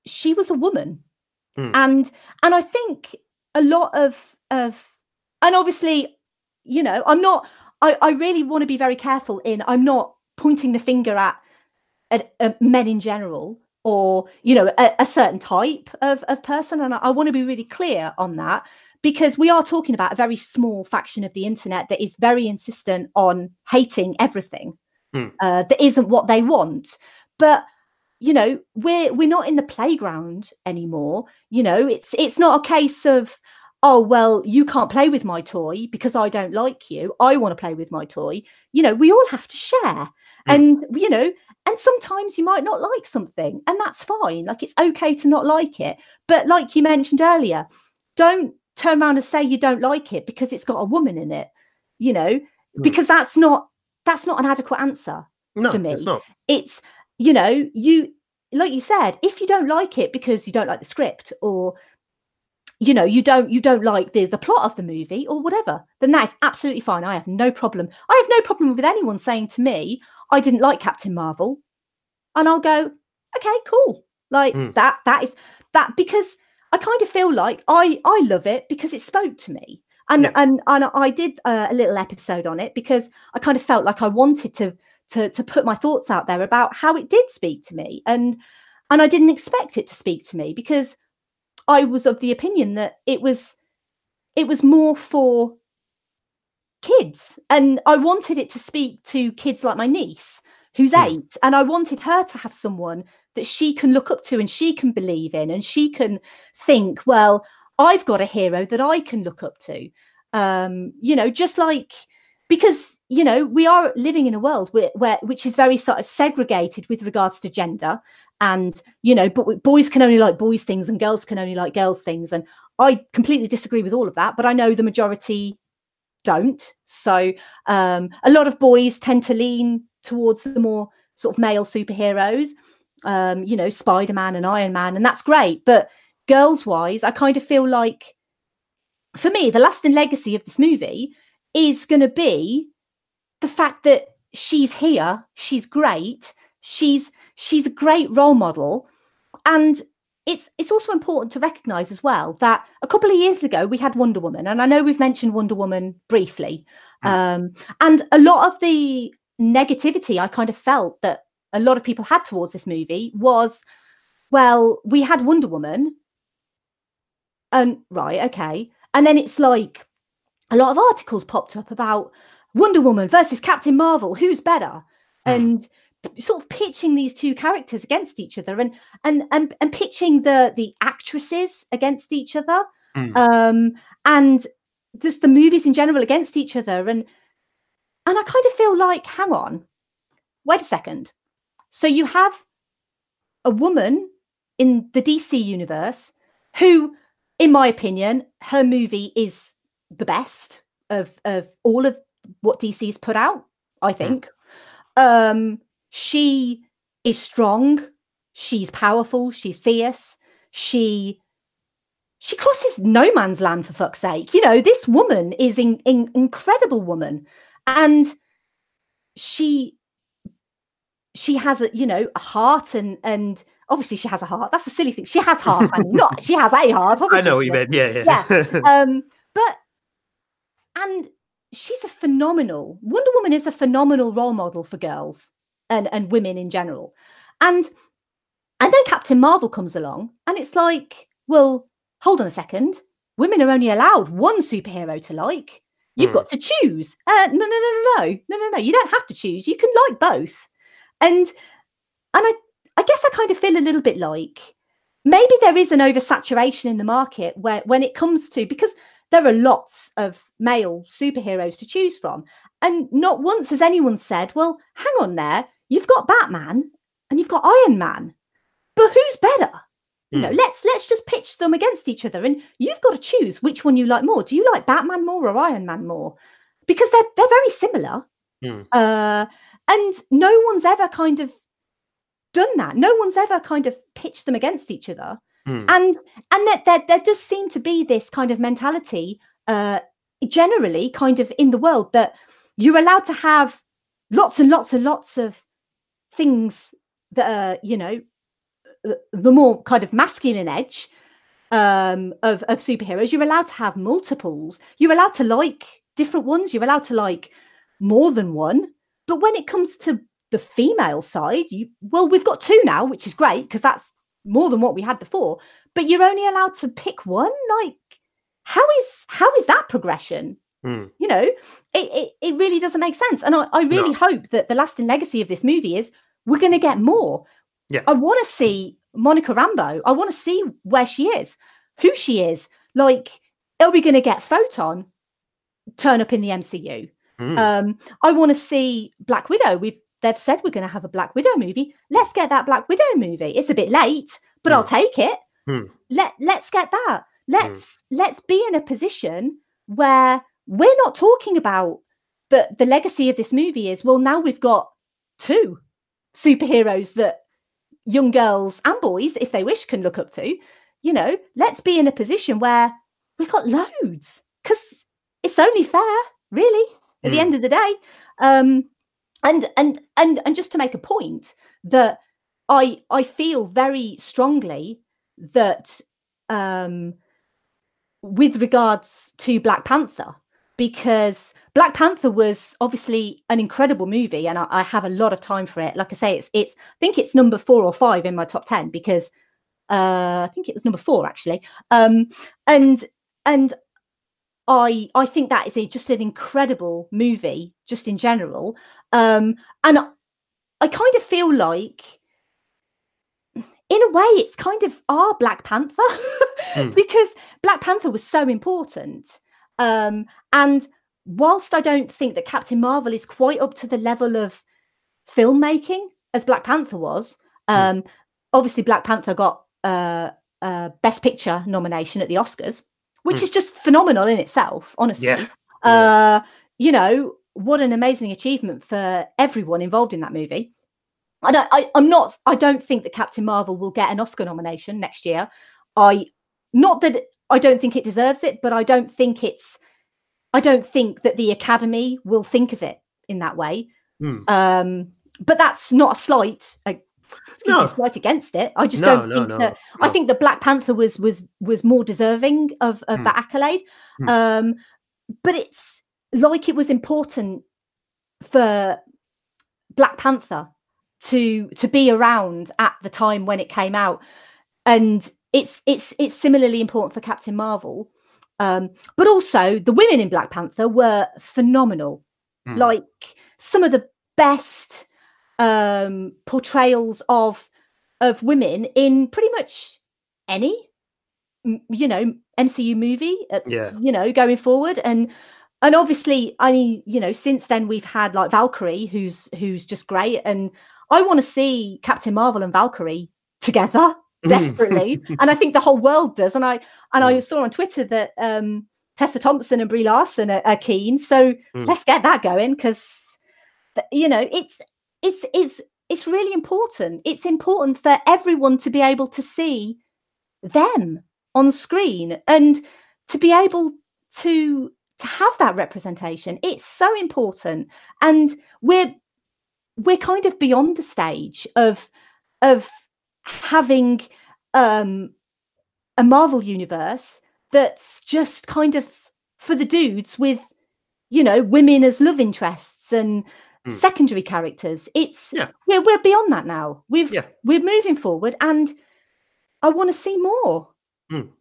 she was a woman. And I think a lot of and obviously, you know, I really want to be very careful in, I'm not pointing the finger at men in general, or, you know, a certain type of person. And I want to be really clear on that, because we are talking about a very small faction of the internet that is very insistent on hating everything that isn't what they want. But, you know, we're not in the playground anymore. You know, it's not a case of, oh, well, you can't play with my toy because I don't like you. I want to play with my toy. You know, we all have to share. And, you know, and sometimes you might not like something, and that's fine. Like, it's okay to not like it. But like you mentioned earlier, don't turn around and say you don't like it because it's got a woman in it, you know, because that's not an adequate answer for me. It's not. It's, you know, you, like you said, if you don't like it because you don't like the script, or, you know, you don't like the plot of the movie or whatever, then that is absolutely fine. I have no problem. I have no problem with anyone saying to me, I didn't like Captain Marvel. And I'll go, okay, cool. Like that is that, because I kind of feel like I love it because it spoke to me. And I did a little episode on it because I kind of felt like I wanted to put my thoughts out there about how it did speak to me, and I didn't expect it to speak to me, because I was of the opinion that it was more for kids, and I wanted it to speak to kids like my niece, who's 8, and I wanted her to have someone that she can look up to and she can believe in, and she can think, well, I've got a hero that I can look up to, you know, just like. Because, you know, we are living in a world which is very sort of segregated with regards to gender, and, you know, but boys can only like boys things and girls can only like girls things. And I completely disagree with all of that, but I know the majority don't. So a lot of boys tend to lean towards the more sort of male superheroes, you know, Spider-Man and Iron Man, and that's great. But girls-wise, I kind of feel like, for me, the lasting legacy of this movie is going to be the fact that she's here, she's great, she's a great role model. And it's also important to recognise as well that a couple of years ago we had Wonder Woman, and I know we've mentioned Wonder Woman briefly, and a lot of the negativity I kind of felt that a lot of people had towards this movie was, well, we had Wonder Woman, and right, okay, and then it's like a lot of articles popped up about Wonder Woman versus Captain Marvel, who's better, and sort of pitching these two characters against each other, and pitching the actresses against each other, and just the movies in general against each other, and I kind of feel like, hang on, wait a second. So you have a woman in the DC universe who, in my opinion, her movie is the best of all of what DC's put out, I think. She is strong, she's powerful, she's fierce, she crosses no man's land, for fuck's sake. You know, this woman is an incredible woman, and she has a, you know, a heart, and obviously she has a heart. That's a silly thing. She has heart. I mean, not she has a heart. Obviously. I know what you meant. Yeah. And she's a phenomenal, Wonder Woman is a phenomenal role model for girls. And women in general, and then Captain Marvel comes along, and it's like, well, hold on a second, women are only allowed one superhero to like. You've got to choose. No, you don't have to choose. You can like both. And I guess I kind of feel a little bit like maybe there is an oversaturation in the market where when it comes to, because there are lots of male superheroes to choose from, and not once has anyone said, well, hang on there, you've got Batman and you've got Iron Man, but who's better? You know, let's just pitch them against each other, and you've got to choose which one you like more. Do you like Batman more or Iron Man more? Because they're very similar. And no one's ever kind of done that. No one's ever kind of pitched them against each other. And that there does seem to be this kind of mentality generally kind of in the world that you're allowed to have lots and lots and lots of things that are, you know, the more kind of masculine edge of superheroes. You're allowed to have multiples. You're allowed to like different ones. You're allowed to like more than one. But when it comes to the female side, well, we've got two now, which is great, because that's more than what we had before. But you're only allowed to pick one. Like, how is that progression? You know, it really doesn't make sense. And I really hope that the lasting legacy of this movie is we're going to get more. Yeah. I want to see Monica Rambeau. I want to see where she is, who she is. Like, are we going to get Photon turn up in the MCU? I want to see Black Widow. They've said we're going to have a Black Widow movie. Let's get that Black Widow movie. It's a bit late, but I'll take it. Let's get that. Let's be in a position where we're not talking about the legacy of this movie is, well, now we've got two superheroes that young girls and boys, if they wish, can look up to. You know, let's be in a position where we've got loads, because it's only fair, really, at the end of the day. And just to make a point that I feel very strongly that with regards to Black Panther, because Black Panther was obviously an incredible movie, and I have a lot of time for it. Like I say, I think it's number 4 or 5 in my top 10, because I think it was number 4 actually. And I think that is just an incredible movie, just in general. And I kind of feel like, in a way, it's kind of our Black Panther, because Black Panther was so important. And whilst I don't think that Captain Marvel is quite up to the level of filmmaking as Black Panther was, obviously Black Panther got a Best Picture nomination at the Oscars, which is just phenomenal in itself, honestly. You know, what an amazing achievement for everyone involved in that movie. I don't think that Captain Marvel will get an Oscar nomination next year. Not that I don't think it deserves it, but I don't think that the Academy will think of it in that way. Mm. But that's not a slight, a slight against it. I just I think that Black Panther was more deserving of that accolade. Mm. But it's like it was important for Black Panther to be around at the time when it came out, and it's similarly important for Captain Marvel. But also the women in Black Panther were phenomenal. Mm. Like some of the best portrayals of women in pretty much any MCU movie going forward. And obviously since then we've had like Valkyrie, who's just great, and I want to see Captain Marvel and Valkyrie together desperately. And I think the whole world does, and I saw on Twitter that Tessa Thompson and Brie Larson are keen, so let's get that going, because it's really important. It's important for everyone to be able to see them on screen and to be able to have that representation. It's so important, and we're kind of beyond the stage of having a Marvel universe that's just kind of for the dudes with women as love interests and secondary characters. We're beyond that now. We're moving forward, and I want to see more.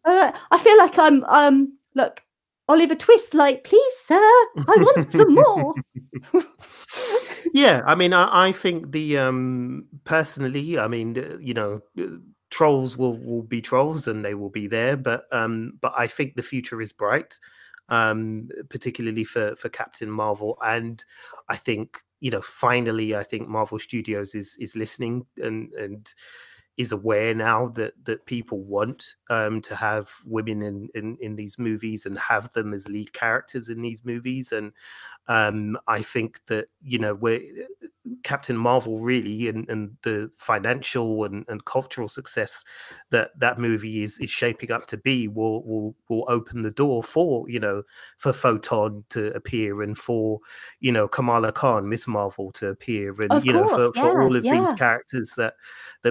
I feel like I'm look, Oliver Twist, like, please, sir, I want some more. Yeah, I mean, I think personally, I mean, trolls will be trolls and they will be there, but I think the future is bright, particularly for Captain Marvel. And I think, finally, I think Marvel Studios is listening and is aware now that people want to have women in these movies and have them as lead characters in these movies. And I think that Captain Marvel really, and the financial and cultural success that movie is shaping up to be, will open the door for Photon to appear, and for Kamala Khan, Miss Marvel, to appear, and for all of these characters that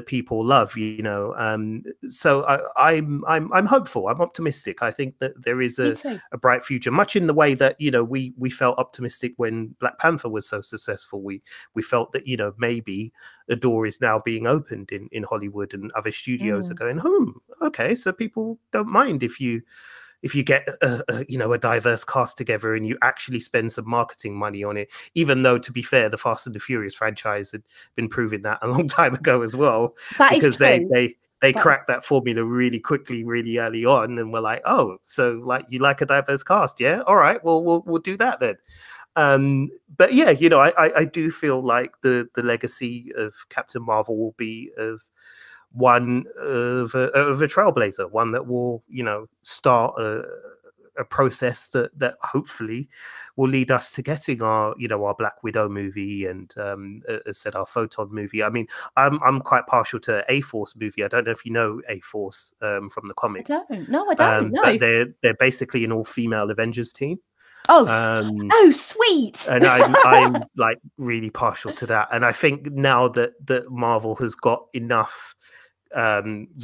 people love. So I'm hopeful. I'm optimistic. I think that there is a bright future, much in the way that we felt optimistic when Black Panther was so successful. We felt that maybe the door is now being opened in Hollywood, and other studios are going, okay, so people don't mind if you get a diverse cast together and you actually spend some marketing money on it, even though, to be fair, the Fast and the Furious franchise had been proving that a long time ago as well. That because is true. They cracked that formula really quickly, really early on, and were like, oh, so like you like a diverse cast, yeah? All right, well we'll do that then. But yeah, I do feel like the legacy of Captain Marvel will be of a trailblazer, one that will, start a process that hopefully will lead us to getting our Black Widow movie, and as said, our Photon movie. I mean, I'm quite partial to A-Force movie. I don't know if you know A-Force from the comics. I don't. No, I don't. No. But they're basically an all-female Avengers team. Oh, sweet! And I'm like really partial to that. And I think now that Marvel has got enough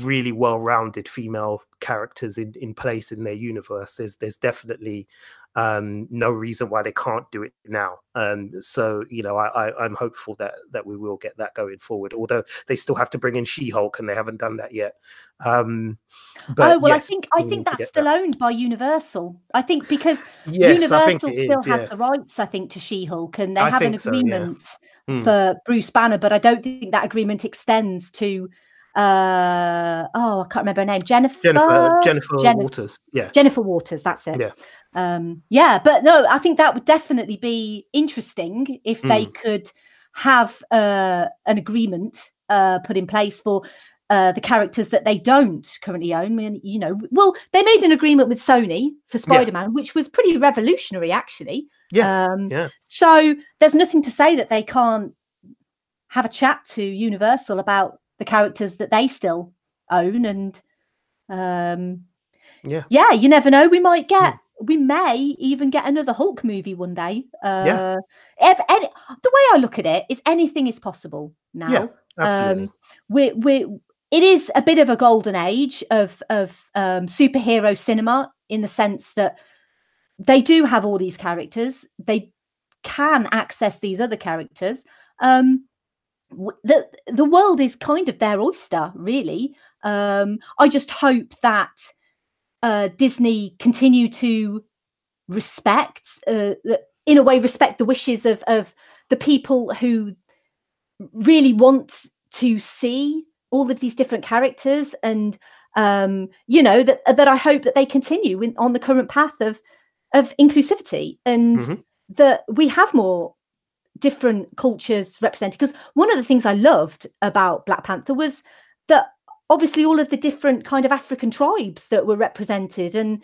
really well-rounded female characters in place in their universe, there's definitely no reason why they can't do it now. So I'm hopeful that we will get that going forward, although they still have to bring in She-Hulk, and they haven't done that yet. I think that's still owned by Universal, I think, because Universal still has the rights, I think, to She-Hulk, and they have an agreement for Bruce Banner, but I don't think that agreement extends to I can't remember her name. Jennifer Waters. Yeah, Jennifer Waters, that's it. Yeah. But no, I think that would definitely be interesting if they could have an agreement put in place for the characters that they don't currently own. I mean, well, they made an agreement with Sony for Spider-Man, which was pretty revolutionary, actually. Yes. So there's nothing to say that they can't have a chat to Universal about the characters that they still own. And yeah, you never know. We might get, we may even get another Hulk movie one day. The way I look at it is anything is possible now. Yeah, absolutely. It is a bit of a golden age of superhero cinema, in the sense that they do have all these characters. They can access these other characters. The world is kind of their oyster, really. I just hope that Disney continue to respect the wishes of the people who really want to see all of these different characters, and that I hope that they continue on the current path of inclusivity, and that we have more different cultures represented. Because one of the things I loved about Black Panther was that obviously all of the different kind of African tribes that were represented, and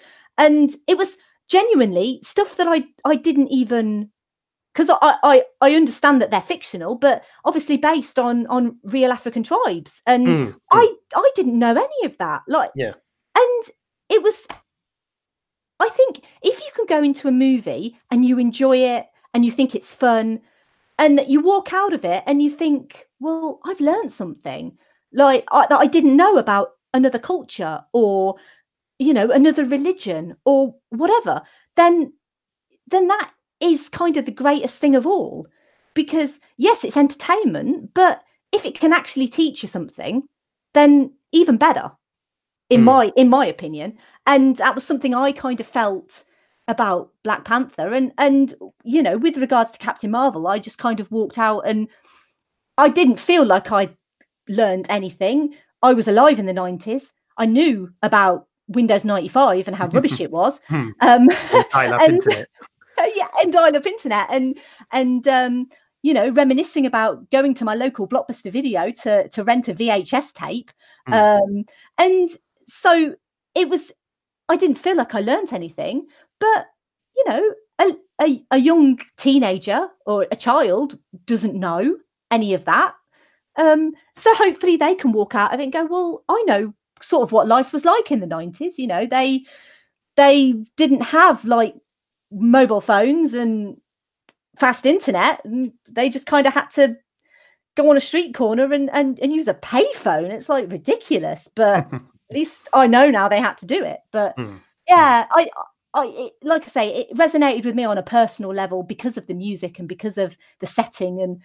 it was genuinely stuff that I didn't even, because I understand that they're fictional, but obviously based on real African tribes. And I didn't know any of that. And it was, I think if you can go into a movie and you enjoy it and you think it's fun, and that you walk out of it and you think, well, I've learned something that I didn't know about another culture, or, another religion, or whatever, then that is kind of the greatest thing of all. Because yes, it's entertainment, but if it can actually teach you something, then even better, in my opinion. And that was something I kind of felt about Black Panther, and with regards to Captain Marvel, I just kind of walked out and I didn't feel like I learned anything. I was alive in the 90s. I knew about Windows 95 and how rubbish it was. And dial-up internet, and reminiscing about going to my local Blockbuster video to rent a VHS tape, and so it was. I didn't feel like I learnt anything, but a young teenager or a child doesn't know any of that. So hopefully they can walk out of it and go, well, I know sort of what life was like in the 90s. They didn't have mobile phones and fast internet, and they just kind of had to go on a street corner and use a payphone. It's ridiculous, but at least I know now they had to do it. But it resonated with me on a personal level because of the music and because of the setting, and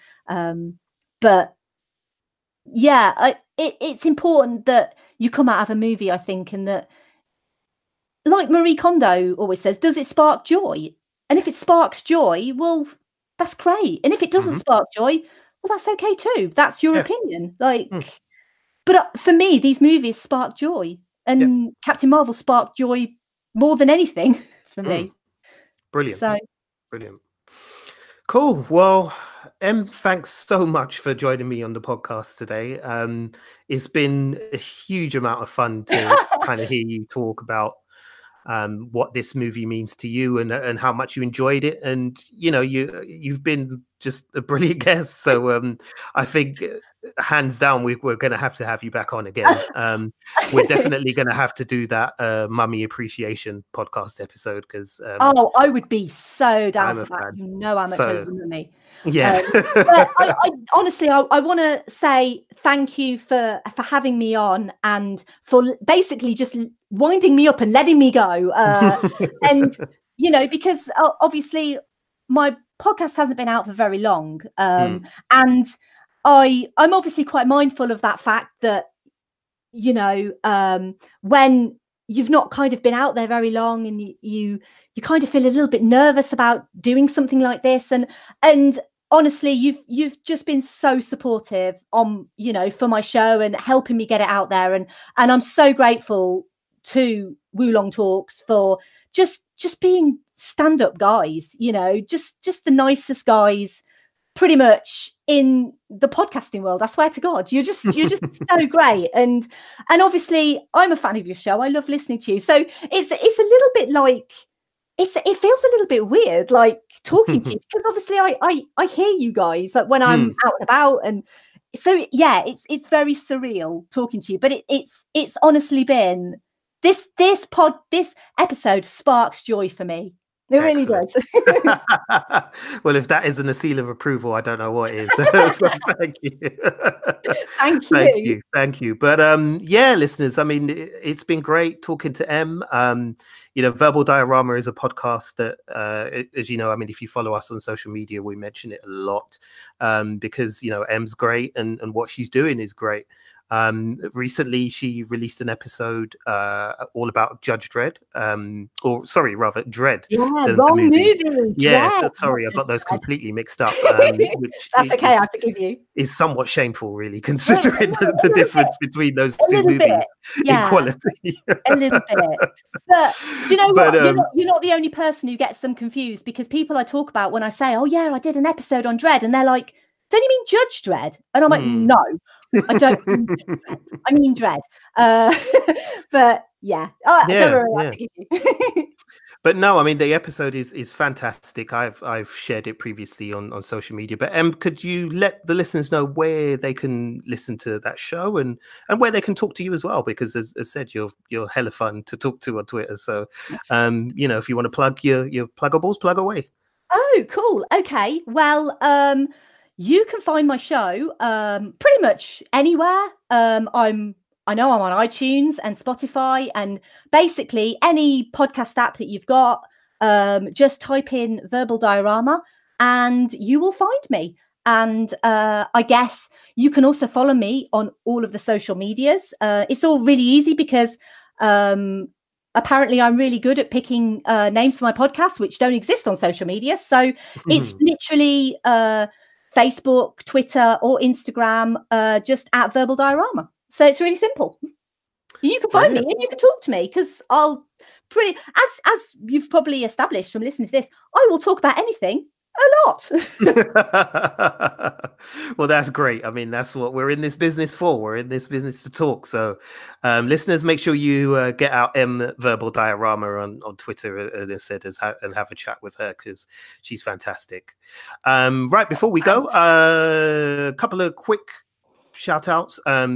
it's important that you come out of a movie, I think, and that, like Marie Kondo always says, does it spark joy? And if it sparks joy, well, that's great. And if it doesn't spark joy, well, that's okay too. That's your opinion. But for me, these movies spark joy, and Captain Marvel sparked joy more than anything for me. Brilliant. So brilliant. Cool. Well, Em, thanks so much for joining me on the podcast today. It's been a huge amount of fun to kind of hear you talk about what this movie means to you, and how much you enjoyed it, and you've been just a brilliant guest. So I think hands down we're going to have you back on again. We're definitely going to have to do that mummy appreciation podcast episode, because I would be so down for that. I'm a mummy. I honestly, I want to say thank you for having me on, and for basically just winding me up and letting me go. And because obviously my podcast hasn't been out for very long, and I'm obviously quite mindful of that fact that when you've not kind of been out there very long, and you kind of feel a little bit nervous about doing something like this, and honestly, you've just been so supportive on for my show and helping me get it out there, and I'm so grateful to Wulong Talks for just being stand-up guys, just the nicest guys pretty much in the podcasting world. I swear to God, you're just so great. And obviously I'm a fan of your show. I love listening to you. So it's a little bit like it feels a little bit weird, like talking to you, because obviously I hear you guys like when I'm out and about, and so yeah, it's very surreal talking to you. But it's honestly been this episode sparks joy for me. It really does. Well, if that isn't a seal of approval, I don't know what is. So thank you. Thank you. Thank you. Thank you. But yeah, listeners, I mean, it's been great talking to Em. You know, Verbal Diorama is a podcast that, as you know, I mean, if you follow us on social media, we mention it a lot because, you know, Em's great and what she's doing is great. Recently she released an episode all about Judge Dredd, Dread. Yeah, the wrong movie. Yeah, sorry, I got those completely mixed up. Which that's okay, I forgive you. It's somewhat shameful, really, considering the difference between those two movies in quality. A little bit. But do you know what? You're not the only person who gets them confused, because people I talk about when I say, oh yeah, I did an episode on Dredd, and they're like, don't you mean Judge Dredd? And I'm like, no, I don't mean Dredd. I mean Dredd. But yeah. But no, I mean, the episode is fantastic. I've shared it previously on social media. But could you let the listeners know where they can listen to that show and where they can talk to you as well? Because as said, you're hella fun to talk to on Twitter. So you know, if you want to plug your pluggables, plug away. Oh, cool. Okay. Well, you can find my show pretty much anywhere. I know I'm on iTunes and Spotify and basically any podcast app that you've got. Just type in Verbal Diorama and you will find me. And I guess you can also follow me on all of the social medias. It's all really easy because apparently, I'm really good at picking names for my podcast, which don't exist on social media. So it's literally... Facebook, Twitter, or Instagram, just at Verbal Diorama. So it's really simple. You can find me and you can talk to me, because I'll as you've probably established from listening to this, I will talk about anything a lot. Well, that's great. I mean, that's what we're in this business for. We're in this business to talk. So listeners, make sure you get out Verbal Diorama on Twitter, and and have a chat with her, because she's fantastic. Right, before we go, a couple of quick shout outs. A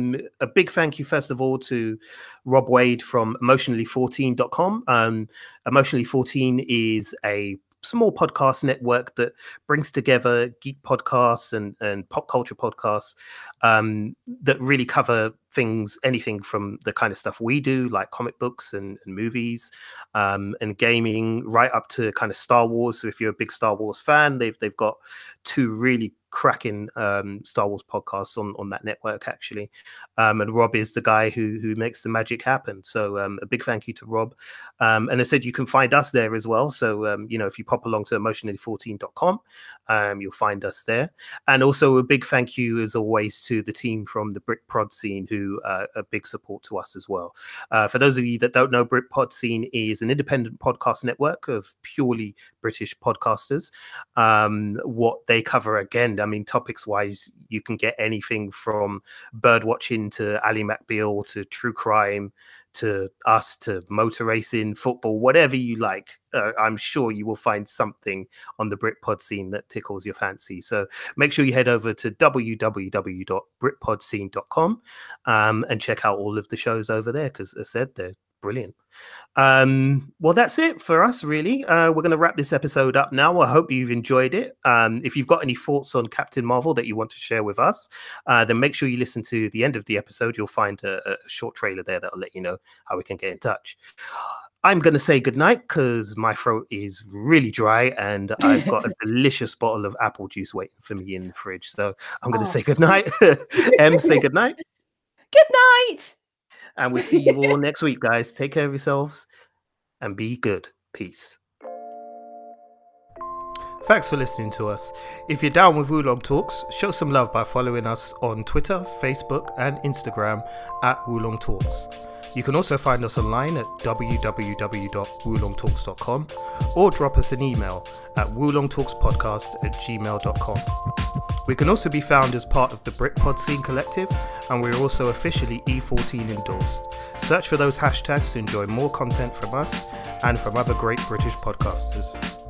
big thank you first of all to Rob Wade from emotionally14.com. Emotionally 14 is a small podcast network that brings together geek podcasts and pop culture podcasts that really cover things, anything from the kind of stuff we do, like comic books and movies and gaming, right up to kind of Star Wars. So if you're a big Star Wars fan, they've got two really cracking Star Wars podcasts on that network, actually. And Rob is the guy who makes the magic happen. So a big thank you to Rob. And as I said, you can find us there as well. So, you know, if you pop along to emotionally14.com, you'll find us there. And also a big thank you, as always, to the team from the BritPodScene, who are a big support to us as well. For those of you that don't know, BritPodScene is an independent podcast network of purely British podcasters. What they cover, again, I mean, topics-wise, you can get anything from birdwatching to Ali McBeal to true crime to us to motor racing, football, whatever you like. I'm sure you will find something on the BritPodScene that tickles your fancy. So make sure you head over to www.BritPodScene.com and check out all of the shows over there, because, as I said, they're brilliant. Well, that's it for us, really. We're going to wrap this episode up now. I hope you've enjoyed it. If you've got any thoughts on Captain Marvel that you want to share with us, then make sure you listen to the end of the episode. You'll find a short trailer there that'll let you know how we can get in touch. I'm going to say goodnight because my throat is really dry and I've got a delicious bottle of apple juice waiting for me in the fridge. So I'm going to say goodnight. Em, say goodnight. Good night. And we'll see you all next week, guys. Take care of yourselves and be good. Peace. Thanks for listening to us. If you're down with Wulong Talks, show some love by following us on Twitter, Facebook, and Instagram at Wulong Talks. You can also find us online at www.wulongtalks.com or drop us an email at wulongtalkspodcast@gmail.com. We can also be found as part of the BritPodScene collective, and we're also officially E14 endorsed. Search for those hashtags to enjoy more content from us and from other great British podcasters.